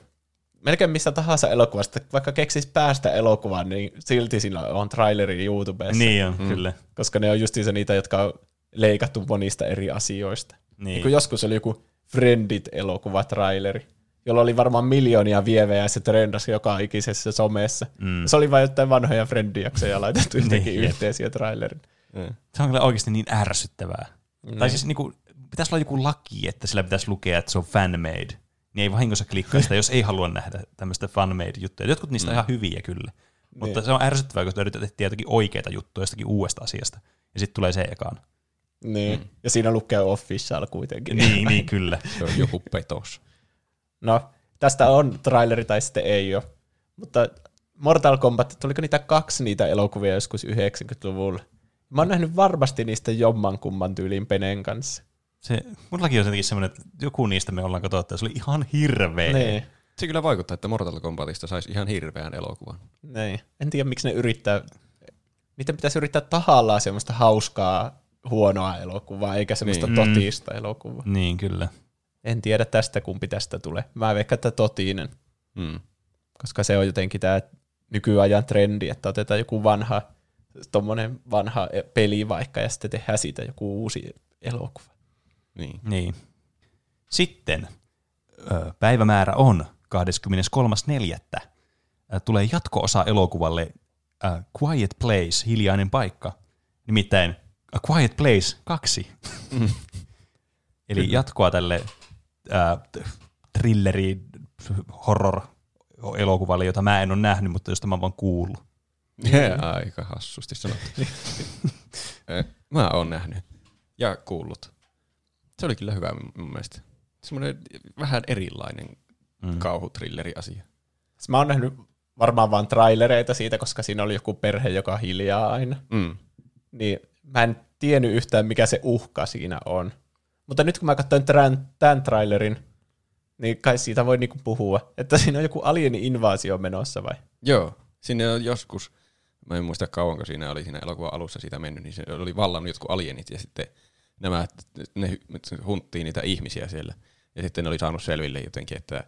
Melkein missä tahansa elokuvasta, vaikka keksis päästä elokuvaan, niin silti siinä on traileri YouTubessa. Niin on, kyllä. Koska ne on justiinsa niitä, jotka on leikattu monista eri asioista. Niin. Niin joskus oli joku Friendit-elokuvatraileri, jolla oli varmaan miljoonia vievejä ja se trendasi joka ikisessä somessa. Mm. Se oli vain jotain vanhoja Friendit-jaksoja laitettu jotenkin yhteen siihen trailerin. Mm. Se on kyllä oikeasti niin ärsyttävää. Mm. Tai siis niin kuin, pitäisi olla joku laki, että sillä pitäisi lukea, että se on fan-made. Niin ei vahingossa klikkaa sitä, jos ei halua nähdä tämmöistä fan-made-juttuja. Jotkut niistä on ihan hyviä kyllä, mutta se on ärsyttävää, kun yritetään tehdä jotakin oikeita juttuja jostakin uudesta asiasta, ja sitten tulee se ekaan. Niin, ja siinä lukee official kuitenkin. Niin, niin kyllä. Se on joku petos. No, tästä on traileri tai sitten ei ole. Mutta Mortal Kombat, tuliko niitä kaksi niitä elokuvia joskus 90-luvulla? Mä oon nähnyt varmasti niistä jommankumman tyyliin Penen kanssa. Mullakin on jotenkin semmoinen, että joku niistä me ollaan katsottu, se oli ihan hirveä. Nee. Se kyllä vaikuttaa, että Mortal Kombatista saisi ihan hirveän elokuvan. Nee. En tiedä, miksi ne yrittää, niitä pitäisi yrittää tahallaan semmoista hauskaa, huonoa elokuvaa, eikä semmoista totista elokuvaa. Niin, kyllä. En tiedä tästä, kumpi tästä tulee. Mä veikkaan, että totinen. Mm. Koska se on jotenkin tämä nykyajan trendi, että otetaan joku vanha peli vaikka, ja sitten tehdään siitä joku uusi elokuva. Niin. Niin. Sitten päivämäärä on 23.4. Tulee jatko-osa elokuvalle Quiet Place, hiljainen paikka. Nimittäin A Quiet Place 2. Eli jatkoa tälle thrilleri, horror-elokuvalle, jota mä en ole nähnyt, mutta josta mä oon vaan kuullut. Aika hassusti sanottu. Mä oon nähnyt ja kuullut. Se oli kyllä hyvä mun mielestä. Semmoinen vähän erilainen kauhuthrilleri-asia. Mä oon nähnyt varmaan vaan trailereita siitä, koska siinä oli joku perhe, joka hiljaa aina. Mm. Niin mä en tiennyt yhtään, mikä se uhka siinä on. Mutta nyt kun mä katsoin tämän trailerin, niin kai siitä voi niinku puhua, että siinä on joku alieni-invaasio menossa vai? Joo, sinne on joskus. Mä en muista kauanko siinä oli siinä elokuvan alussa siitä mennyt, niin se oli vallannut jotkut alienit ja sitten ne hunttii niitä ihmisiä siellä. Ja sitten ne oli saanut selville jotenkin, että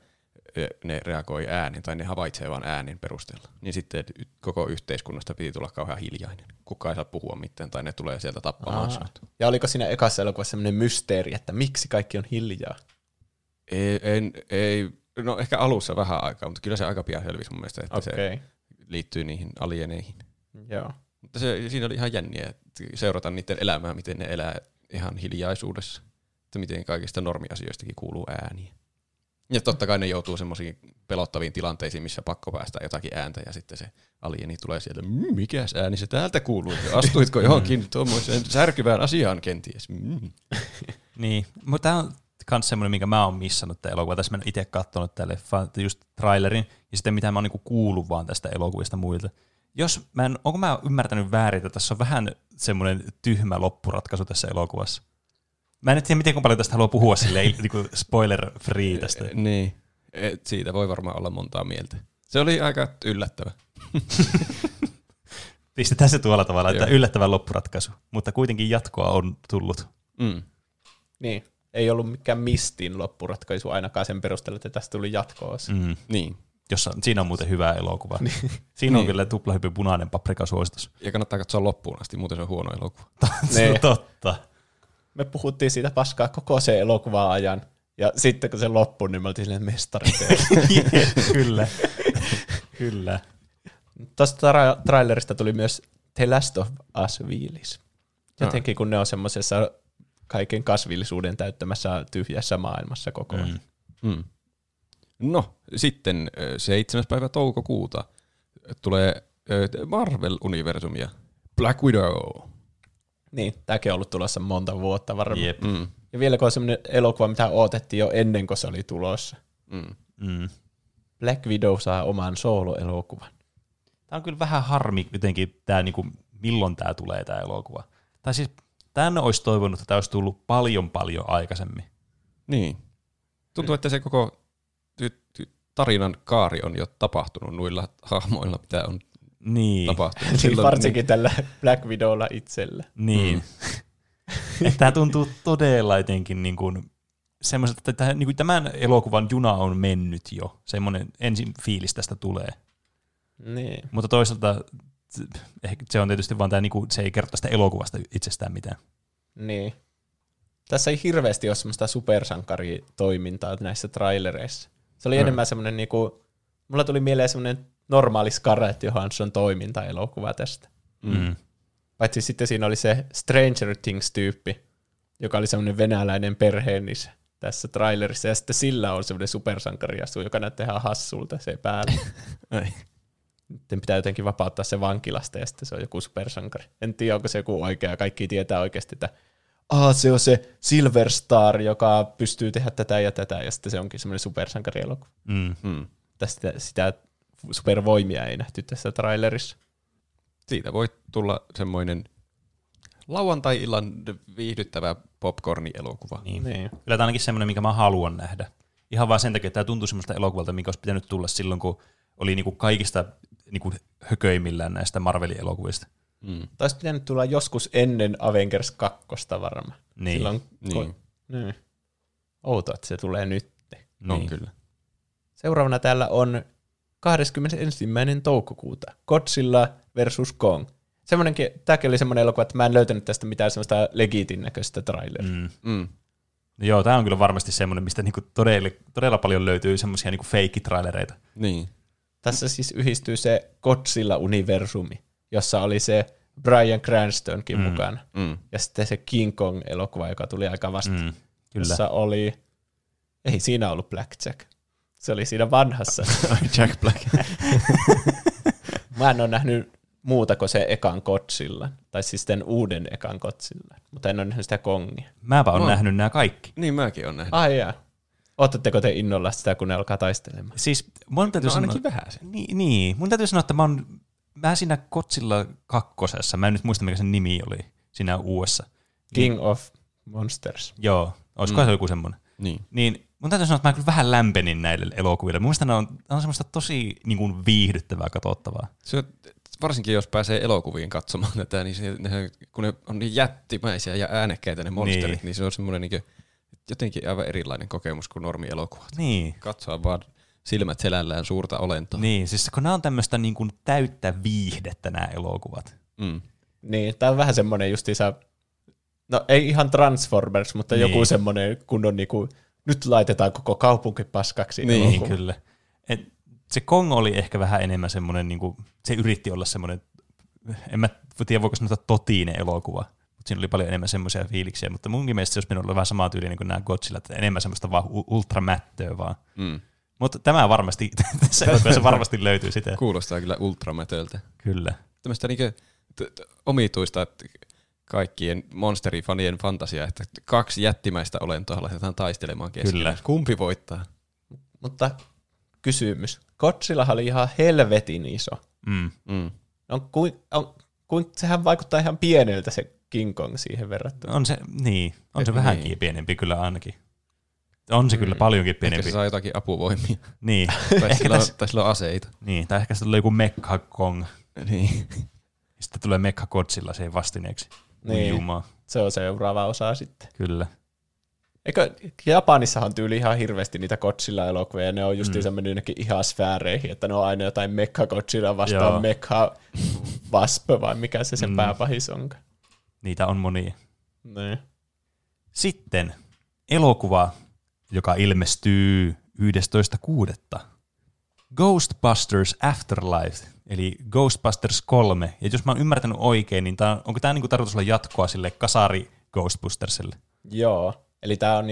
ne reagoi äänen tai ne havaitsee vaan äänen perusteella. Niin sitten koko yhteiskunnasta piti tulla kauhean hiljainen. Kukaan ei saa puhua mitään tai ne tulee sieltä tappamaan sinut. Ja oliko siinä ekassa elokuvassa sellainen mysteeri, että miksi kaikki on hiljaa? Ei, no ehkä alussa vähän aikaa, mutta kyllä se aika pian selvisi mun mielestä, että se liittyy niihin alieneihin. Joo. Mutta siinä oli ihan jänniä, että seurata niiden elämää, miten ne elää ihan hiljaisuudessa, että miten kaikista normiasioistakin kuuluu ääniä. Ja totta kai ne joutuu semmoisiin pelottaviin tilanteisiin, missä pakko päästä jotakin ääntä, ja sitten se alieni tulee sieltä, mikäs ääni se täältä kuuluu, astuitko johonkin tuommoiseen särkyvään asiaan kenties. Niin, mutta tämä on myös semmoinen, minkä mä oon missannut tämä elokuva, tässä mä en itse katsonut tämä leffa, just trailerin, ja sitten mitä mä oon niinku kuullut vaan tästä elokuvista muilta. Onko mä ymmärtänyt väärin, että tässä on vähän semmoinen tyhmä loppuratkaisu tässä elokuvassa? Mä en tiedä, miten paljon tästä haluaa puhua silleen, niin spoiler-free tästä. Niin, siitä voi varmaan olla montaa mieltä. Se oli aika yllättävä. Pistetään se tuolla tavalla, että yllättävä loppuratkaisu, mutta kuitenkin jatkoa on tullut. Mm. Niin, ei ollut mikään mistin loppuratkaisu ainakaan sen perusteella, että tästä tuli jatkoa. Mm. Niin. Siinä on muuten hyvä elokuva. Siinä on kyllä Tuplahypyn punainen paprikasuositus. Ja kannattaa katsoa loppuun asti, muuten se on huono elokuva. Se on totta. Me puhuttiin siitä paskaa koko sen elokuvan ajan. Ja sitten kun se loppui, niin me oltiin silleen mestariteet. Kyllä. Kyllä. Tuosta trailerista tuli myös The Last of Us -viilis. Jotenkin kun ne on semmoisessa kaiken kasvillisuuden täyttämässä tyhjässä maailmassa koko ajan. Mm. No, sitten 7. päivä toukokuuta tulee Marvel-universumia. Black Widow. Niin, tämäkin on ollut tulossa monta vuotta varmaan. Yep. Mm. Ja vielä kun on semmoinen elokuva, mitä odotettiin jo ennen kuin se oli tulossa. Mm. Mm. Black Widow saa oman soolo-elokuvan. Tämä on kyllä vähän harmi jotenkin, tämä, niin kuin, milloin tämä tulee tämä elokuva. Tai siis tämän olisi toivonut, että tämä olisi tullut paljon aikaisemmin. Niin. Tuntuu, että se koko tarinan kaari on jo tapahtunut noilla hahmoilla, mitä on niin tapahtunut. Silloin, varsinkin niin tällä Black Widowlla itsellä. Niin. Mm. Tämä tuntuu todella jotenkin niin kuin semmoiselta, että tämän elokuvan juna on mennyt jo. Semmoinen ensin fiilis tästä tulee. Niin. Mutta toisaalta se on tietysti vaan tämä, se ei kerro tästä elokuvasta itsestään mitään. Niin. Tässä ei hirveästi ole semmoista supersankaritoimintaa näissä trailereissa. Se oli enemmän semmoinen, mulla tuli mieleen semmoinen normaali Scarlett Johansson toimintaelokuva tästä. Mm. Paitsi sitten siinä oli se Stranger Things-tyyppi, joka oli semmoinen venäläinen perheenisä tässä trailerissa, ja sitten sillä on semmoinen supersankariasu, joka näyttää ihan hassulta se päälle. Sitten pitää jotenkin vapauttaa se vankilasta, ja sitten se on joku supersankari. En tiedä, onko se joku oikea, kaikki tietää oikeasti, että se on se Silver Star, joka pystyy tehdä tätä ja tätä, ja sitten se onkin semmoinen supersankarielokuva. Mm-hmm. Sitä supervoimia ei nähty tässä trailerissa. Siitä voi tulla semmoinen lauantai-illan viihdyttävä popcorni-elokuva. Niin. Kyllä ainakin semmoinen, minkä mä haluan nähdä. Ihan vaan sen takia, että tämä tuntuu semmoista elokuvalta, mikä olisi pitänyt tulla silloin, kun oli niinku kaikista niinku hököimmillään näistä Marvelin elokuvista. Mm. Taisi pitänyt tulla joskus ennen Avengers 2 varmaan. Niin. Silloin, niin. Outoa, että se tulee nyt. No niin. Kyllä. Seuraavana täällä on 21. toukokuuta. Godzilla versus Kong. Tämäkin oli semmoinen elokuva, että mä en löytänyt tästä mitään semmoista legitin näköistä traileria. Mm. Mm. No joo, tämä on kyllä varmasti semmoinen, mistä niinku todella paljon löytyy semmoisia niinku fake-trailereita. Niin. Tässä siis yhdistyy se Godzilla-universumi, jossa oli se Bryan Cranstonkin mukana. Mm. Ja sitten se King Kong-elokuva, joka tuli aika vasta. Mm, jossa oli, ei siinä ollut Black Jack. Se oli siinä vanhassa. Jack Black. Mä en ole nähnyt muuta kuin se ekan Godzilla. Tai siis tämän uuden ekan Godzilla. Mutta en ole nähnyt sitä Kongia. Mäpä olen nähnyt nämä kaikki. Niin mäkin olen nähnyt. Ai jaa. Otatteko te innolla sitä, kun ne alkaa taistelemaan? Siis mun täytyy sanoa, ainakin vähän sen. Niin. Mun täytyy sanoa, että mä siinä Godzilla kakkosessa, mä en nyt muista mikä sen nimi oli siinä uudessa. King of Monsters. Joo, olisiko se joku semmoinen. Niin. Mun täytyy sanoa, että mä kyllä vähän lämpenin näille elokuville. Mun mielestä ne on semmoista tosi niin kuin viihdyttävää katsottavaa. Se, varsinkin jos pääsee elokuviin katsomaan tätä, niin kun ne on niin jättimäisiä ja äänekkäitä ne monsterit, niin se on semmoinen niin jotenkin aivan erilainen kokemus kuin normielokuvat. Niin. Katsoa vaan silmät selällään suurta olentoa. Niin, siis kun nämä on tämmöistä niin kuin täyttä viihdettä nämä elokuvat. Mm. Niin, tämä on vähän semmoinen justiinsa, no ei ihan Transformers, mutta joku semmoinen, kun on niinku, nyt laitetaan koko kaupunki paskaksi. Niin, elokuva. Kyllä. Et se Kong oli ehkä vähän enemmän semmoinen, niinku, se yritti olla semmoinen, en mä tiedä voiko sanoa totiinen elokuva. Siinä oli paljon enemmän semmoisia fiiliksiä, mutta munkin mielestä se olisi mennyt olla vähän samaa tyyliä niin kuin nämä Godzilla, että enemmän semmoista vaan ultramättöä vaan. Mm. Mutta tämä varmasti, se varmasti löytyy sitä. Kuulostaa kyllä ultramätöltä. Kyllä. Tämmöistä niin omituista kaikkien monsterifanien fantasiaa, että kaksi jättimäistä olentoa laitetaan taistelemaan keskenään. Kyllä. Kumpi voittaa? Mutta kysymys. Godzilla oli ihan helvetin iso. Mm. Mm. Sehän vaikuttaa ihan pieneltä se King Kong siihen verrattuna. On se vähänkin pienempi kyllä ainakin. On se kyllä paljonkin pienempi. Ehkä se saa jotakin apuvoimia. Niin. Tai sillä on aseita. Niin, tai ehkä se tulee joku Mekha Kong. Niin. Sitten tulee Mekha Godzilla siihen vastineeksi. Niin, se on seuraava osa sitten. Kyllä. Eikö, Japanissahan tyyli ihan hirveästi niitä Godzilla-elokuvia, ja ne on justiinsa mennyt jonnekin ihan sfääreihin, että ne on aina jotain Mekha Godzilla vastaan Mekha Wasp, vai mikä se sen pääpahis onkaan. Niitä on monia. Niin. Sitten elokuva, joka ilmestyy 11.6. Ghostbusters Afterlife, eli Ghostbusters 3. Ja jos mä oon ymmärtänyt oikein, niin onko tämä niinku tarkoitus olla jatkoa sille kasari Ghostbustersille? Joo, eli tämä on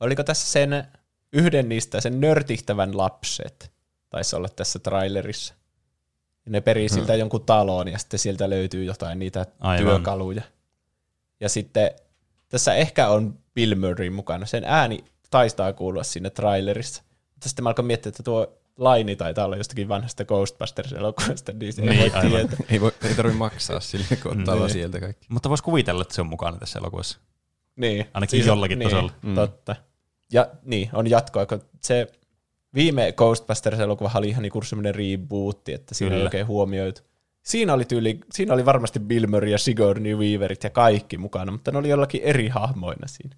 oliko tässä sen yhden niistä sen nörtihtävän lapset, taisi olla tässä trailerissa. Ne perii siltä jonkun taloon ja sitten sieltä löytyy jotain niitä työkaluja. Ja sitten tässä ehkä on Bill Murray mukana. Sen ääni taistaa kuulua siinä trailerissa. Mutta sitten mä alkoin miettiä, että tuo laini taitaa olla jostakin vanhasta Ghostbusters-elokuvasta, niin se ei voi tietää. Ei tarvitse maksaa sille, kun ottaa vaan sieltä kaikki. Mutta vois kuvitella, että se on mukana tässä elokuvassa. Niin. Ainakin siis, jollakin tasolla. Totta. Ja niin, on jatkoa, kun se viime Ghostbusters-elokuva oli ihan niin semmoinen rebootti, että siinä ei oikein huomioitu. Siinä oli varmasti Bill Murray ja Sigourney Weaverit ja kaikki mukana, mutta ne oli jollakin eri hahmoina siinä.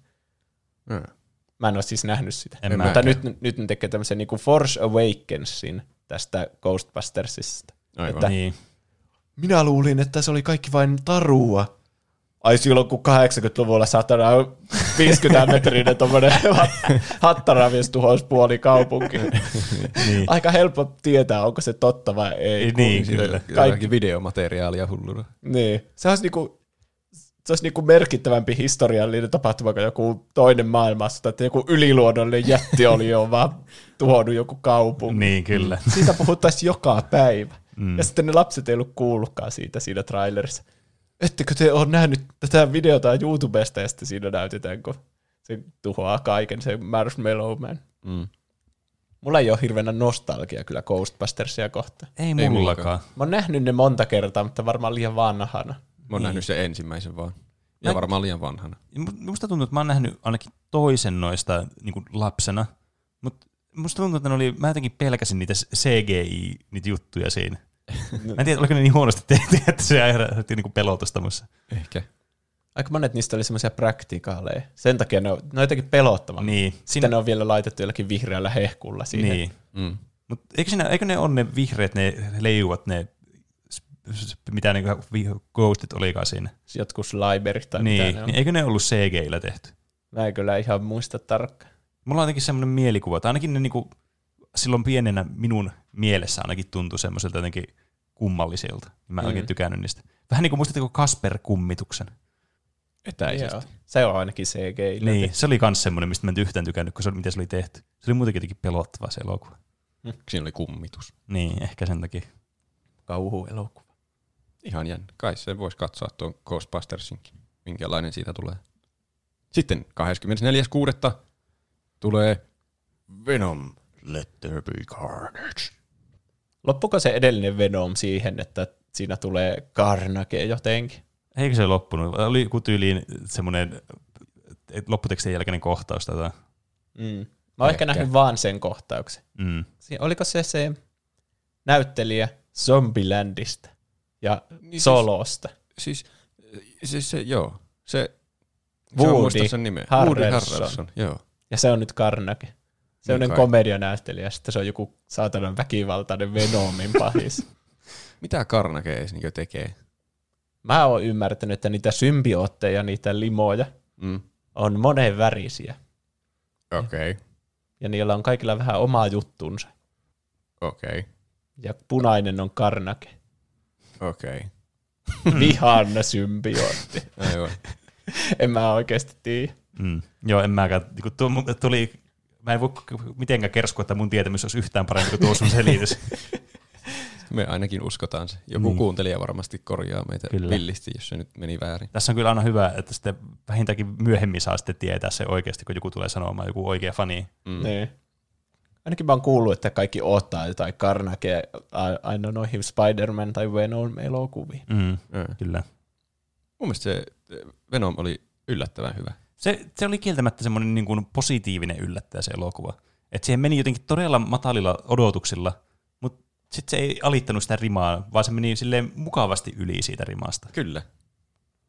Mä en ole siis nähnyt sitä. Mutta nyt ne tekee tämmöisen niin kuin Force Awakensin tästä Ghostbustersista. Että niin. Minä luulin, että se oli kaikki vain tarua. Ai silloin kun 80-luvulla satana 50 metrinen tommonen hattaramies tuhosi puoli kaupunki. Niin. Aika helppo tietää, onko se totta vai ei. Niin, kyllä. Kaikki videomateriaalia hulluna. Niin. Se olisi niinku merkittävämpi historiallinen tapahtuma kuin joku toinen maailmassa, että joku yliluonnollinen jätti oli jo vaan tuhonnut joku kaupunki. Niin, kyllä. Siitä puhuttaisiin joka päivä. Ja sitten ne lapset ei ollut kuullutkaan siitä siinä trailerissa. Ettekö te ole nähnyt tätä videota YouTubesta, ja sitten siinä näytetään, kun se tuhoaa kaiken, se Marshmallow Man. Mulla ei ole hirveänä nostalgia kyllä Ghostbustersia kohtaan. Ei mullakaan. Mä oon nähnyt ne monta kertaa, mutta varmaan liian vanhana. Mä oon nähnyt sen ensimmäisen vaan. Ja varmaan liian vanhana. Musta tuntuu, että mä oon nähnyt ainakin toisen noista niin kuin lapsena. Mutta musta tuntuu, että mä jotenkin pelkäsin niitä CGI, niitä juttuja siinä. Mä en tiedä, oliko ne niin huonosti tehty, että se aiheutti niinku pelotusta musta. Ehkä. Aika monet niistä oli semmoisia praktikaaleja. Sen takia ne on jotenkin pelottavaa. Niin. Sitten ne on vielä laitettu jollakin vihreällä hehkulla siihen. Niin. Mut eikö ne ole ne vihreät, ne leijuvat, ne mitä ne ghostit olikaan siinä? Jotkut slimerit tai niin. Mitä ne on. Niin, eikö ne ollut CGillä tehty? Mä en kyllä ihan muista tarkkaan. Mulla on jotenkin semmoinen mielikuva, että ainakin ne niinku silloin pienenä minun mielessä ainakin tuntui semmoiselta jotenkin kummallisilta. Mä en oikein tykännyt niistä. Vähän niin kuin muistatteko Kasper-kummituksen? Etäisesti. Joo. Se on ainakin CGI. Niin, se oli myös semmoinen, mistä mä en yhtään tykännyt, kun miten se oli tehty. Se oli muutenkin jotenkin pelottava se elokuva. Siinä oli kummitus. Niin, ehkä sen takia. Kauhuelokuva. Ihan jännä. Kai se voisi katsoa tuon Ghostbustersinkin, minkälainen siitä tulee. Sitten 24.6. tulee Venom. Let there be carnage. Loppuko se edellinen Venom siihen, että siinä tulee Carnage jotenkin? Eikö se loppunut? Oli joku tyyliin semmoinen lopputekstin jälkeinen kohtaus. Tai... Mä oon ehkä nähnyt vaan sen kohtauksen. Oliko se näyttelijä Zombielandista ja niin Solosta? Siis se, joo. Se Woody Harrelson. Joo. Ja se on nyt Carnage. Sellainen komedianäyttelijä, ja sitten se on joku saatanan väkivaltainen Venomin pahis. Mitä Carnage edes niin tekee? Mä oon ymmärtänyt, että niitä symbiootteja, niitä limoja on monen värisiä. Okei. Okay. Ja niillä on kaikilla vähän omaa juttunsa. Okei. Okay. Ja punainen on Carnage. Okei. Okay. Vihanna symbiootti. Aivan. En mä oikeasti tiedä. Joo, en mäkään. Tuli... Mä en voi mitenkään kerskua, että mun tietämys olisi yhtään parempi kuin tuo sun selitys. Me ainakin uskotaan se. Joku kuuntelija varmasti korjaa meitä villisti, jos se nyt meni väärin. Tässä on kyllä aina hyvä, että sitten vähintäänkin myöhemmin saa sitten tietää se oikeasti, kun joku tulee sanomaan joku oikea fani. Niin. Ainakin mä oon kuullut, että kaikki ottaa jotain Carnagea aina noihin Spider-Man tai Venom-elokuviin. Kyllä. Mun mielestä se Venom oli yllättävän hyvä. Se oli kieltämättä semmoinen niin kuin positiivinen yllättäjä se elokuva. Että siihen meni jotenkin todella matalilla odotuksilla, mutta sitten se ei alittanut sitä rimaa, vaan se meni silleen mukavasti yli siitä rimasta. Kyllä.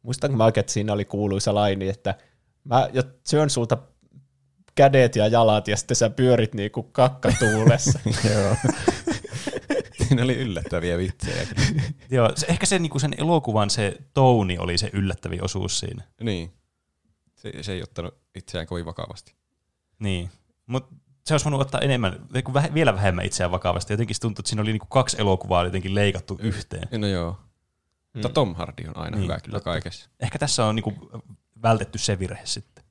Muistanko mä oikein, että siinä oli kuuluisa laini, että mä syön sulta kädet ja jalat ja sitten sä pyörit niin kuin kakkatuulessa. Joo. Siinä oli yllättäviä vitsejä. Joo, ehkä sen elokuvan se touni oli se yllättävin osuus siinä. Niin. Se ei ottanut itseään kovin vakavasti. Niin, mutta se olisi voinut ottaa enemmän, vielä vähemmän itseään vakavasti. Jotenkin tuntuu, että siinä oli niinku kaksi elokuvaa jotenkin leikattu yhteen. No joo. Mutta Tom Hardy on aina hyvä kyllä kaikessa. Ehkä tässä on niinku vältetty se virhe sitten.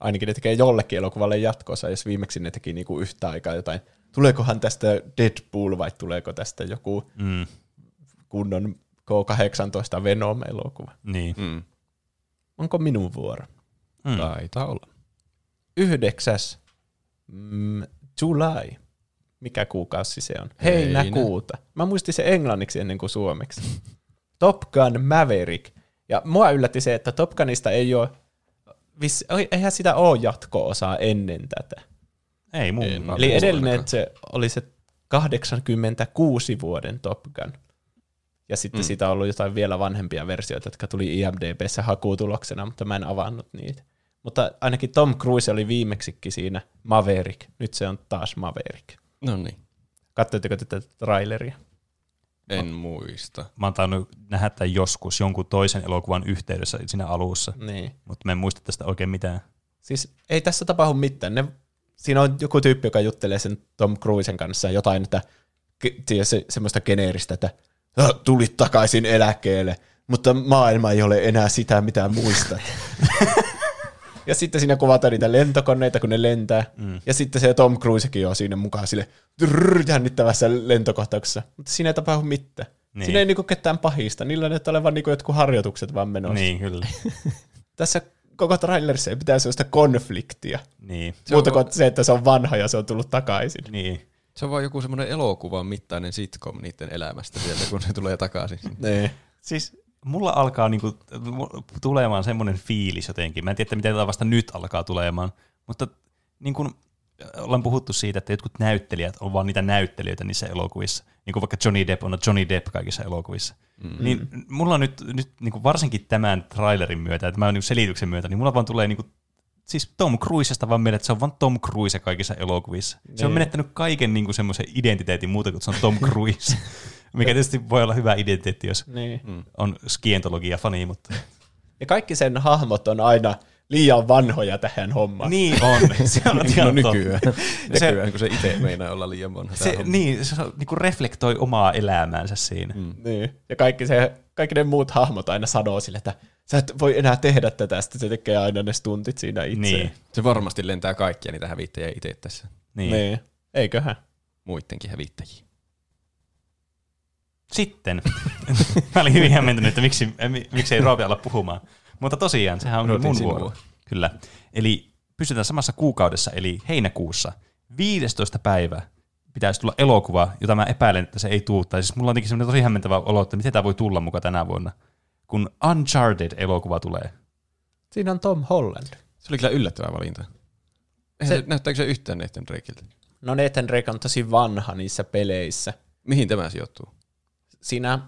Ainakin ne tekee jollekin elokuvalle jatkossa, jos viimeksi ne teki niinku yhtä aikaa jotain. Tuleekohan tästä Deadpool vai tuleeko tästä joku kunnon K-18 Venom-elokuva? Niin. Mm. Onko minun vuoro? Mm. Taitaa olla. 9. July. Mikä kuukausi se on? Heinäkuuta. Mä muistin se englanniksi ennen kuin suomeksi. Top Gun Maverick. Ja mua yllätti se, että Top Gunista ei ole... Eihän sitä ole jatko-osaa ennen tätä. Ei muuta. Eli edellinen se oli se 86 vuoden Top Gun. Ja sitten siitä on ollut jotain vielä vanhempia versioita, jotka tuli IMDb:ssä hakutuloksena, mutta mä en avannut niitä. Mutta ainakin Tom Cruise oli viimeksikin siinä Maverick. Nyt se on taas Maverick. No niin. Katsoitteko tätä traileria? En muista. Mä oon tainnut nähdä tämän joskus jonkun toisen elokuvan yhteydessä siinä alussa. Niin. Mutta mä en muista tästä oikein mitään. Siis ei tässä tapahdu mitään. Siinä on joku tyyppi, joka juttelee sen Tom Cruisen kanssa jotain että, semmoista geneeristä, että tulit takaisin eläkkeelle, mutta maailma ei ole enää sitä, mitä muistat. Ja sitten siinä kuvataan niitä lentokoneita, kun ne lentää. Mm. Ja sitten se Tom Cruisekin on siinä mukaan sille jännittävässä lentokohtauksessa. Mutta siinä ei tapahdu mitään. Niin. Siinä ei niinku ketään pahista. Niillä on nyt olevan niinku jotkut harjoitukset vaan menossa. Niin, kyllä. Tässä koko trailerissa ei pitäisi sellaista konfliktia. Niin. Muuta kuin se, että se on vanha ja se on tullut takaisin. Niin. Se on vaan joku semmoinen elokuvan mittainen sitcom niiden elämästä sieltä, kun se tulee takaisin. Niin. Siis... Mulla alkaa niinku tulemaan semmoinen fiilis jotenkin. Mä en tiedä, miten tätä vasta nyt alkaa tulemaan, mutta niin kun ollaan puhuttu siitä, että jotkut näyttelijät on vaan niitä näyttelijöitä niissä elokuvissa. Niin kuin vaikka Johnny Depp on Johnny Depp kaikissa elokuvissa. Mm-hmm. Niin mulla on nyt niin varsinkin tämän trailerin myötä, tämän niin selityksen myötä, niin mulla vaan tulee niin siis Tom Cruisesta vaan mieleen, että se on vaan Tom Cruise kaikissa elokuvissa. Se on menettänyt kaiken niin semmoisen identiteetin muuta kuin se on Tom Cruise. Mikä tietysti voi olla hyvä identiteetti, jos on skientologia-fani, mutta... Ja kaikki sen hahmot on aina liian vanhoja tähän hommaan. Niin on. Se on no nykyään, kun se itse meinaa olla liian vanha. Se reflektoi omaa elämäänsä siinä. Mm. Niin. Ja kaikki ne muut hahmot aina sanoo sille, että sä et voi enää tehdä tätä, sitten se tekee aina ne stuntit siinä itse. Niin. Se varmasti lentää kaikkia niitä hävittäjiä itse tässä. Niin. Eiköhän. Muittenkin hävittäjiä. Sitten. Mä olin hyvin hämmentynyt, että miksei Roope ala puhumaan. Mutta tosiaan, sehän on mun vuoro. Kyllä. Eli pysytään samassa kuukaudessa, eli heinäkuussa. 15. päivä pitäisi tulla elokuva, jota mä epäilen, että se ei tule. Tai siis mulla on jotenkin semmoinen tosi hämmentävä olo, että miten tämä voi tulla muka tänä vuonna, kun Uncharted-elokuva tulee. Siinä on Tom Holland. Se oli kyllä yllättävä valinta. Näyttääkö se yhtään Nathan Drakeilta? No Nathan Drake on tosi vanha niissä peleissä. Mihin tämä sijoittuu? Siinä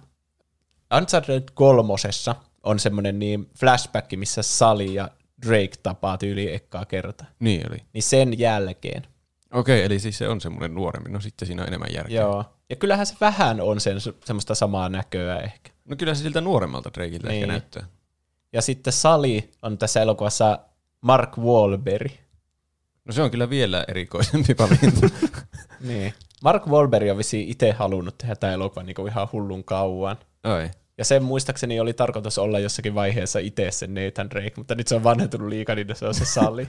Uncharted 3:ssa on semmoinen niin flashback, missä Sally ja Drake tapaa tyyliin ekkaa kertaa. Niin oli. Niin sen jälkeen. Okei, eli siis se on semmoinen nuorempi. No sitten siinä on enemmän järkeä. Joo. Ja kyllähän se vähän on sen semmoista samaa näköä ehkä. No kyllä se siltä nuoremmalta Drakeilta niin ehkä näyttää. Ja sitten Sally on tässä elokuvassa Mark Wahlberg. No se on kyllä vielä erikoisempi valinta. Niin. Mark Wahlberg on vissiin itse halunnut tehdä tämä elokuva niin ihan hullun kauan. Oi. Ja sen muistaakseni oli tarkoitus olla jossakin vaiheessa itse sen Nathan Drake, mutta nyt se on vanhentunut liikaa, niin se on se Sally.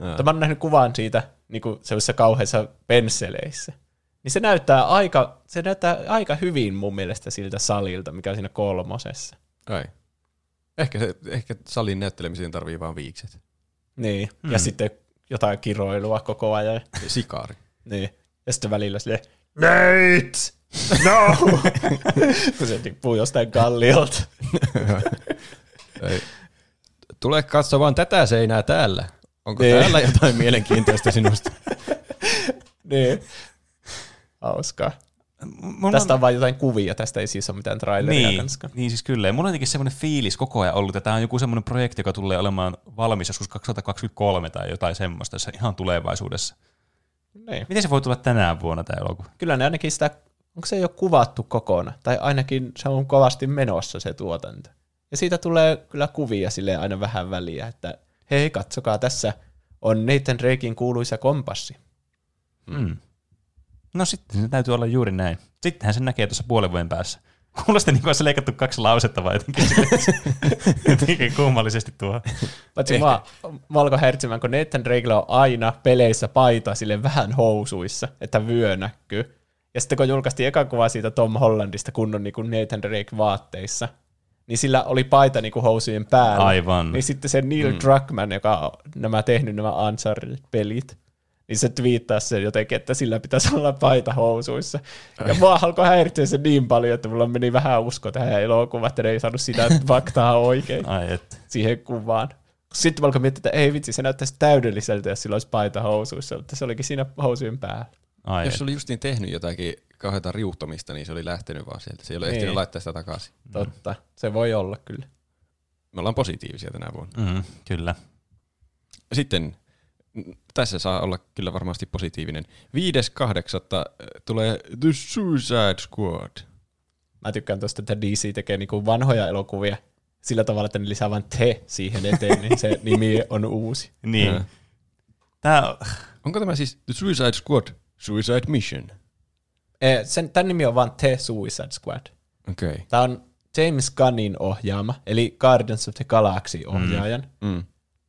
Mä oon nähnyt kuvan siitä niin sellaisessa kauheissa pensseleissä. Niin se näyttää aika hyvin mun mielestä siltä Sallilta, mikä on siinä 3:ssa. Oi. Ehkä Sallin näyttelemiseen tarvii vaan viikset. Niin, ja sitten jotain kiroilua koko ajan. Sikari. Niin. Ja sitten välillä silleen, Nate! No! Kun se tippuu jostain kalliolta. Tule katsomaan tätä seinää täällä. Onko täällä jotain mielenkiintoista sinusta? Niin. Hauskaa. Tästä on vain jotain kuvia, tästä ei siis ole mitään traileria kanssa. Niin siis kyllä. Mulla on jotenkin semmoinen fiilis koko ajan ollut, että tämä on joku semmoinen projekti, joka tulee olemaan valmis joskus 2023 tai jotain semmoista, se ihan tulevaisuudessa. Niin. Miten se voi tulla tänään vuonna tämä elokuva? Kyllä ne ainakin sitä, onko se jo kuvattu kokonaan? Tai ainakin se on kovasti menossa se tuotanto. Ja siitä tulee kyllä kuvia silleen aina vähän väliä, että hei katsokaa, tässä on Nathan Draken kuuluisa kompassi. Mm. No sitten se täytyy olla juuri näin. Sittenhän sen näkee tuossa puolen vuoden päässä. Kuulosti niin kuin olisi leikattu kaksi lausetta vai jotenkin kummallisesti tuo. Paitsi mä alkoi häiritsemään, kun Nathan Drake on aina peleissä paita sille vähän housuissa, että vyö näkyy. Ja sitten kun julkaistiin eka kuva siitä Tom Hollandista kunnon niin kuin Nathan Drake vaatteissa, niin sillä oli paita niin kuin housujen päällä. Aivan. Niin sitten se Neil Druckmann, joka on tehnyt nämä Uncharted-pelit, niin se twiittaa sen jotenkin, että sillä pitäisi olla paita housuissa. Ja mua alkoi häiritseä se niin paljon, että mulla meni vähän usko tähän elokuvaan, että ne ei saanut sitä faktaa oikein siihen kuvaan. Sitten mä alkoi miettiä, että ei vitsi, se näyttäisi täydelliseltä, jos sillä olisi paita housuissa, mutta se olikin siinä housujen päällä. Ai jos se oli justiin tehnyt jotakin kauheata riuhtomista, niin se oli lähtenyt vaan sieltä. Se ei ole ehtinyt laittaa sitä takaisin. Totta, se voi olla kyllä. Me ollaan positiivisia tänä vuonna. Mm, kyllä. Sitten tässä saa olla kyllä varmasti positiivinen. 5.8. tulee The Suicide Squad. Mä tykkään tosta, että DC tekee niinku vanhoja elokuvia sillä tavalla, että ne lisää vain te siihen eteen, niin se nimi on uusi. Niin. Ja. Onko tämä siis The Suicide Squad, Suicide Mission? Tämän nimi on vaan The Suicide Squad. Okay. Tämä on James Gunnin ohjaama, eli Guardians of the Galaxy-ohjaajan. Mm.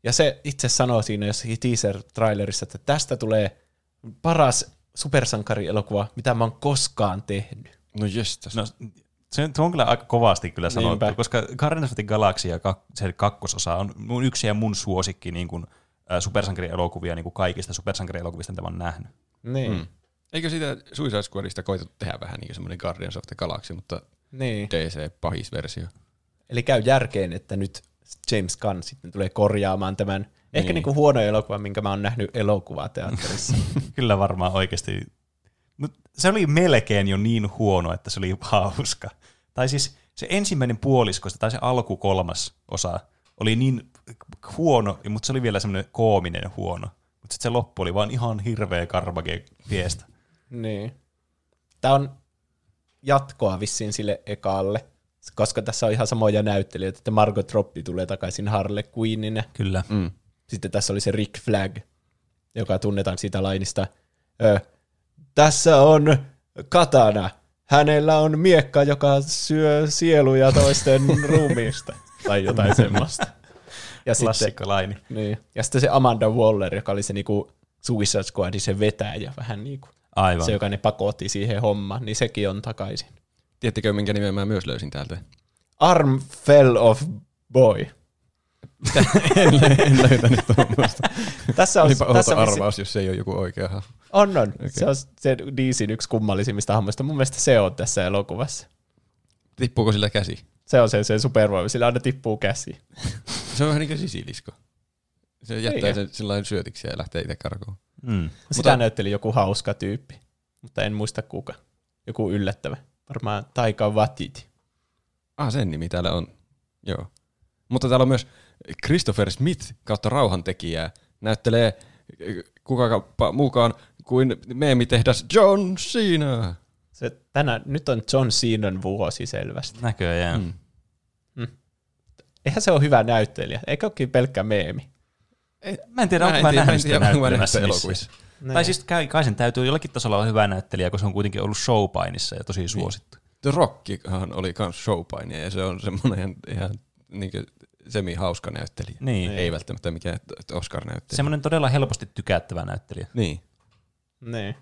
Ja se itse sanoo siinä jossakin teaser-trailerissa, että tästä tulee paras supersankarielokuva, mitä mä oon koskaan tehnyt. No jestas. No, se on kyllä aika kovasti kyllä sanottu, koska Guardians of the Galaxy ja se kakkososa on yksi ja mun suosikki niin kuin supersankarielokuvia niin kuin kaikista supersankarielokuvista, mitä mä oon nähnyt. Niin. Mm. Eikö siitä Suicide Squadista koitettu tehdä vähän niin kuin semmoinen Guardians of the Galaxy, mutta niin. DC-pahisversio. Eli käy järkeen, että nyt James Gunn sitten tulee korjaamaan tämän ehkä niin kuin huono elokuva, minkä mä oon nähnyt elokuvateatterissa. Kyllä varmaan oikeasti. Mut se oli melkein jo niin huono, että se oli hauska. Tai siis se ensimmäinen puoliskosta tai se alkukolmas osa oli niin huono, mutta se oli vielä semmoinen koominen huono. Mutta sitten se loppu oli vaan ihan hirveä karvake viestä. Niin. Tämä on jatkoa vissiin sille ekalle, koska tässä on ihan samoja näyttelijöitä, että Margot Robbie tulee takaisin Harley Quinninä. Kyllä. Mm. Sitten tässä oli se Rick Flag, joka tunnetaan siitä lainista. Tässä on katana. Hänellä on miekka, joka syö sieluja toisten ruumiista. Tai jotain semmoista. Klassikkolaini. Niin. Ja sitten se Amanda Waller, joka oli se niinku Suicide Squadin se vetäjä vähän niinku. Aivan. Se, joka ne pakotti siihen hommaan, niin sekin on takaisin. Tiedättekö, minkä nimen mä myös löysin täältä? Arm Fell Off Boy. en löytänyt tuommoista. Olipa outo arvaus, jos se ei ole joku oikea hahmo. On. Okay. Se on se DC:n yksi kummallisimmista hahmoista. Mun mielestä se on tässä elokuvassa. Tippuuko sillä käsi? Se on se supervoima, sillä aina tippuu käsi. Se on vähän niin kuin sisilisko. Se jättää sen sellainen syötiksi ja lähtee itse karkoon. Mm. Sitä näytteli joku hauska tyyppi, mutta en muista kuka. Joku yllättävä. Varmaan Taika Waititi. Sen nimi täällä on. Joo. Mutta täällä on myös Christopher Smith kautta rauhantekijää. Näyttelee kuka mukaan kuin meemitehdas John Cena. Nyt on John Cenan vuosi selvästi. Näköjään. Mm. Mm. Eihän se ole hyvä näyttelijä. Eikä olekin pelkkä meemi. Mä en tiedä, onko mä nähnyt sitä näyttelemässä elokuvissa. Tai siis kai sen täytyy jollakin tasolla olla hyvä näyttelijä, koska se on kuitenkin ollut Showpineissa ja tosi suosittu. The Rockhan oli kans Showpine ja se on semmoinen ihan niin semi-hauska näyttelijä. Niin. Ei välttämättä mikään Oscar-näyttelijä. Semmoinen todella helposti tykättävä näyttelijä. Niin. Niin.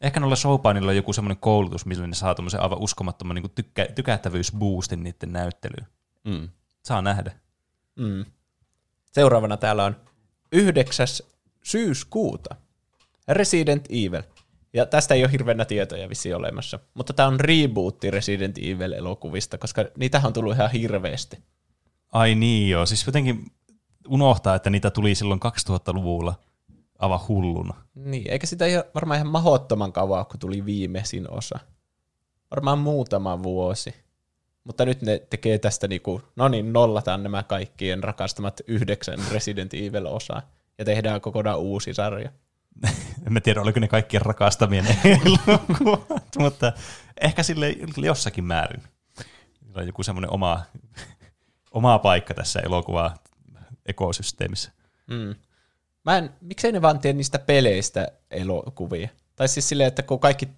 Ehkä noilla Showpineilla on joku semmoinen koulutus, millä ne saa tommoisen aivan uskomattoman niin tykättävyysboostin niiden näyttelyyn. Mm. Saa nähdä. Mm. Seuraavana täällä on 9. syyskuuta Resident Evil. Ja tästä ei ole hirveänä tietoja vissiin olemassa. Mutta tämä on rebootti Resident Evil-elokuvista, koska niitähän on tullut ihan hirveästi. Ai niin joo. Siis jotenkin unohtaa, että niitä tuli silloin 2000-luvulla aivan hulluna. Niin, eikä sitä varmaan ihan mahdottoman kauan, kun tuli viimeisin osa. Varmaan muutama vuosi. Mutta nyt ne tekee tästä niinku, nollataan nämä kaikkien rakastamat 9 Resident Evil-osaa. Ja tehdään kokonaan uusi sarja. En tiedä, oliko ne kaikkien rakastamien elokuvat, mutta ehkä sille jossakin määrin. Sillä on joku semmoinen oma paikka tässä elokuva-ekosysteemissä. Mm. Miksei ne vaan tee niistä peleistä elokuvia? Tai siis silleen, että kun kaikki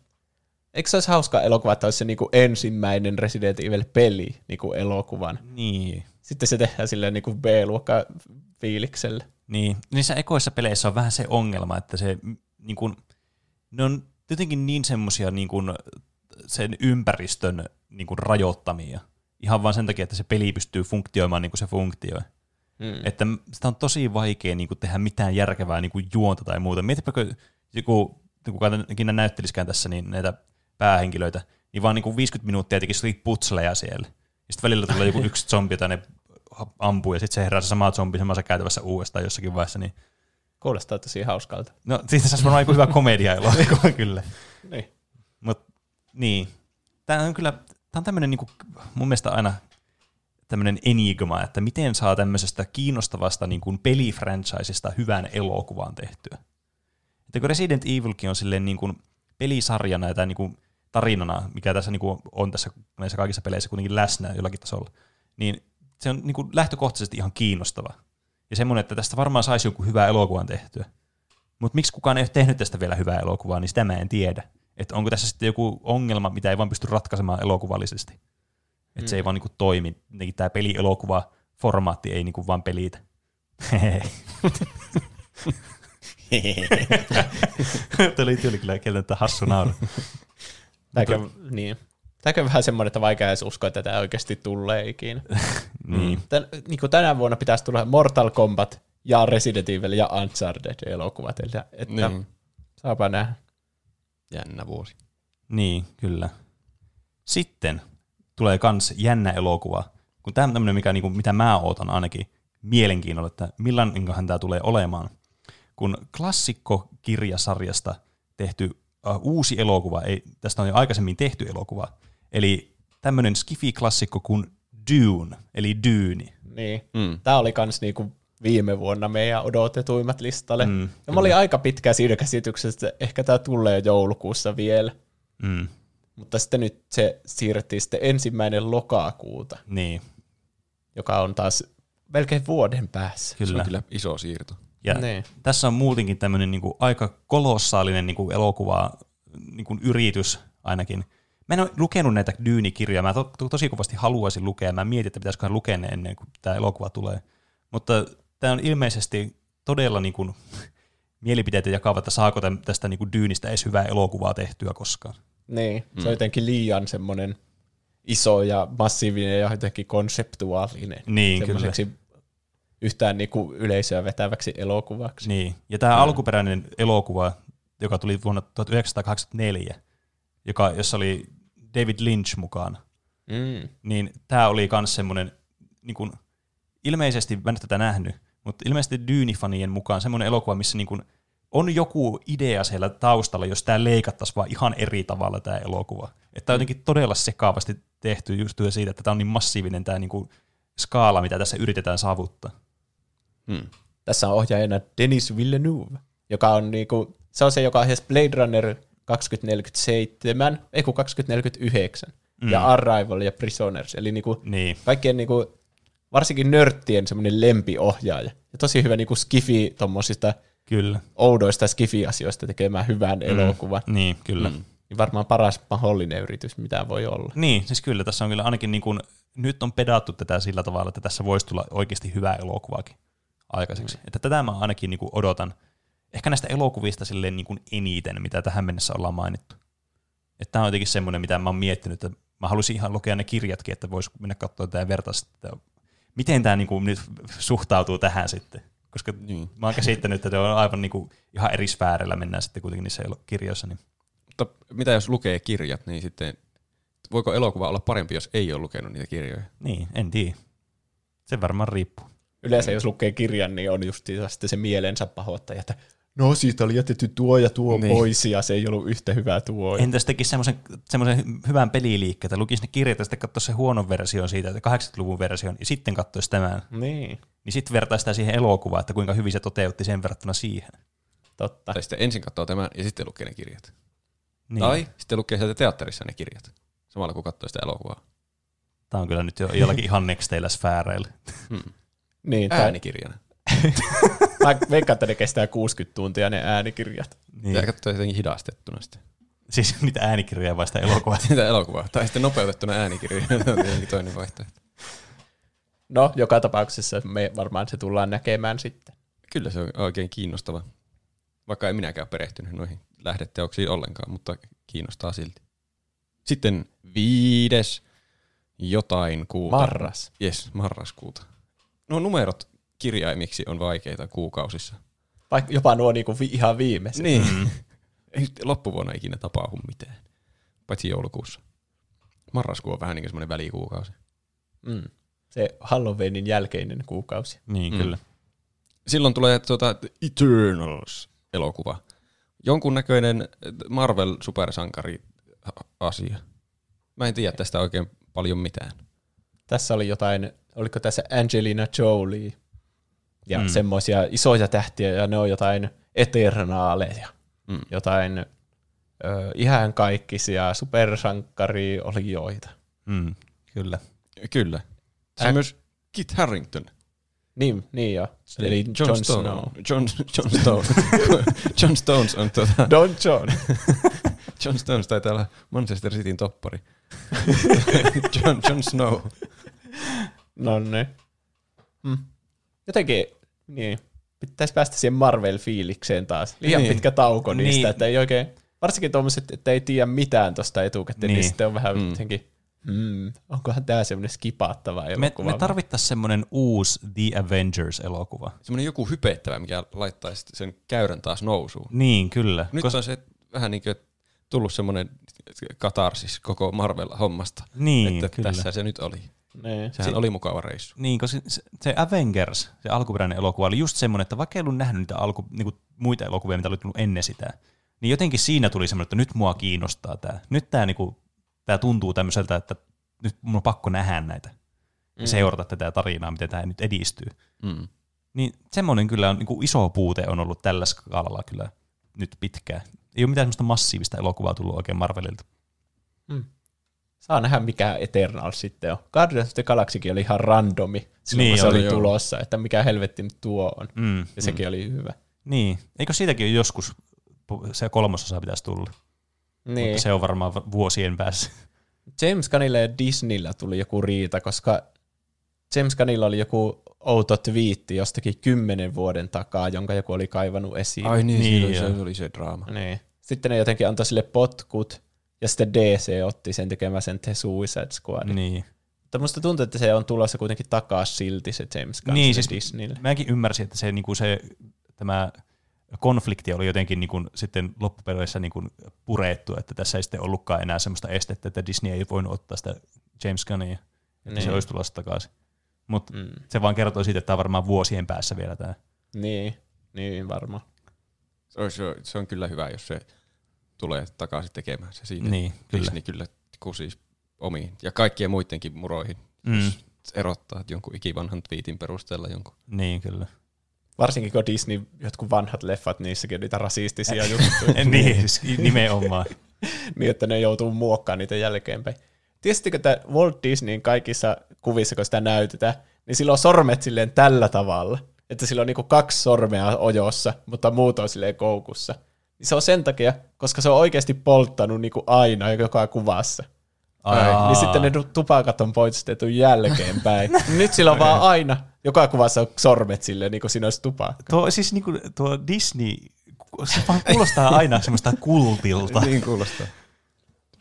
Eikö se olisi hauska elokuva, että olisi se niinku ensimmäinen Resident Evil-peli niinku elokuvan? Niin. Sitten se tehdään silleen niinku B-luokka fiilikselle. Niin. Niissä ekoissa peleissä on vähän se ongelma, että se, niinku, ne on jotenkin niin semmoisia niinku, sen ympäristön niinku, rajoittamia. Ihan vaan sen takia, että se peli pystyy funktioimaan niin kuin se funktioi. Että sitä on tosi vaikea niin kuin tehdä mitään järkevää niin kuin juonta tai muuta. Mietipäkö joku, kun näyttelisikään tässä niin näitä päähenkilöitä, niin vaan niin kuin 50 minuuttia tekisi putsleja siellä. Ja sitten välillä tulee joku yksi zombi, jota ne ampuu, ja sitten se herää se sama zombi samassa käytävässä uudestaan jossakin vaiheessa. Niin... Kuulostaa tosi hauskalta. No siitä saisi varmaan joku hyvä komedia-elokuva kyllä. Niin. Mut, niin. Tämä on kyllä... Tämä on tämmöinen niin kuin, mun mielestä aina tämmöinen enigma, että miten saa tämmöisestä kiinnostavasta niin kuin pelifranchiseista hyvän elokuvaan tehtyä. Että kun Resident Evilkin on silleen niin kuin pelisarjana ja tämän, niin kuin tarinana, mikä tässä niin kuin on tässä näissä kaikissa peleissä kuitenkin läsnä jollakin tasolla, niin se on niin kuin lähtökohtaisesti ihan kiinnostava. Ja semmoinen, että tästä varmaan saisi joku hyvän elokuvan tehtyä. Mutta miksi kukaan ei ole tehnyt tästä vielä hyvää elokuvaa, niin sitä mä en tiedä. Että onko tässä sitten joku ongelma, mitä ei vaan pysty ratkaisemaan elokuvallisesti. Että se ei vaan niinku toimi. Tämä pelielokuva-formaatti ei niinku vaan pelitä. Tämä oli kyllä keltä tätä hassu naura. Niin. Tämäkin on vähän semmoinen, että vaikea edes uskoa, että tämä oikeasti tulee ikinä. Niin. Niin tänä vuonna pitäisi tulla Mortal Kombat ja Resident Evil ja Uncharted-elokuvat. Että saapa nähdä. Jännä vuosi. Niin, kyllä. Sitten tulee kans jännä elokuva. Kun tämä on tämmöinen, mikä, niin kuin, mitä mä ootan ainakin mielenkiinnolla, että milloinkohan tämä tulee olemaan. Kun klassikkokirjasarjasta tehty uusi elokuva, tästä on jo aikaisemmin tehty elokuva, eli tämmöinen skifi-klassikko kuin Dune, eli Dyni. Niin, tämä oli kans niinku... Viime vuonna meidän odotetuimmat listalle. Ja mä olin aika pitkään siinä käsityksessä, että ehkä tämä tulee joulukuussa vielä. Mutta sitten nyt se siirrettiin sitten 1. lokakuuta. Niin. Joka on taas melkein vuoden päässä. Kyllä. Se on kyllä iso siirto. Ja niin. Tässä on muutenkin tämmöinen niinku aika kolossaalinen niinku elokuva niinku yritys ainakin. Mä en ole lukenut näitä Dyyni-kirjoja. Mä tosi kovasti haluaisin lukea. Mä mietin, että pitäisiköhän lukea ne ennen kuin tämä elokuva tulee. Mutta tämä on ilmeisesti todella niin kuin, mielipiteitä jakava, että saako tästä niin kuin Dyynistä edes hyvää elokuvaa tehtyä koskaan. Niin, se on jotenkin liian semmoinen iso ja massiivinen ja jotenkin konseptuaalinen. Niin, kyllä. Yhtään niin kuin yleisöä vetäväksi elokuvaksi. Niin, ja tämä alkuperäinen elokuva, joka tuli vuonna 1984, jossa oli David Lynch mukana, niin tämä oli myös semmoinen... Niin kuin, ilmeisesti, mä en tätä nähnyt, mutta ilmeisesti Dyyni-fanien mukaan semmoinen elokuva, missä niin kun on joku idea siellä taustalla, jos tämä leikattaisiin vaan ihan eri tavalla tämä elokuva. Että on jotenkin todella sekaavasti tehty just siitä, että tämä on niin massiivinen tämä niin kun skaala, mitä tässä yritetään saavuttaa. Tässä on ohjaajana Denis Villeneuve, joka on, niin kun, se, on se, joka on Blade Runner 2047, ei kun 2049, ja Arrival ja Prisoners, eli niin kun, kaikkien... Niin kun, varsinkin nörttien semmoinen lempiohjaaja. Ja tosi hyvä niin kuin skifi tommosista oudoista skifi-asioista tekemään hyvän elokuvan. Niin, kyllä. Niin varmaan paras mahdollinen yritys, mitä voi olla. Niin, siis kyllä. Tässä on kyllä ainakin niin kuin, nyt on pedattu tätä sillä tavalla, että tässä voisi tulla oikeasti hyvää elokuvaakin aikaiseksi. Että tätä mä ainakin niin kuin odotan. Ehkä näistä elokuvista silleen niin kuin eniten, mitä tähän mennessä ollaan mainittu. Että tämä on jotenkin semmoinen, mitä mä oon miettinyt, että mä haluaisin ihan lukea ne kirjatkin, että voisi mennä katsoa tätä ja vertaa sitä. Miten tämä niinku nyt suhtautuu tähän sitten? Koska mä oon käsittänyt, että on aivan niinku ihan eri sfäärillä mennään sitten kuitenkin niissä kirjoissa. Niin. Mutta mitä jos lukee kirjat, niin sitten voiko elokuva olla parempi, jos ei ole lukenut niitä kirjoja? Niin, en tiedä. Se varmaan riippuu. Yleensä jos lukee kirjan, niin on just se mielensä pahoittaja, että no siitä oli jätetty tuo ja tuo pois ja se ei ollut yhtä hyvää tuo. Entäs tekisi semmoisen hyvän peliliikkeen, että lukisi ne kirjat ja sitten katsoisi se huonon version siitä, 80-luvun version, ja sitten katsoisi tämän. Niin. Niin sitten vertaisi sitä siihen elokuvaan, että kuinka hyvin se toteutti sen verrattuna siihen. Totta. Tai sitten ensin katsoo tämän ja sitten lukee ne kirjat. Niin. Tai sitten lukee sieltä teatterissa ne kirjat, samalla kun katsoo sitä elokuvaa. Tämä on kyllä nyt jo jollakin ihan nexteillä sfääreillä. Niin, äänikirjana. Mä veikkaan, että ne kestää 60 tuntia ne äänikirjat. Niin. Tämä katsoo jotenkin hidastettuna sitten. Siis niitä äänikirjoja vai sitä elokuvaa? Sitä elokuvaa. Tai sitten nopeutettuna äänikirjoja. Toinen vaihtoehto. No, joka tapauksessa me varmaan se tullaan näkemään sitten. Kyllä se on oikein kiinnostava. Vaikka ei minäkään perehtynyt noihin lähdeteoksiin ollenkaan, mutta kiinnostaa silti. Sitten 5. jotain kuuta. Marras. Yes, marraskuuta. No numerot kirjaimiksi on vaikeita kuukausissa. Vaikka jopa nuo niinku ihan viimeiset. Niin. Ei loppuvuonna ikinä tapahdu mitään. Paitsi joulukuussa. Marraskuu on vähän niin kuin semmoinen välikuukausi. Mm. Se Halloweenin jälkeinen kuukausi. Niin, kyllä. Silloin tulee Eternals-elokuva. Jonkunnäköinen Marvel-supersankari-asia. Mä en tiedä tästä oikein paljon mitään. Tässä oli jotain, oliko tässä Angelina Jolie ja semmoisia isoja tähtiä, ja ne on jotain eternaaleja. Jotain ihan kaikkisia supersankaria oli joita. Kyllä. Kyllä. Se on myös Kit Harington. Niin joo. Eli Jon Snow. Jon Stone. Jon Stones on Don John. Jon Stones taitaa olla Manchester Cityn toppari. Jon Snow. No niin. Jotenkin, niin. Pitäisi päästä siihen Marvel-fiilikseen taas. Liian pitkä tauko niistä, että ei oikein, varsinkin tuommoiset, että ei tiedä mitään tuosta etukäteen, niin sitten on vähän jotenkin, onkohan tämä semmoinen skipaattava elokuva? Me tarvittaisiin semmoinen uusi The Avengers-elokuva. Semmoinen joku hypettävä, mikä laittaisi sen käyrän taas nousuun. Niin, kyllä. Nyt on se vähän niin kuin tullut semmoinen katarsis koko Marvel-hommasta. Niin, että kyllä. Tässä se nyt oli. Nee. Sehän oli mukava reissu. Niin, koska se Avengers, se alkuperäinen elokuva, oli just semmoinen, että vaikka ei ollut nähnyt niitä muita elokuvia, mitä oli tullut ennen sitä, niin jotenkin siinä tuli semmoinen, että nyt mua kiinnostaa tämä. Nyt tämä niinku, tuntuu tämmöiseltä, että nyt mun on pakko nähdä näitä ja seurata tätä tarinaa, miten tämä nyt edistyy. Niin semmoinen kyllä on, niinku iso puute on ollut tällä skaalalla kyllä nyt pitkään. Ei ole mitään semmoista massiivista elokuvaa tullut oikein Marvelilta. Saa nähdä, mikä Eternals sitten on. Guardians of the Galaxykin oli ihan randomi silloin, kun se oli tulossa, että mikä helvetti tuo on. Ja sekin oli hyvä. Niin. Eikö siitäkin joskus se 3. osa pitäisi tulla? Niin. Mutta se on varmaan vuosien päässä. James Gunnilla ja Disneyllä tuli joku riita, koska James Gunnilla oli joku outo twiitti jostakin 10 vuoden takaa, jonka joku oli kaivannut esiin. Ai niin se oli se draama. Niin. Sitten ne jotenkin antoi sille potkut. Ja sitten DC otti sen tekemään sen The Suicide Squadin. Niin. Mutta musta tuntuu, että se on tulossa kuitenkin takaisin silti se James Gunn niin, siis Disneylle. Mäkin ymmärsin, että se, niinku se, tämä konflikti oli jotenkin niinku, sitten loppupeleissä niinku, purettu, että tässä ei sitten ollutkaan enää sellaista estettä, että Disney ei voinut ottaa sitä James Gunnia, että se olisi tulossa takaisin. Mutta se vaan kertoo siitä, että tämä on varmaan vuosien päässä vielä tämä. Niin varmaan. Se on kyllä hyvä, jos se tulee takaisin tekemään se siinä. Niin, kyllä. Disney kyllä kusis omiin ja kaikkien muidenkin muroihin, jos erottaa jonkun ikivanhan twiitin perusteella jonkun. Niin, kyllä. Varsinkin kun Disney, jotkut vanhat leffat, niissäkin on niitä rasistisia juttuja. Niin, nimenomaan. Niin, että ne joutuu muokkaamaan niitä jälkeenpäin. Tiesittekö, että Walt Disneyn kaikissa kuvissa, kun sitä näytetään, niin sillä on sormet silleen tällä tavalla, että sillä on niinku 2 sormea ojossa, mutta muut on silleen koukussa. Se on sen takia, koska se on oikeasti polttanut niin kuin aina joka kuvassa. Niin sitten ne tupakat on poistettu jälkeenpäin. Nyt sillä on vaan aina joka kuvassa on sormet silleen, niin kuin siinä olisi tupakka. Siis niin kuin tuo Disney, se vaan kuulostaa aina semmoista kultilta. Niin kuulostaa.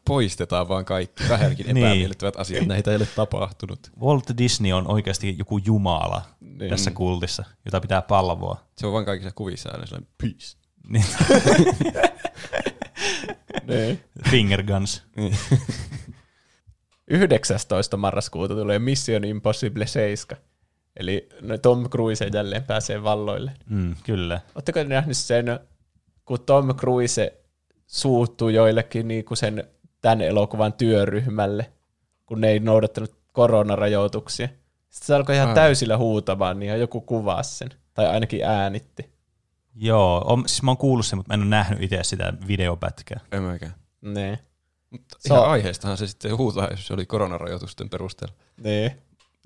Poistetaan vaan kaikki vähänkin epämiellyttävät asiat. Näitä ei ole tapahtunut. Walt Disney on oikeasti joku jumala tässä kultissa, jota pitää palvoa. Se on vaan kaikissa kuvissa aina sellainen peace. Finger guns. 19. marraskuuta tulee Mission Impossible 7. Eli Tom Cruise jälleen pääsee valloille. Kyllä. Oletteko nähnyt sen, kun Tom Cruise suuttuu joillekin niin kuin sen tämän elokuvan työryhmälle, kun ne ei noudattanut koronarajoituksia? Sitten se alkoi ihan täysillä huutamaan, niin joku kuvasi sen. Tai ainakin äänitti. Joo, siis mä oon kuullut sen, mutta mä en ole nähnyt itse sitä videopätkää. En mäkään. Nee. Mutta ihan aiheestahan se sitten huutaa, jos se oli koronarajoitusten perusteella. Nee.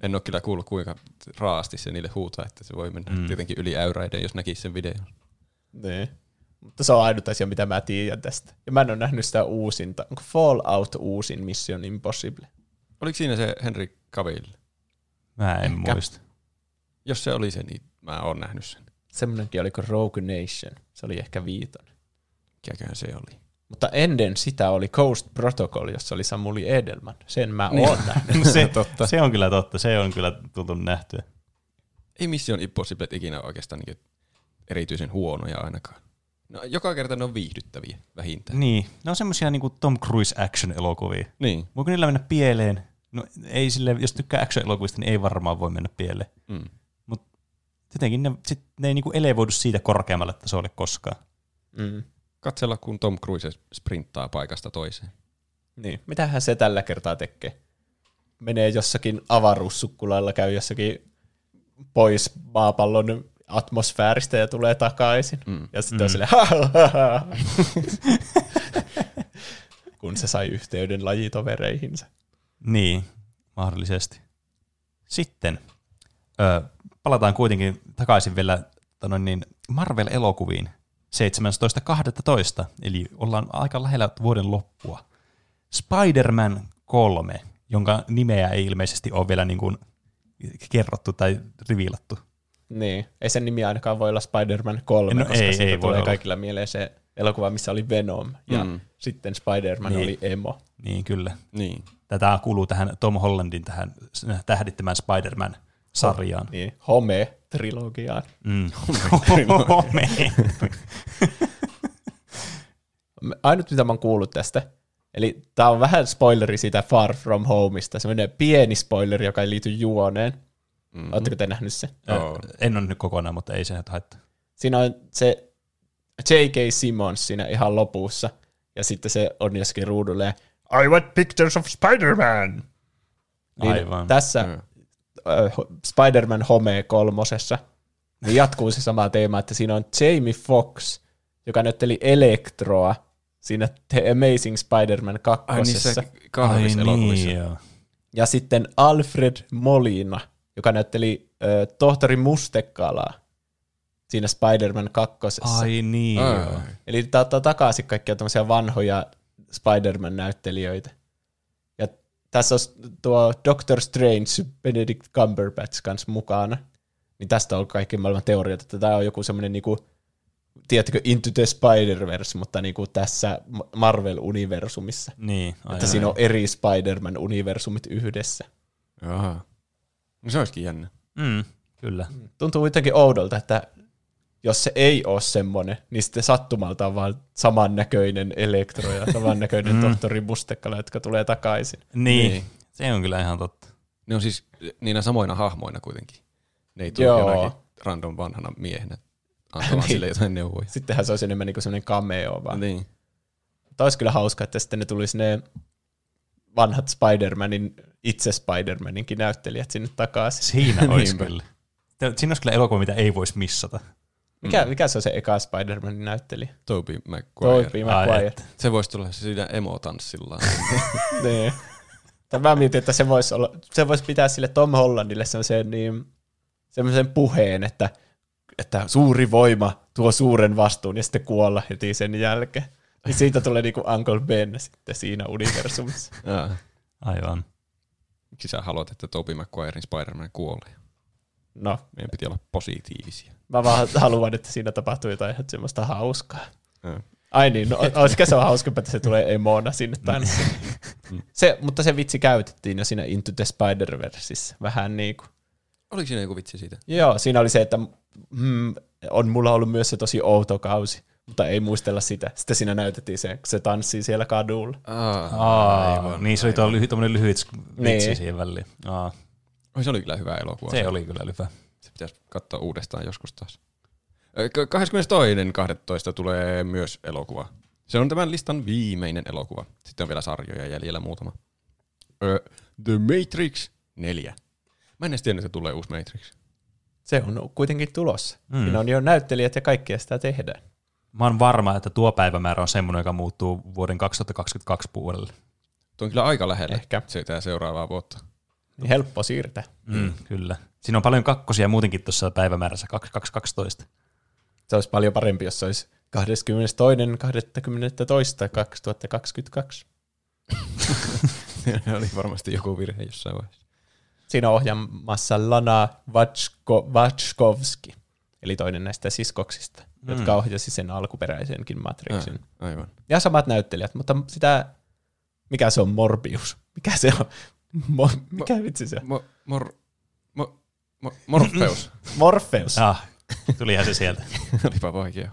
En ole kyllä kuullut, kuinka raasti se niille huutaa, että se voi mennä tietenkin yli äyräiden, jos näkisi sen videon. Nee. Mutta se on ainut asia, mitä mä tiedän tästä. Ja mä en ole nähnyt sitä uusinta. Onko Fallout uusin Mission Impossible? Oliko siinä se Henry Cavill? Mä en muista. Jos se oli se, niin mä oon nähnyt sen. Semmoinenkin oliko Rogue Nation. Se oli ehkä viitonen. Mikäköhän se oli? Mutta ennen sitä oli Ghost Protocol, jossa oli Samuli Edelman. Sen mä oon nähnyt. Se on kyllä totta. Se on kyllä tullut nähtyä. Ei Mission Impossible ikinä oikeastaan niin erityisen huonoja ainakaan. No, joka kerta ne on viihdyttäviä vähintään. Niin. Ne on semmoisia niin kuin Tom Cruise action-elokuvia. Niin. Voiko niillä mennä pieleen? No, ei sille, jos tykkää action-elokuvista, niin ei varmaan voi mennä pieleen. Mm. Mutta tietenkin ne ei niin kuin elevoidu siitä korkeammalle tasolle koskaan. Mm. Katsella, kun Tom Cruise sprinttaa paikasta toiseen. Niin. Mitähän se tällä kertaa tekee? Menee jossakin avaruussukkulailla, käy jossakin pois maapallon atmosfääristä ja tulee takaisin. Mm. Ja sitten on silleen, kun se sai yhteyden lajitovereihinsä. Niin, mahdollisesti. Sitten palataan kuitenkin takaisin vielä Marvel-elokuviin 17.12. Eli ollaan aika lähellä vuoden loppua. Spider-Man 3, jonka nimeä ei ilmeisesti ole vielä niin kuin kerrottu tai riviilattu. Niin, ei sen nimi ainakaan voi olla Spider-Man 3, no koska siitä tulee kaikilla mieleen se elokuva, missä oli Venom, ja sitten Spider-Man oli emo. Niin, kyllä. Niin. Tätä kuuluu tähän Tom Hollandin tähän tähdittämään Spider-Man-sarjaan. Niin, Home-trilogiaan. Mm. Home. Ainut, mitä mä oon kuullut tästä, eli tää on vähän spoileri siitä Far From Homeista, semmoinen pieni spoileri, joka ei liity juoneen. Mm-hmm. Oletteko te nähnyt se? En ole nyt kokonaan, mutta ei se haittaa. Siinä on se J.K. Simmons siinä ihan lopussa, ja sitten se on jossakin ruudulla, ja I want pictures of Spider-Man! Niin aivan. Tässä Spider-Man Home 3 niin jatkuu se sama teema, että siinä on Jamie Foxx, joka näytteli Elektroa siinä The Amazing Spider-Man 2. Ja sitten Alfred Molina, joka näytteli tohtori Mustekalaa siinä Spider-Man 2. Ai niin. Eli tämä ottaa takaisin kaikkia tämmöisiä vanhoja Spider-Man-näyttelijöitä. Ja tässä on tuo Doctor Strange, Benedict Cumberbatch kanssa mukana. Niin tästä on kaikki maailman teoriat, että tämä on joku semmoinen, niinku, tiedätkö, Into the Spider-Verse, mutta niinku tässä Marvel-universumissa. Niin, että siinä on eri Spider-Man-universumit yhdessä. Jaha. No se olisikin jännä. Mm, kyllä. Tuntuu jotenkin oudolta, että jos se ei ole semmoinen, niin sitten sattumalta on vaan samannäköinen Elektro ja samannäköinen tohtori Mustekala, jotka tulee takaisin. Niin, se on kyllä ihan totta. Ne on siis niinä samoina hahmoina kuitenkin. Ne ei tule jonakin random vanhana miehenä antamaan sille jotain neuvoja. Sittenhän se olisi enemmän niin kuin semmoinen cameo vaan. Niin. Mutta olisi kyllä hauska, että sitten ne tulisi ne vanhat Spider-Manin, itse Spider-Maninkin näyttelijät sinne takaisin. Siinä olisi kyllä. Siinä olisi kyllä elokuva, mitä ei voisi missata. Mikä se on se eka Spider-Manin näyttelijä? Tobey Maguire. Se voisi tulla siinä emotanssillaan. Niin. Mä mietin, että se voisi pitää sille Tom Hollandille semmoisen puheen, että suuri voima tuo suuren vastuun ja sitten kuolla heti sen jälkeen. Niin siitä tulee niinku Uncle Ben sitten siinä universumissa. Aivan. Miksi sä haluat, että Tobey Maguiren Spider-Man kuolee? No. Meidän piti olla positiivisia. Mä vaan haluan, että siinä tapahtuu jotain semmoista hauskaa. Ai niin, no olisiko se on hauskempaa, että se tulee emona sinne tanssiin. Mutta se vitsi käytettiin jo siinä Into the Spider-Versissä. Vähän niinku. Oliko siinä joku vitsi siitä? Joo, siinä oli se, että on mulla ollut myös se tosi outo kausi. Mutta ei muistella sitä. Sitten siinä näytettiin se, kun se tanssii siellä kadulla. Aivan. Niin se oli tuommoinen lyhyt vitsi siihen väliin. Se oli kyllä hyvä elokuva. Se oli kyllä hyvä. Se pitäisi katsoa uudestaan joskus taas. 22.12. tulee myös elokuva. Se on tämän listan viimeinen elokuva. Sitten on vielä sarjoja jäljellä muutama. The Matrix 4. Mä en edes tiennyt, että tulee uusi Matrix. Se on kuitenkin tulossa. Siinä on jo näyttelijät ja kaikkea sitä tehdään. Mä oon varma, että tuo päivämäärä on semmoinen, joka muuttuu vuoden 2022 puolelle. Tuo on kyllä aika lähellä. Ehkä. Sitä seuraavaa vuotta. Niin helppo siirtää. Kyllä. Siinä on paljon kakkosia muutenkin tuossa päivämäärässä 2012. Se olisi paljon parempi, jos se olisi 22.22.2022. Se oli varmasti joku virhe jossain vaiheessa. Siinä on ohjaamassa Lana Wachowski, eli toinen näistä siskoksista, jotka ohjasi sen alkuperäisenkin Matrixin. Aivan. Ja samat näyttelijät, mutta sitä, mikä se on, Morbius? Mikä se on? Morpheus. Morpheus. Ah, tulihan se sieltä. Olipa vaikea.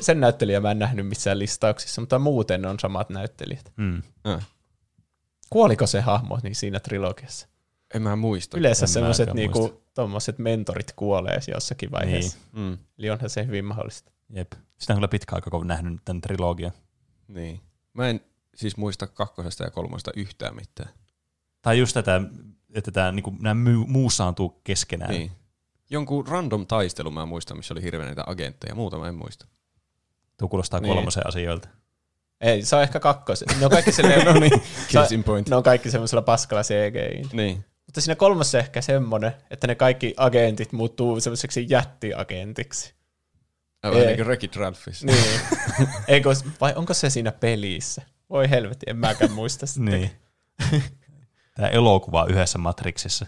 Sen näyttelijä mä en nähnyt missään listauksissa, mutta muuten on samat näyttelijät. Kuoliko se hahmo niin siinä trilogiassa? En mä muista. Yleensä semmoiset niinku, mentorit kuolee jossakin vaiheessa. Niin. Eli onhan se hyvin mahdollista. Jep. Sitä on kyllä pitkä aika, kun olen nähnyt tämän trilogian. Niin. Mä en siis muista kakkosesta ja kolmosesta yhtään mitään. Tai just tätä, että niinku, nämä muusaantuu keskenään. Niin. Jonkun random taistelu mä muistan, missä oli hirveän näitä agentteja. Muuta mä en muista. Tuo kuulostaa kolmosen asioilta. Ei, se on ehkä kakkosen. Ne on kaikki, kaikki semmoisella paskalla CGI. Niin. Mutta siinä kolmassa ehkä semmoinen, että ne kaikki agentit muuttuu semmoiseksi jättiagentiksi. Aivan niin kuin Wreck-It Ralphissa. Niin. Vai onko se siinä pelissä? Voi helvetti, en mäkään muista sitä. Niin. Tämä elokuva yhdessä Matrixissa.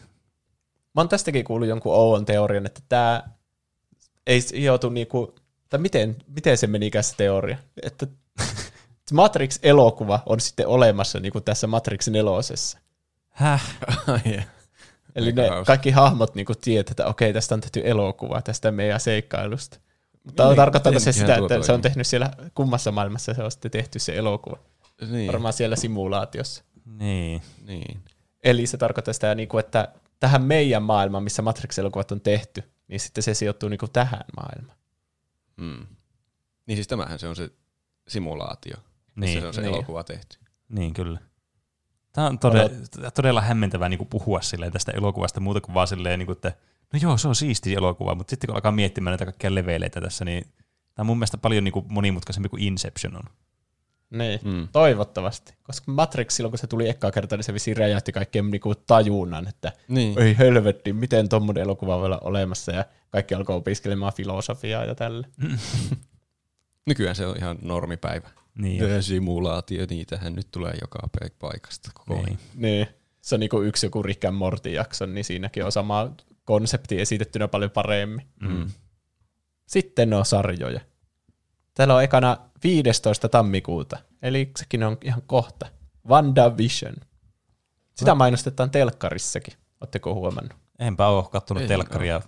Mä oon tästäkin kuullut jonkun Oon teorian, että tämä ei joutu niinku, tai miten se meni se teoria? Että Matrix-elokuva on sitten olemassa niinku tässä Matrix 4:ssä. Häh? Yeah. Eli ne kaikki hahmot niinku tietää, että okei, tästä on tehty elokuva, tästä meidän seikkailusta. Mutta tarkoittaa se sitä, että se on tehnyt siellä kummassa maailmassa, se on sitten tehty se elokuva. Niin. Varmaan siellä simulaatiossa. Niin. Eli se tarkoittaa sitä, että tähän meidän maailmaan, missä Matrix-elokuvat on tehty, niin sitten se sijoittuu niinku tähän maailmaan. Mm. Niin siis tämähän se on se simulaatio, missä se on se elokuva tehty. Niin, kyllä. Tämä on todella hämmentävää niinku puhua tästä elokuvasta muuta kuin vaan silleen, että no joo, se on siisti elokuva, mutta sitten kun alkaa miettimään näitä kaikkia leveleitä tässä, niin tämä on mun mielestä paljon niinku monimutkaisempi kuin Inception on. Niin, toivottavasti. Koska Matrix silloin, kun se tuli ekkaa kertaa, niin se vissiin räjähti kaikkeen niinku tajunnan, että ei helvetti, miten tommoinen elokuva voi olla olemassa, ja kaikki alkoi opiskelemaan filosofiaa ja tälle. Nykyään se on ihan normipäivä. Niin. Simulaatio, niitähän nyt tulee joka paikasta koko ajan. Niin. Se on niinku yksi joku Rick and Morty -jakso, niin siinäkin on sama konsepti esitettynä paljon paremmin. Mm. Sitten on sarjoja. Täällä on ekana 15. tammikuuta, eli sekin on ihan kohta. WandaVision. Sitä mainostetaan telkkarissakin, ootteko huomannut? Enpä ole kattonut telkkaria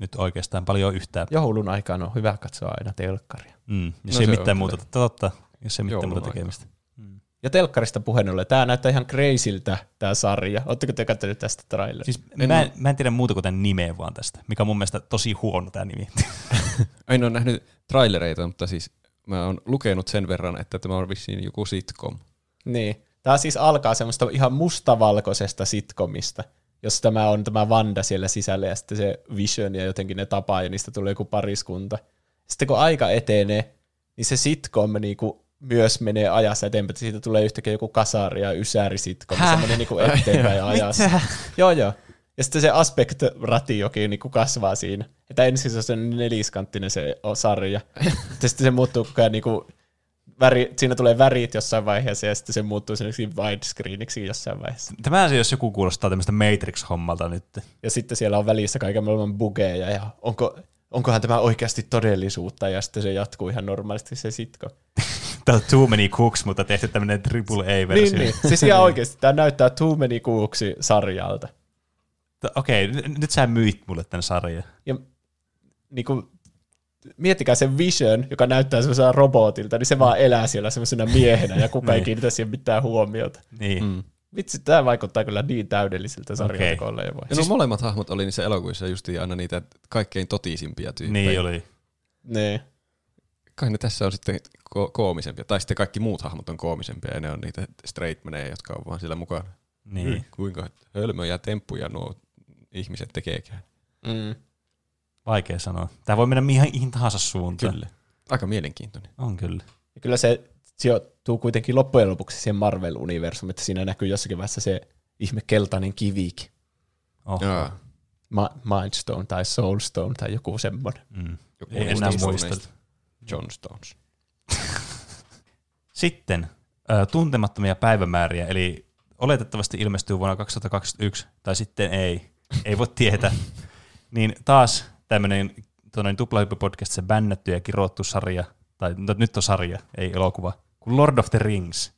nyt oikeastaan paljon yhtään. Joulun aikaan on hyvä katsoa aina telkkaria. Jos ei mitään muuta tekemistä. Ja telkkarista puheen ollen. Tämä näyttää ihan crazyltä, tämä sarja. Oletteko te katsoneet tästä traileria? Siis mä en tiedä muuta kuin tämän nimeä vaan tästä, mikä on mun mielestä tosi huono tämä nimi. En ole nähnyt trailereita, mutta siis mä oon lukenut sen verran, että tämä on vissiin joku sitcom. Niin. Tämä siis alkaa semmoista ihan mustavalkoisesta sitcomista, jos tämä on tämä Wanda siellä sisällä ja sitten se Vision ja jotenkin ne tapaa ja niistä tulee joku pariskunta. Sitten kun aika etenee, niin se sitcom niinku myös menee ajassa eteenpäin. Siitä tulee yhtäkkiä joku kasari ja ysärisitko, missä menee niinku eteenpäin ajassa. Joo. Ja sitten se aspektratiokin niinku kasvaa siinä. Että ensin se on semmoinen neliskanttinen se sarja. Sitten se muuttuu koko ajan niinku siinä tulee värit jossain vaiheessa ja sitten se muuttuu semmoiseksi widescreeniksi jossain vaiheessa. Tämä se, jos joku kuulostaa tämmöistä Matrix-hommalta nyt. Ja sitten siellä on välissä kaiken maailman bugeja ja onkohan tämä oikeasti todellisuutta ja sitten se jatkuu ihan normaalisti se sitko. Tämä on Too Many Cooks, mutta tehty tämmöinen AAA-versio. Niin. Siis ihan oikeasti. Tämä näyttää Too Many Cooks-sarjalta. Okei, nyt sä myit mulle tämän sarjan. Ja niinku, miettikää se Vision, joka näyttää semmoisena robotilta, niin se vaan elää siellä semmoisena miehenä ja kukaan ei kiinnitä siihen mitään huomiota. Niin. Vitsi, tämä vaikuttaa kyllä niin täydellisiltä sarjalta, kun ollaan jo voi. Ja siis molemmat hahmot oli niissä elokuvissa justiin aina niitä kaikkein totisimpia tyyppejä. Niin oli. Niin. Kai ne tässä on sitten koomisempia, tai sitten kaikki muut hahmot on koomisempia, ja ne on niitä straightmenejä, jotka on vaan siellä mukana. Niin. Kuinka hölmöjä temppuja nuo ihmiset tekeekään. Vaikea sanoa. Tämä voi mennä mihin tahansa suuntaan. Kyllä. Aika mielenkiintoinen. On kyllä. Ja kyllä se sijoittuu kuitenkin loppujen lopuksi siihen Marvel-universumiin, että siinä näkyy jossakin vaiheessa se ihme keltainen kivikin. Mindstone tai Soulstone tai joku semmoinen. Joku ei enää muistella. John Stones. Sitten tuntemattomia päivämääriä, eli oletettavasti ilmestyy vuonna 2021, tai sitten ei voi tietää. Niin taas tämmöinen Tuplahyppipodcast, se bännätty ja kirottu sarja, tai nyt on sarja, ei elokuva, kuin Lord of the Rings.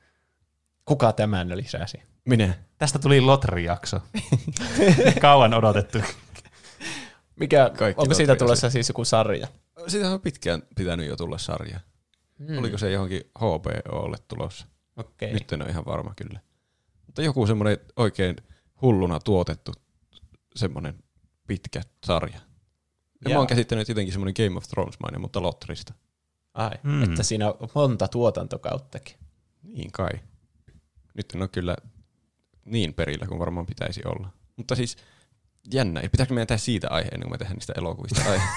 Kuka tämän lisäsi? Minä. Tästä tuli Lotri-jakso. Kauan odotettu. Mikä, kaikki onko siitä tulossa siis joku sarja? Siitä on pitkään pitänyt jo tulla sarja. Oliko se johonkin HBOlle tulossa? Okay. Nyt en ole ihan varma kyllä. Mutta joku semmoinen oikein hulluna tuotettu semmoinen pitkä sarja. Ja mä oon käsittänyt jotenkin semmoinen Game of Thrones-mainen, mutta Lotrista. Ai, että siinä on monta tuotantokauttakin. Niin kai. Nyt en ole kyllä niin perillä kuin varmaan pitäisi olla. Mutta siis jännä. Pitääkö meidän tehdä siitä aiheen, ennen kuin me tehdään niistä elokuvista aiheen?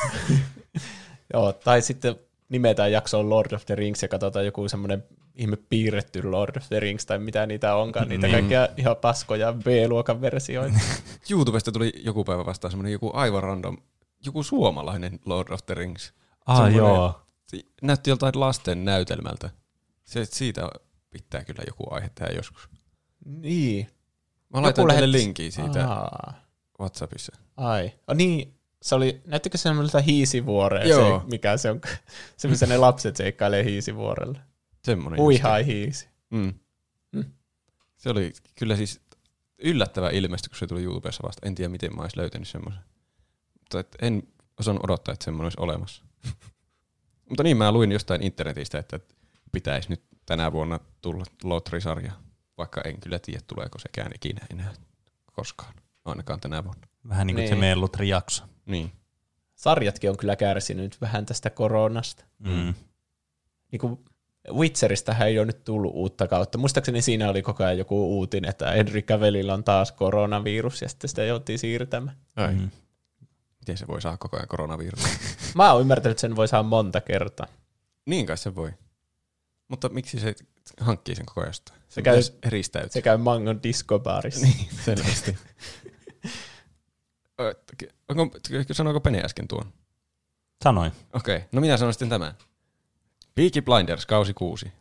Joo, tai sitten nimetään jaksoon Lord of the Rings ja katsotaan joku semmoinen ihme piirretty Lord of the Rings tai mitä niitä onkaan. Niitä kaikkia ihan paskoja B-luokan versioita. YouTubesta tuli joku päivä vastaan semmoinen joku aivan random, joku suomalainen Lord of the Rings. Ah, joo. Näytti joltain lasten näytelmältä. Siitä pitää kyllä joku aihe tehdä joskus. Niin. Mä laitan teille linkin siitä WhatsAppissa. Ai. Oh, niin. Se oli, näyttikö semmoiselta hiisivuoreen? Joo. Se, mikä se on? Se, missä ne lapset seikkailee hiisivuorelle. Semmoinen. Uihai hiisi. Se oli kyllä siis yllättävä ilmesty, kun se tuli YouTubessa vasta. En tiedä, miten mä ois löytänyt semmoisen. Mutta en osannut odottaa, että semmoinen olisi olemassa. Mutta niin, mä luin jostain internetistä, että pitäisi nyt tänä vuonna tulla Lotri-sarja, vaikka en kyllä tiedä, tuleeko sekään ikinä enää koskaan, ainakaan tänä vuonna. Vähän niin kuin se meidän Lotri-jakso. Niin. Sarjatkin on kyllä kärsinyt vähän tästä koronasta. Niin kuin Witcheristähän ei ole nyt tullut uutta kautta. Muistaakseni siinä oli koko ajan joku uutinen, että Henry Cavillilla on taas koronavirus, ja sitten sitä jouttiin siirtämään. Miten se voi saada koko ajan koronaviruksen? Mä oon ymmärtänyt, että sen voi saada monta kertaa. Niin kai se voi. Mutta miksi se hankkii sen koko ajan? Se käy eristäytyä. Se käy Mangon diskobaarissa. Niin, selvästi. Sanoiko Pene äsken tuon? Sanoin. Okei, no minä sanon sitten tämän. Peaky Blinders, kausi 6.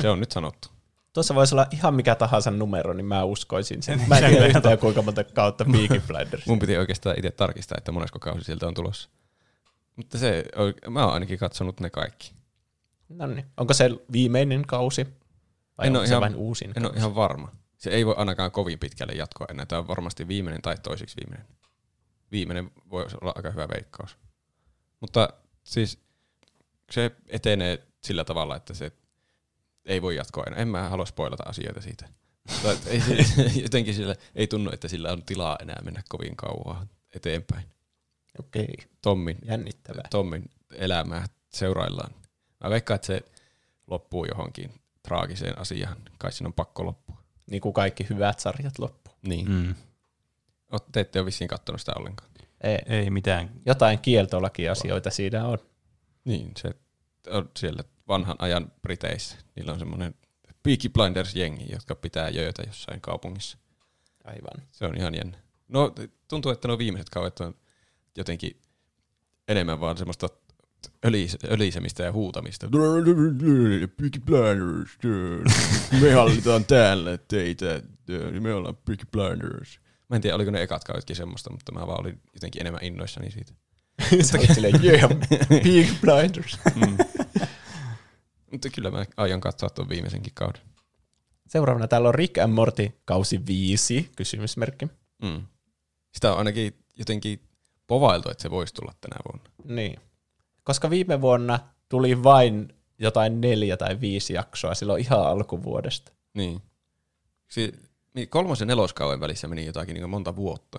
Se on nyt sanottu. Tuossa voisi olla ihan mikä tahansa numero, niin mä uskoisin sen. Mä en tiedä yhtään kuinka monta kautta Peaky Blinders. Mun piti oikeastaan itse tarkistaa, että monesko kausi sieltä on tulossa. Mutta mä oon ainakin katsonut ne kaikki. Noniin. Onko se viimeinen kausi? Vai onko se vain uusin kausi? En ole ihan varma. Se ei voi ainakaan kovin pitkälle jatkoa enää. Tämä on varmasti viimeinen tai toiseksi viimeinen. Viimeinen voi olla aika hyvä veikkaus. Mutta siis se etenee sillä tavalla, että se ei voi jatkoa enää. En mä halua spoilata asioita siitä. Jotenkin sillä ei tunnu, että sillä on tilaa enää mennä kovin kauan eteenpäin. Okei. Tommin elämää seuraillaan. Mä veikkaan, että se loppuu johonkin traagiseen asiaan. Kai siinä on pakko loppua. Niin kuin kaikki hyvät sarjat loppuu. Niin. Te ette ole vissiin kattonut sitä ollenkaan. Ei mitään. Jotain kieltolakiasioita siinä on. Niin, se on siellä vanhan ajan Briteissä. Niillä on semmoinen Peaky Blinders-jengi, jotka pitää jöitä jossain kaupungissa. Aivan. Se on ihan jännä. No, tuntuu, että nuo viimeiset kauet on jotenkin enemmän vaan semmoista ölisemistä ja huutamista. Peaky Blinders. Me hallitaan täällä teitä. Me ollaan Peaky Blinders. Mä en tiedä, oliko ne ekat kautkin semmoista, mutta mä vaan olin jotenkin enemmän innoissani siitä. Sä olet silleen, yeah, Peaky Blinders. Mutta kyllä mä aion katsoa tuon viimeisenkin kauden. Seuraavana täällä on Rick and Morty kausi 5, kysymysmerkki. Sitä on ainakin jotenkin povailtu, että se voisi tulla tänä vuonna. Niin. Koska viime vuonna tuli vain jotain 4 tai 5 jaksoa silloin ihan alkuvuodesta. Niin. 3. ja 4. kauden välissä meni jotakin niin monta vuotta.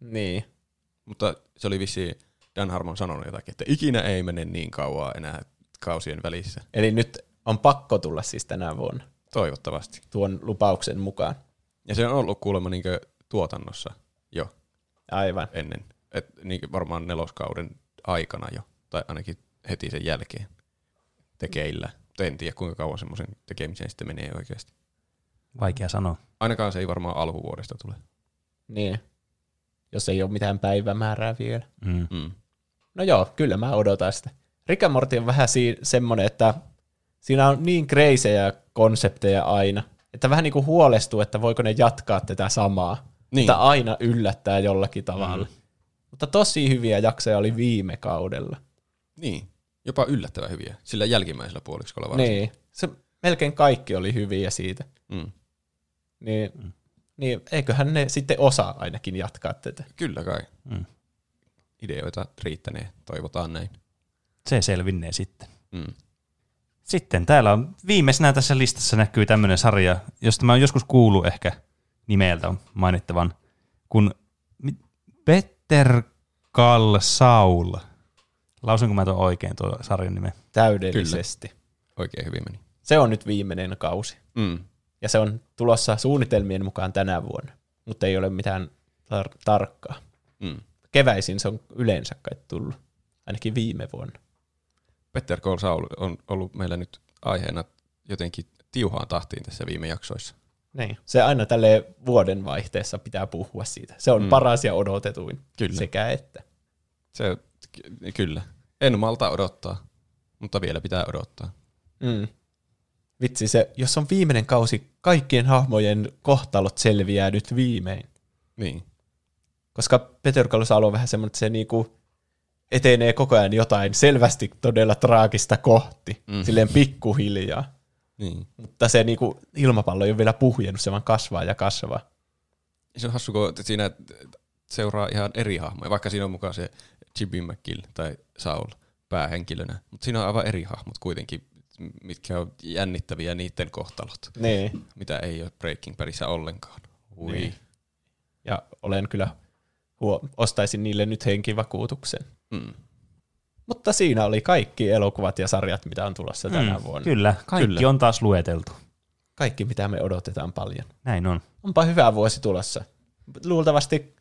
Niin. Mutta se oli vissiin Dan Harmon sanonut jotakin, että ikinä ei mene niin kauan enää kausien välissä. Eli nyt on pakko tulla siis tänä vuonna. Toivottavasti. Tuon lupauksen mukaan. Ja se on ollut kuulemma niin tuotannossa jo. Aivan. Ennen. Niin varmaan 4. kauden aikana jo. Tai ainakin heti sen jälkeen tekeillä. En tiedä, kuinka kauan semmoisen tekemiseen sitten menee oikeasti. Vaikea sanoa. Ainakaan se ei varmaan alkuvuodesta tule. Niin, jos ei ole mitään päivämäärää vielä. No joo, kyllä mä odotan sitä. Rick and Morty on vähän semmoinen, että siinä on niin kreisejä konsepteja aina, että vähän niin kuin huolestuu, että voiko ne jatkaa tätä samaa. Niin. Mutta aina yllättää jollakin tavalla. Mm. Mutta tosi hyviä jaksoja oli viime kaudella. Niin, jopa yllättävän hyviä. Sillä jälkimmäisellä puoliskolla varmasti. Niin, se melkein kaikki oli hyviä siitä. Mm. Niin, eiköhän ne sitten osaa ainakin jatkaa tätä. Kyllä kai. Mm. Ideoita riittänee, toivotaan näin. Se selvinnee sitten. Mm. Sitten täällä on viimeisenä tässä listassa näkyy tämmöinen sarja, josta mä oon joskus kuullut ehkä nimeltä on mainittavan, kun Better Call Saul. Lausunko mä tuon oikein tuo sarjan nimen? Täydellisesti. Kyllä. Oikein hyvin meni. Se on nyt viimeinen kausi. Mm. Ja se on tulossa suunnitelmien mukaan tänä vuonna, mutta ei ole mitään tarkkaa. Mm. Keväisin se on yleensä kai tullut, ainakin viime vuonna. Better Call Saul on ollut meillä nyt aiheena jotenkin tiuhaan tahtiin tässä viime jaksoissa. Niin. Se aina tälleen vuoden vaihteessa pitää puhua siitä. Se on paras ja odotetuin. Kyllä. Sekä että. Se, kyllä. En malta odottaa, mutta vielä pitää odottaa. Mm. Vitsi, se, jos on viimeinen kausi, kaikkien hahmojen kohtalot selviää nyt viimein. Niin. Koska Better Call Saul on vähän semmoinen, että se niinku etenee koko ajan jotain selvästi todella traagista kohti. Mm. Silleen pikkuhiljaa. Niin. Mutta se niinku ilmapallo ei ole vielä puhjennut, se vaan kasvaa ja kasvaa. Se on hassu, kun siinä seuraa ihan eri hahmoja, vaikka siinä on mukaan se Jimmy McGill tai Saul päähenkilönä. Mutta siinä on aivan eri hahmot kuitenkin, mitkä on jännittäviä niiden kohtalot, niin. Mitä ei ole Breaking Badissä ollenkaan. Ui. Niin. Ja olen kyllä, ostaisin niille nyt henkivakuutuksen. Mm. Mutta siinä oli kaikki elokuvat ja sarjat, mitä on tulossa tänä vuonna. Kyllä, kaikki on taas lueteltu. Kaikki, mitä me odotetaan paljon. Näin on. Onpa hyvä vuosi tulossa. Luultavasti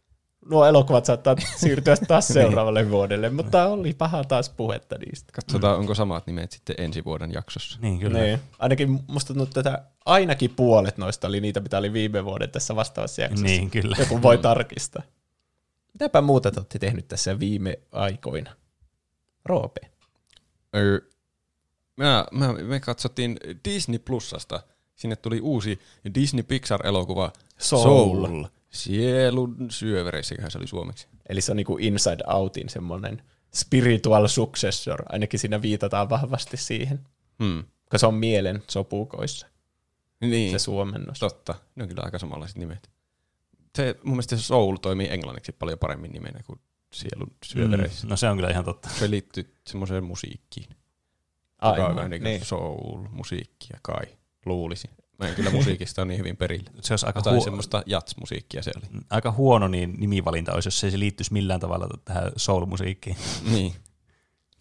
nuo elokuvat saattaa siirtyä taas seuraavalle vuodelle, mutta oli paha taas puhetta niistä. Katsotaan, onko samat nimet sitten ensi vuoden jaksossa. Niin, kyllä. Niin. Ainakin musta tuntuu, että ainakin puolet noista oli niitä, mitä oli viime vuoden tässä vastaavassa jaksossa. Niin, kyllä. Joku voi tarkistaa. Mitäpä muuta te olette tehnyt tässä viime aikoina? Roope. Me katsottiin Disney Plusasta. Sinne tuli uusi Disney Pixar-elokuva Soul. Sielun syövereissäköhän se oli suomeksi. Eli se on niinku Inside Outin semmoinen spiritual successor. Ainakin siinä viitataan vahvasti siihen. Koska se on mielen sopukoissa. Niin. Se suomennos. Totta. Ne on kyllä aika samanlaiset nimet. Se, mun mielestä se Soul toimii englanniksi paljon paremmin nimenä kuin sielun syövereissä. No se on kyllä ihan totta. Se liittyy semmoiseen musiikkiin. Aivan, niin. Soul-musiikkia kai, luulisin. Mä en kyllä musiikista niin hyvin perillä. Se olisi aika semmoista jazz-musiikkia se oli. Aika huono niin nimivalinta olisi, jos se liittyisi millään tavalla tähän soul-musiikkiin. Niin.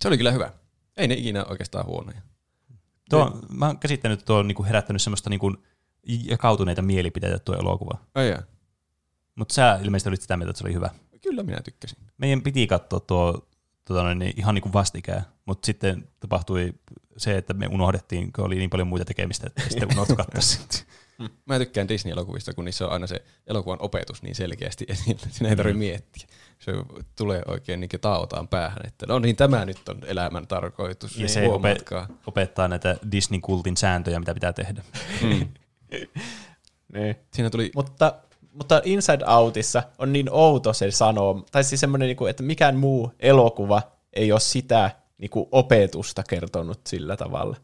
Se oli kyllä hyvä. Ei ne ikinä oikeastaan huonoja. Mä oon käsittänyt, että tuo on herättänyt semmoista jakautuneita mielipiteitä tuo elokuva. Ai. Mutta sä ilmeisesti olit sitä mieltä, että se oli hyvä. Kyllä minä tykkäsin. Meidän piti katsoa tuo ihan niin kuin vastikään, mutta sitten tapahtui se, että me unohdettiin, kun oli niin paljon muita tekemistä, että sitten unohtu katsoa sitten. Mä tykkään Disney-elokuvista, kun niissä on aina se elokuvan opetus niin selkeästi esillä. Siinä ei tarvitse miettiä. Se tulee oikein niin kuin taotaan päähän, että no niin, tämä nyt on elämän tarkoitus. Ja se opettaa näitä Disney-kultin sääntöjä, mitä pitää tehdä. Siinä tuli... Mutta Inside Outissa on niin outo se sanoo, tai siis semmoinen, että mikään muu elokuva ei ole sitä opetusta kertonut sillä tavalla.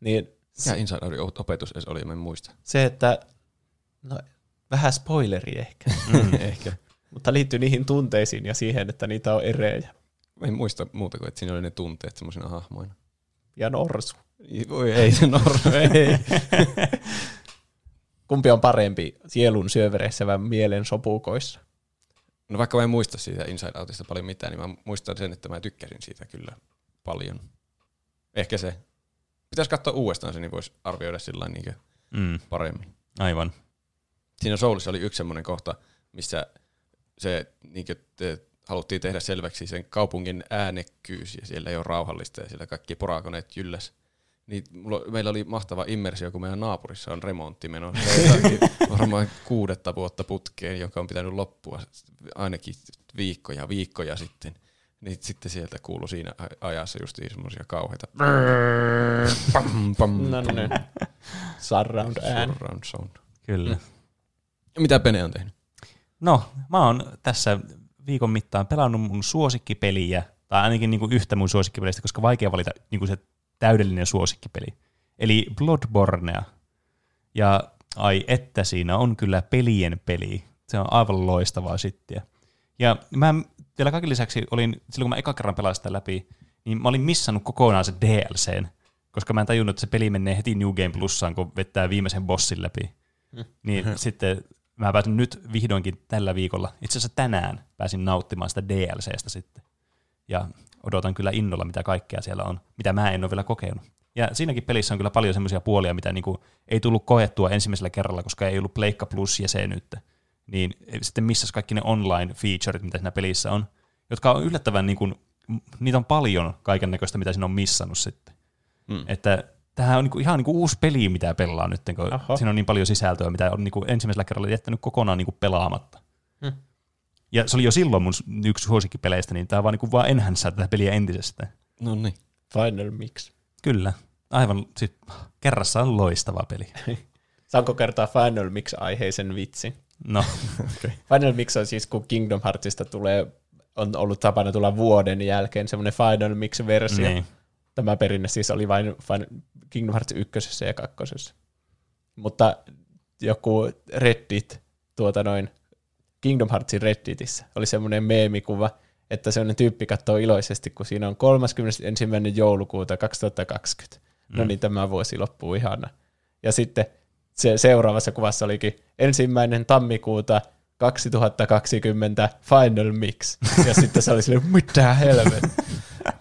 Niin ja Inside Out opetus edes oli, mä en muista. Se, että vähän spoileri ehkä. Ehkä. Mutta liittyy niihin tunteisiin ja siihen, että niitä on erejä. Mä en muista muuta kuin, että siinä oli ne tunteet semmoisina hahmoina. Ja norsu. Voi ei se norsu, ei. Kumpi on parempi, sielun syövereissä vai mielen sopukoissa? No vaikka mä en muista siitä Inside Outista paljon mitään, niin mä muistan sen, että mä tykkäsin siitä kyllä paljon. Ehkä se. Pitäisi katsoa uudestaan se, niin voisi arvioida sillä niin paremmin. Aivan. Siinä Soulissa oli yksi semmoinen kohta, missä se niin haluttiin tehdä selväksi sen kaupungin äänekkyys, ja siellä ei ole rauhallista, ja siellä kaikki porakoneet jylläs. Niin meillä oli mahtava immersio, kun meidän naapurissa on remontti menossa varmaan 6 vuotta putkeen, joka on pitänyt loppua ainakin viikkoja sitten. niin sitten sieltä kuului siinä ajassa justiin semmoisia kauheita no niin. Surround ääni. Surround sound. Kyllä. Mm. Mitä Pene on tehnyt? No, mä oon tässä viikon mittaan pelannut mun suosikkipeliä, tai ainakin niinku yhtä mun suosikkipelistä, koska vaikea valita niinku se täydellinen suosikkipeli. Eli Bloodbornea. Ja ai että siinä on kyllä pelien peli. Se on aivan loistavaa shittiä. Ja mä vielä kaiken lisäksi olin, silloin kun mä eka kerran pelasin sitä läpi, niin mä olin missannut kokonaan sen DLCn, koska mä en tajunnut, että se peli menee heti New Game Plussaan, kun vettää viimeisen bossin läpi. Niin sitten mä pääsin nyt vihdoinkin tällä viikolla, itse asiassa tänään pääsin nauttimaan sitä DLCstä sitten. Ja odotan kyllä innolla, mitä kaikkea siellä on, mitä mä en ole vielä kokenut. Ja siinäkin pelissä on kyllä paljon semmoisia puolia, mitä niinku ei tullut koettua ensimmäisellä kerralla, koska ei ollut Pleikka Plus jäsenyyttä. Niin sitten missäs kaikki ne online featureit, mitä siinä pelissä on, jotka on yllättävän, niin kun, niitä on paljon kaiken näköistä, mitä siinä on missannut sitten. Mm. Että tämähän on niin kun, ihan niin kun uusi peli, mitä pelaa nyt, kun siinä on niin paljon sisältöä, mitä on niin kun ensimmäisellä kerralla jättänyt kokonaan niin kun pelaamatta. Mm. Ja se oli jo silloin mun yksi suosikkipeleistä, niin tämä vaan, niin kun vaan enhanssaa tätä peliä entisestään. No niin, Final Mix. Kyllä, aivan siis, kerrassa on loistava peli. Saanko kertaa Final Mix-aiheisen vitsin? No. Okay. Final Mix on siis, kun Kingdom Heartsista tulee, on ollut tapana tulla vuoden jälkeen semmoinen Final Mix-versio. Niin. Tämä perinne siis oli vain Kingdom Hearts 1 ja 2. Mutta joku Reddit, Kingdom Heartsin Redditissä oli semmoinen meemikuva, että semmoinen tyyppi katsoo iloisesti, kun siinä on 31. joulukuuta 2020. No niin, tämä vuosi loppuu ihana. Ja sitten se seuraavassa kuvassa olikin 1. tammikuuta 2020 Final Mix. Ja sitten se oli silleen, mitä helvettiä.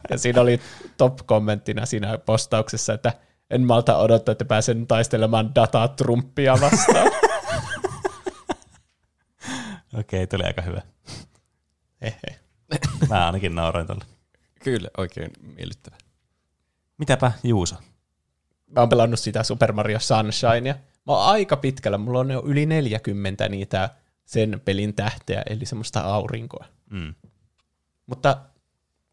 Ja siinä oli top-kommenttina siinä postauksessa, että en malta odottaa, että pääsen taistelemaan dataa Trumpia vastaan. Okei, tuli aika hyvä. Hehe. Mä ainakin nauroin tälle. Kyllä, oikein miellyttävä. Mitäpä Juuso? Mä oon pelannut sitä Super Mario Sunshinea. Mä oon aika pitkällä, mulla on jo yli 40 niitä sen pelin tähteä, eli semmoista aurinkoa. Mm. Mutta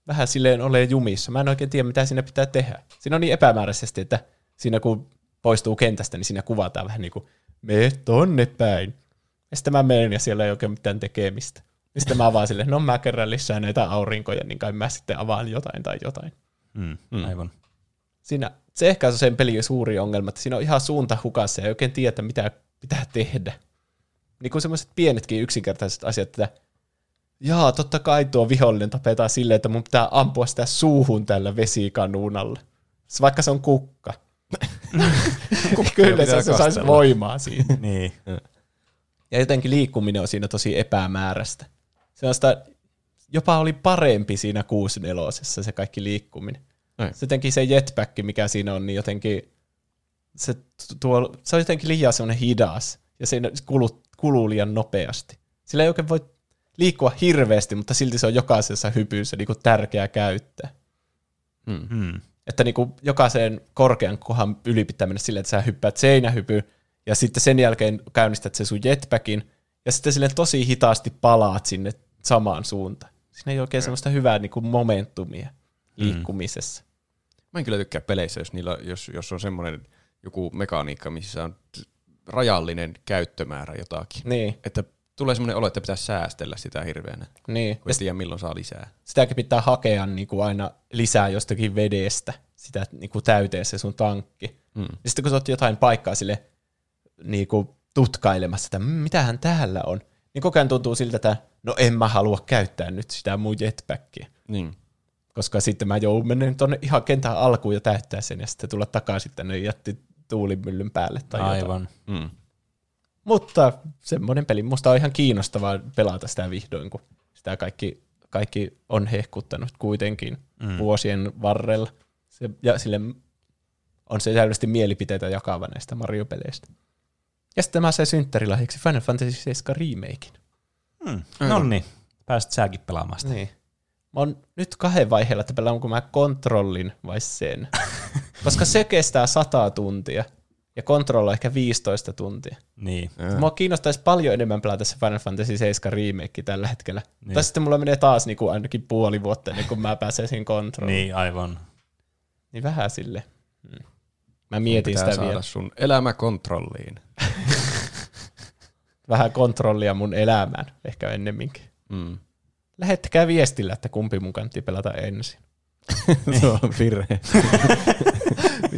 vähän silleen ole jumissa. Mä en oikein tiedä, mitä siinä pitää tehdä. Siinä on niin epämääräisesti, että siinä kun poistuu kentästä, niin siinä kuvataan vähän niin kuin, mene tonne päin. Ja sitten mä menen ja siellä ei oikein mitään tekemistä. Ja sitten mä vaan silleen, no mä kerran lisää näitä aurinkoja, niin kai mä sitten avaan jotain tai jotain. Mm. Mm. Aivan. Se ehkä on sen pelin suuri ongelma, että siinä on ihan suunta hukassa ja ei oikein tiedä, mitä pitää tehdä. Niin kuin semmoiset pienetkin yksinkertaiset asiat, että jaa, totta kai tuo vihollinen tapetaan silleen, että mun pitää ampua sitä suuhun tällä vesikanuunalla. Vaikka se on kukka. Kyllä se saisi voimaa siinä. Niin. Ja jotenkin liikkuminen on siinä tosi epämääräistä. Jopa oli parempi siinä 64:ssä se kaikki liikkuminen. Jotenkin se jetpack, mikä siinä on, niin jotenkin se on jotenkin liian semmoinen hidas, ja se kuluu liian nopeasti. Sillä ei oikein voi liikkua hirveästi, mutta silti se on jokaisessa hypyssä niin kuin tärkeää käyttää. Mm-hmm. Että niin kuin jokaisen korkean kohan yli pitää mennä silleen, että sä hyppäät seinähypy, ja sitten sen jälkeen käynnistät sen sun jetpackin, ja sitten silleen tosi hitaasti palaat sinne samaan suuntaan. Siinä ei oikein semmoista hyvää niin kuin momentumia liikkumisessa. Mä en kyllä tykkää peleissä, jos on semmoinen joku mekaniikka, missä on rajallinen käyttömäärä jotakin. Niin. Että tulee semmoinen olo, että pitää säästellä sitä hirveänä. Niin. Kun ei tiedä, milloin saa lisää. Sitäkin pitää hakea niin kuin aina lisää jostakin vedestä, sitä niin kuin täyteen se sun tankki. Mm. Ja sitten kun sä oot jotain paikkaa sille niin kuin tutkailemassa, että mitähän täällä on, niin koko ajan tuntuu siltä, että no en mä halua käyttää nyt sitä mun jetpackia. Niin. Koska sitten mä joudun mennä tuonne ihan kentään alkuun ja täyttää sen, ja sitten tulla takaisin tänne jätti tuulimyllyn päälle tai aivan. Jotain. Mm. Mutta semmoinen peli. Musta on ihan kiinnostavaa pelata sitä vihdoin, kun sitä kaikki on hehkuttanut kuitenkin vuosien varrella. Ja sille on se täydellisesti mielipiteitä jakava näistä Mario-peleistä. Ja sitten mä sain synttärilahjaksi Final Fantasy 7 remakein. Mm. Nonni, pääsit säkin pelaamaan sitä. Niin. Mä oon nyt 2 vaiheella, että pelaanko mä kontrollin vai sen. Koska se kestää 100 tuntia. ja kontrolloi ehkä 15 tuntia. Niin. Mua kiinnostaisi paljon enemmän pelata se Final Fantasy 7 remake tällä hetkellä. Niin. Tai sitten mulla menee taas niin kuin ainakin puoli vuotta ennen kuin mä pääsen siihen kontrolliin. Niin, aivan. Niin vähän sille. Mä mietin sitä vielä. Pitää saada sun elämä kontrolliin. Vähän kontrollia mun elämään, ehkä ennemminkin. Mm. Lähettäkää viestillä, että kumpi mun kantti pelata ensin. Se on virhe.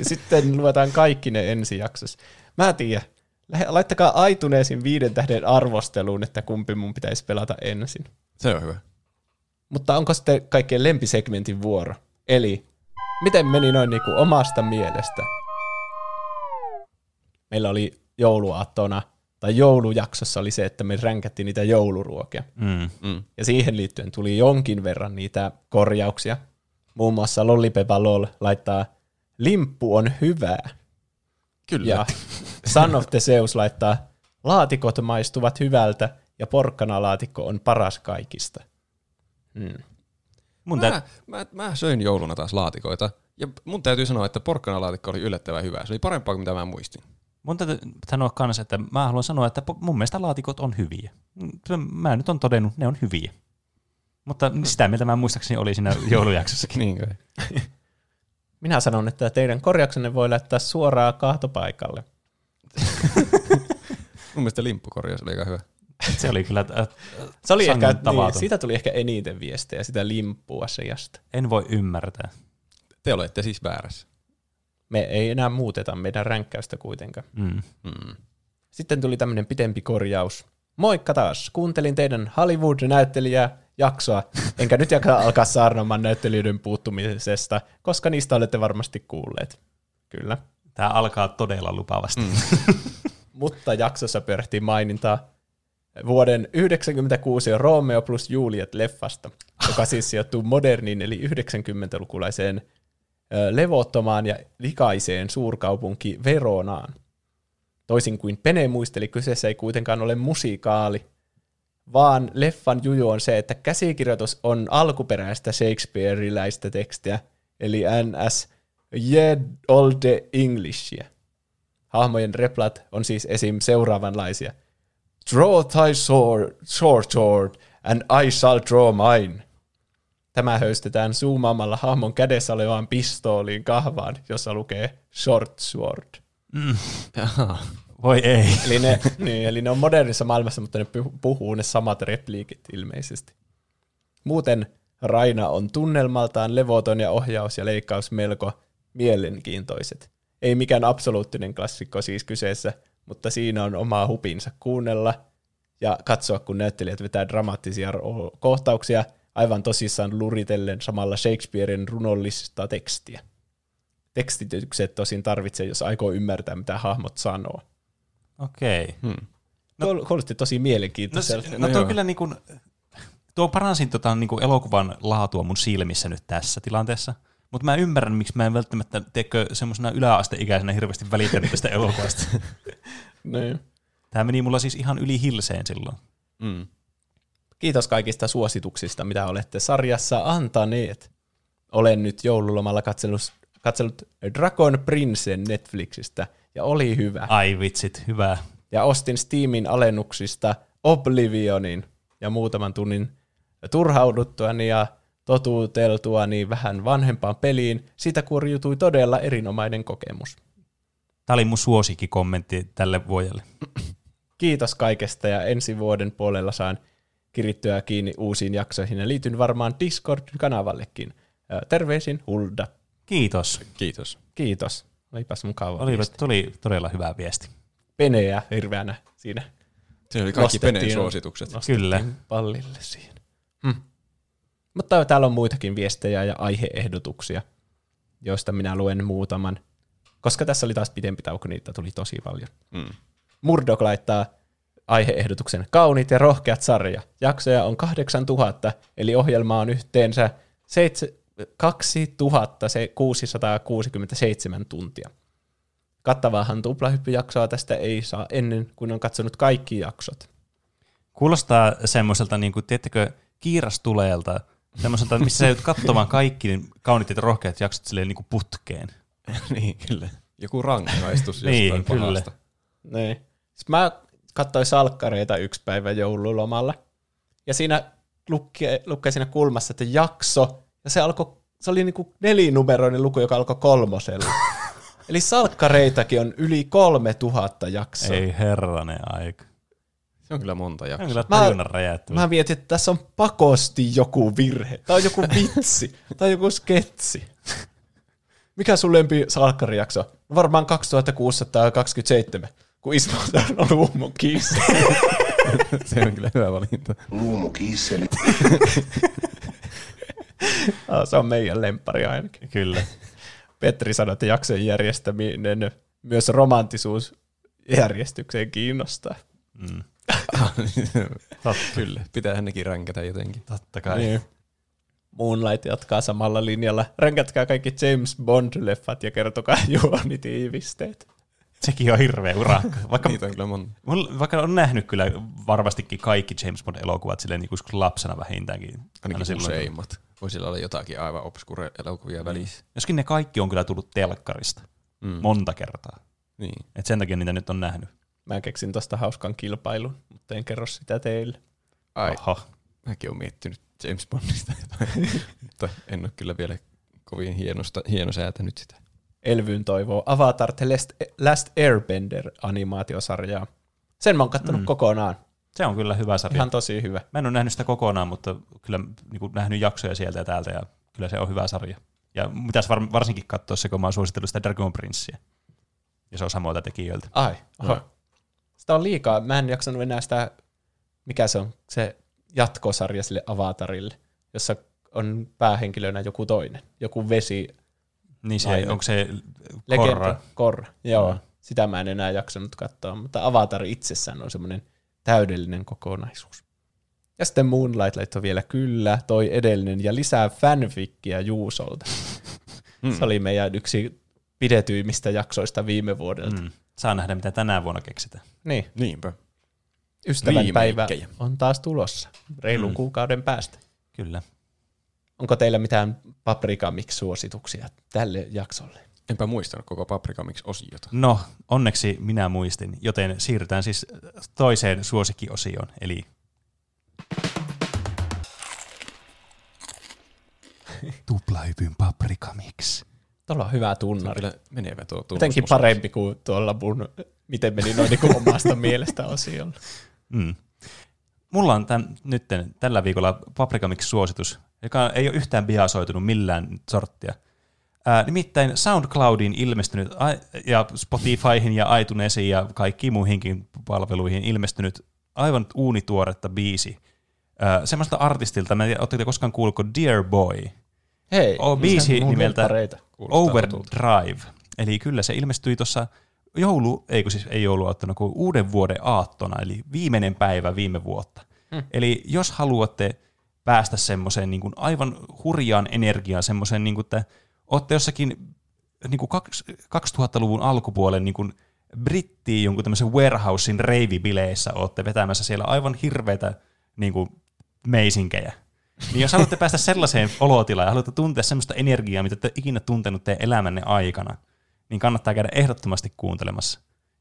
Sitten luetaan kaikki ne ensi jaksossa. Mä en tiedä. Laittakaa iTunesin 5 tähden arvosteluun, että kumpi mun pitäisi pelata ensin. Se on hyvä. Mutta onko sitten kaikkien lempisegmentin vuoro? Eli miten meni noin niin kuin omasta mielestä? Meillä oli jouluaattona, tai joulujaksossa oli se, että me ränkättiin niitä jouluruokia. Ja siihen liittyen tuli jonkin verran niitä korjauksia. Muun muassa Lollipepa Lol laittaa, limppu on hyvää. Kyllä. Ja Son of the Zeus laittaa, laatikot maistuvat hyvältä ja porkkanalaatikko on paras kaikista. Mä söin jouluna taas laatikoita ja mun täytyy sanoa, että porkkanalaatikko oli yllättävän hyvää. Se oli parempaa kuin mitä mä muistin. Mun täytyy sanoa kans, että mä haluan sanoa, että mun mielestä laatikot on hyviä. Mä nyt on todennut, ne on hyviä. Mutta sitä mieltä mä muistaakseni oli siinä joulujaksossakin. Niin kuin. Minä sanon, että teidän korjauksenne voi laittaa suoraan kahtopaikalle. Mun mielestä limppukorjaus oli aika hyvä. Se oli kyllä tavaton. Siitä tuli ehkä eniten viestejä, sitä limppuasiasta. En voi ymmärtää. Te olette siis väärässä. Me ei enää muuteta meidän ränkkäystä kuitenkaan. Sitten tuli tämmöinen pitempi korjaus. Moikka taas, kuuntelin teidän Hollywood-näyttelijää jaksoa, enkä nyt jaksa alkaa saarnaamaan näyttelijöiden puuttumisesta, koska niistä olette varmasti kuulleet. Kyllä. Tämä alkaa todella lupaavasti. Mutta jaksossa pyörähti mainintaa vuoden 1996 Romeo plus Juliet -leffasta, joka siis sijoittuu moderniin eli 90-lukulaiseen levottomaan ja likaiseen suurkaupunki Veronaan. Toisin kuin Pene muisteli, kyseessä ei kuitenkaan ole musikaali, vaan leffan juju on se, että käsikirjoitus on alkuperäistä shakespeariläistä tekstiä, eli NS Ye Olde Englishia. Hahmojen replat on siis esim. Seuraavanlaisia. Draw thy sword, and I shall draw mine. Tämä höystetään zoomaamalla hahmon kädessä olevaan pistooliin kahvaan, jossa lukee short sword. Voi ei. Eli ne on modernissa maailmassa, mutta ne puhuu ne samat repliikit ilmeisesti. Muuten Raina on tunnelmaltaan levoton ja ohjaus ja leikkaus melko mielenkiintoiset. Ei mikään absoluuttinen klassikko siis kyseessä, mutta siinä on omaa hupinsa kuunnella ja katsoa, kun näyttelijät vetää dramaattisia kohtauksia aivan tosissaan luritellen samalla Shakespearen runollista tekstiä. Tekstitykset tosin tarvitsee, jos aikoo ymmärtää, mitä hahmot sanoo. Okei. Kuulosti tosi mielenkiintoiselta. Tuo kyllä niin kuin, tuo paransin niin kuin elokuvan laatua mun silmissä nyt tässä tilanteessa, mutta mä ymmärrän, miksi mä en välttämättä semmoisena yläasteikäisenä hirveästi välittänyt tästä elokuvasta. Tämä meni mulla siis ihan yli hilseen silloin. Kiitos kaikista suosituksista, mitä olette sarjassa antaneet. Olen nyt joululomalla katsellut Dragon Princen Netflixistä, ja oli hyvä. Ai vitsit, hyvä. Ja ostin Steamin alennuksista Oblivionin, ja muutaman tunnin turhauduttuani ja totuuteltuani vähän vanhempaan peliin, siitä kuoriutui todella erinomainen kokemus. Tämä oli mun suosikkikommentti tälle vuodelle. Kiitos kaikesta, ja ensi vuoden puolella saan kirittyä kiinni uusiin jaksoihin, ja liityn varmaan Discord-kanavallekin. Terveisin, Hulda. Kiitos. Olipas mukava. Tuli todella hyvä viesti. Peneä hirveänä siinä. Se oli kaikki Peneen suositukset. Kyllä. Pallille siinä. Mutta täällä on muitakin viestejä ja aiheehdotuksia, joista minä luen muutaman. Koska tässä oli taas pidempi tauko, niitä tuli tosi paljon. Murdok laittaa aiheehdotuksen kauniit ja rohkeat sarja. Jaksoja on 8000, eli ohjelma on yhteensä 2667 tuntia. Kattavaahan tuplahyppyjaksoa tästä ei saa ennen kuin on katsonut kaikki jaksot. Kuulostaa semmoiselta, niin kuin, tiedättekö, kiirastuleelta, semmoiselta, missä sä joudut katsomaan kaikki niin kaunit ja rohkeat jaksot silleen niin kuin putkeen. Niin, kyllä. joku rangaistus jostain pahasta. Niin. Siis mä katsoin salkkareita yksi päivä joululomalla. Ja siinä lukee siinä kulmassa, että jakso. Ja se oli niinku nelinumeroinen luku, joka alkoi 3. Eli salkkareitakin on yli 3000 jaksoa. Ei herranen aika. Se on kyllä monta jaksoa. Se on kyllä tajunnan räjäyttävä. Mä mietin, että tässä on pakosti joku virhe. Tai joku vitsi. Tai joku sketsi. Mikä sun lempi salkkarijakso? No varmaan 2627, kun Ismolta on ollut mun kiisseli. Se on kyllä hyvä valinta. Luumu kiisseli. Se on meidän lemppari ainakin. Kyllä. Petri sanoi, että jaksojen järjestäminen myös romanttisuus järjestykseen kiinnostaa. Mm. Kyllä, pitäähän nekin ränkätä jotenkin. Totta kai. Niin. Moonlight jatkaa samalla linjalla. Ränkätkää kaikki James Bond-leffat ja kertokaa juonitiivisteet. Sekin on hirveä urakka. Vaikka on nähnyt kyllä varmastikin kaikki James Bond-elokuvat silleen niin kuin lapsena vähintäänkin. Ainakin useimmat. Voi sillä olla jotakin aivan obscure-elokuvia välissä. Joskin ne kaikki on kyllä tullut telkkarista. Mm. Monta kertaa. Niin. Et sen takia niitä nyt on nähnyt. Mä keksin tosta hauskan kilpailun, mutta en kerro sitä teille. Ai, mäkin oon miettinyt James Bondista jotain, mutta en ole kyllä vielä kovin hienosäätänyt sitä. Elvyn toivoo Avatar The Last Airbender-animaatiosarjaa. Sen mä oon kattonut kokonaan. Se on kyllä hyvä sarja. Ihan tosi hyvä. Mä en ole nähnyt sitä kokonaan, mutta kyllä niin nähnyt jaksoja sieltä ja täältä, ja kyllä se on hyvä sarja. Ja pitäisi varsinkin katsoa se, kun mä oon suositellut sitä Dragon Princea. Ja se on samoilta tekijöiltä. Ai, sitä on liikaa. Mä en jaksanut enää sitä, mikä se on, se jatkosarja sille Avatarille, jossa on päähenkilönä joku toinen, joku vesi. Niin se, onko se Korra? Korra, joo. No. Sitä mä en enää jaksanut katsoa, mutta Avatar itsessään on semmoinen täydellinen kokonaisuus. Ja sitten Moonlight laittoi vielä kyllä, toi edellinen ja lisää fanfickia Juusolta. Se oli meidän yksi pidetyimmistä jaksoista viime vuodelta. Saa nähdä, mitä tänä vuonna keksitään. Niin. Niinpä. Ystävänpäivä on taas tulossa. Reilun kuukauden päästä. Kyllä. Onko teillä mitään Paprikamix-suosituksia tälle jaksolle? Enpä muistanut koko Paprikamix-osiota. No, onneksi minä muistin, joten siirrytään siis toiseen suosikkiosioon, eli Tuplahypyn Paprikamix. Tuolla on hyvä tunnari. Kyllä menevä tuo tunnus. Jotenkin parempi kuin tuolla mun, miten meni noin niin omasta mielestä osiolla. Mulla on nyt tällä viikolla Paprikamix-suositus, joka ei ole yhtään biasoitunut millään sorttia. Nimittäin SoundCloudiin ilmestynyt ja Spotifyhin ja iTunesiin ja kaikkiin muihinkin palveluihin ilmestynyt aivan uunituoretta biisi. Semmoista artistilta, mä en tiedä, ootteko koskaan kuullut kuin Dear Boy? Hei, biisi nimeltä Overdrive. Eli kyllä se ilmestyi tuossa ei joulua ottanut, kuin uuden vuoden aattona, eli viimeinen päivä viime vuotta. Eli jos haluatte päästä semmoiseen niin kuin aivan hurjaan energiaan, semmoiseen, niin kuin, että olette jossakin niin kuin 2000-luvun alkupuolen niin kuin brittiin jonkun tämmöisen warehousein reivibileissä, olette vetämässä siellä aivan hirveitä niin kuin meisinkejä. Niin jos haluatte päästä sellaiseen olotilaan ja haluatte tuntea semmoista energiaa, mitä te ikinä tuntenut teidän elämänne aikana, niin kannattaa käydä ehdottomasti kuuntelemassa.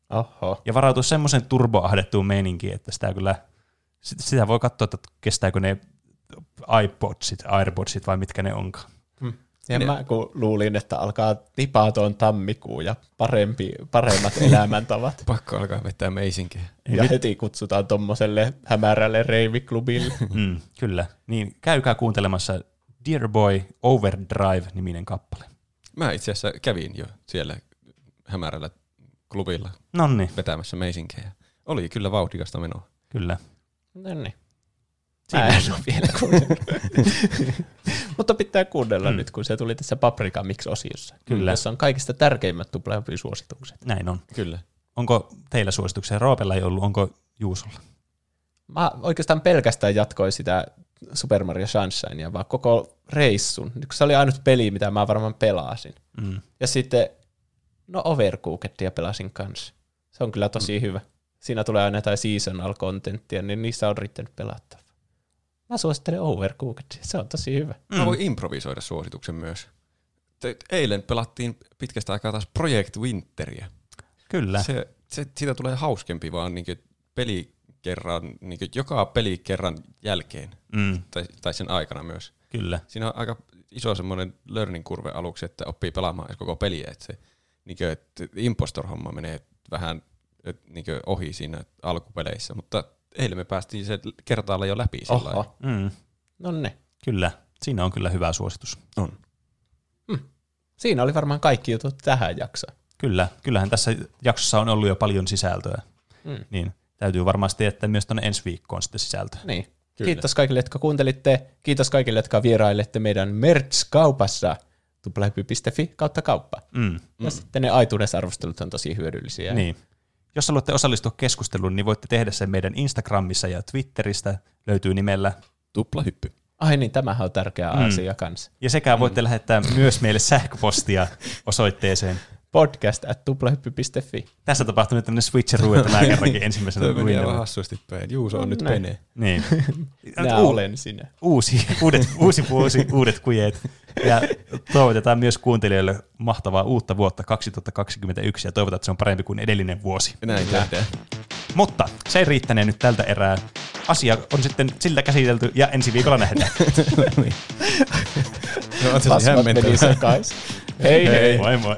Oho. Ja varautua semmoisen turboahdettuun meininkiin, että sitä voi katsoa, että kestääkö ne iPodsit, AirPodsit vai mitkä ne onkaan. Ja mä kun luulin, että alkaa tipaa tuon tammikuun ja paremmat elämäntavat. Pakko alkaa vetää meisinkin. Ja heti kutsutaan tommoselle hämärälle reiviklubille. Kyllä. Niin käykää kuuntelemassa Dear Boy Overdrive-niminen kappale. Mä itse asiassa kävin jo siellä hämärällä klubilla vetämässä meisinkejä. Oli kyllä vauhdikasta menoa. Kyllä. Nonni. Mä en ole vielä kuunnellut. Mutta pitää kuunnella nyt, kun se tuli tässä Paprikamix-osiossa. Kyllä. Jossa on kaikista tärkeimmät Tuplahyppy-suositukset. Näin on. Kyllä. Onko teillä suosituksia? Roopella ei ollut, onko Juusolla? Mä oikeastaan pelkästään jatkoin sitä Super Mario Sunshinea, vaan koko reissun. Se oli ainut peli, mitä mä varmaan pelasin. Ja sitten, Overcookedia pelasin kanssa. Se on kyllä tosi hyvä. Siinä tulee aina jotain seasonal contenttia, niin niissä on riittänyt pelattava. Mä suosittelen Overcookedia, se on tosi hyvä. Mä voin improvisoida suosituksen myös. Eilen pelattiin pitkästä aikaa taas Project Winteriä. Kyllä. Siitä tulee hauskempi vaan niin pelikerran, niin joka pelikerran jälkeen, tai sen aikana myös. Kyllä. Siinä on aika iso semmoinen learning curve aluksi, että oppii pelaamaan koko peliä. Että se niin kuin, että impostor-homma menee vähän niin ohi siinä alkupeleissä, mutta eilen me päästiin se kertaalla jo läpi. Oho. Nonne. Kyllä. Siinä on kyllä hyvä suositus. On. Siinä oli varmaan kaikki jutut tähän jaksoon. Kyllä, kyllähän tässä jaksossa on ollut jo paljon sisältöä, niin täytyy varmasti jättää myös tuonne ensi viikkoon sitten sisältöä. Niin. Kiitos kaikille, jotka kuuntelitte. Kiitos kaikille, jotka vierailette meidän merch-kaupassa tuplahyppy.fi/kauppa. Ja sitten ne iTunes-arvostelut on tosi hyödyllisiä. Niin. Jos haluatte osallistua keskusteluun, niin voitte tehdä sen meidän Instagramissa ja Twitteristä. Löytyy nimellä Tuplahyppy. Ai niin, tämähän on tärkeä asia kanssa. Ja sekä voitte lähettää myös meille sähköpostia osoitteeseen podcast@tuplahyppy.fi. Tässä tapahtuu nyt tämmöinen switcheroo, että mä kerrankin ensimmäisenä luin. Tämä hassusti päin. Juuso on nyt Pene. Niin. Minä olen sinä. Uudet kujeet. Ja toivotetaan myös kuuntelijoille mahtavaa uutta vuotta 2021 ja toivotaan, että se on parempi kuin edellinen vuosi. Näin tehdään. Mutta se riittänee nyt tältä erää. Asia on sitten sillä käsitelty ja ensi viikolla nähdään. No, on se hämmentävä. Hei hei. Moi moi.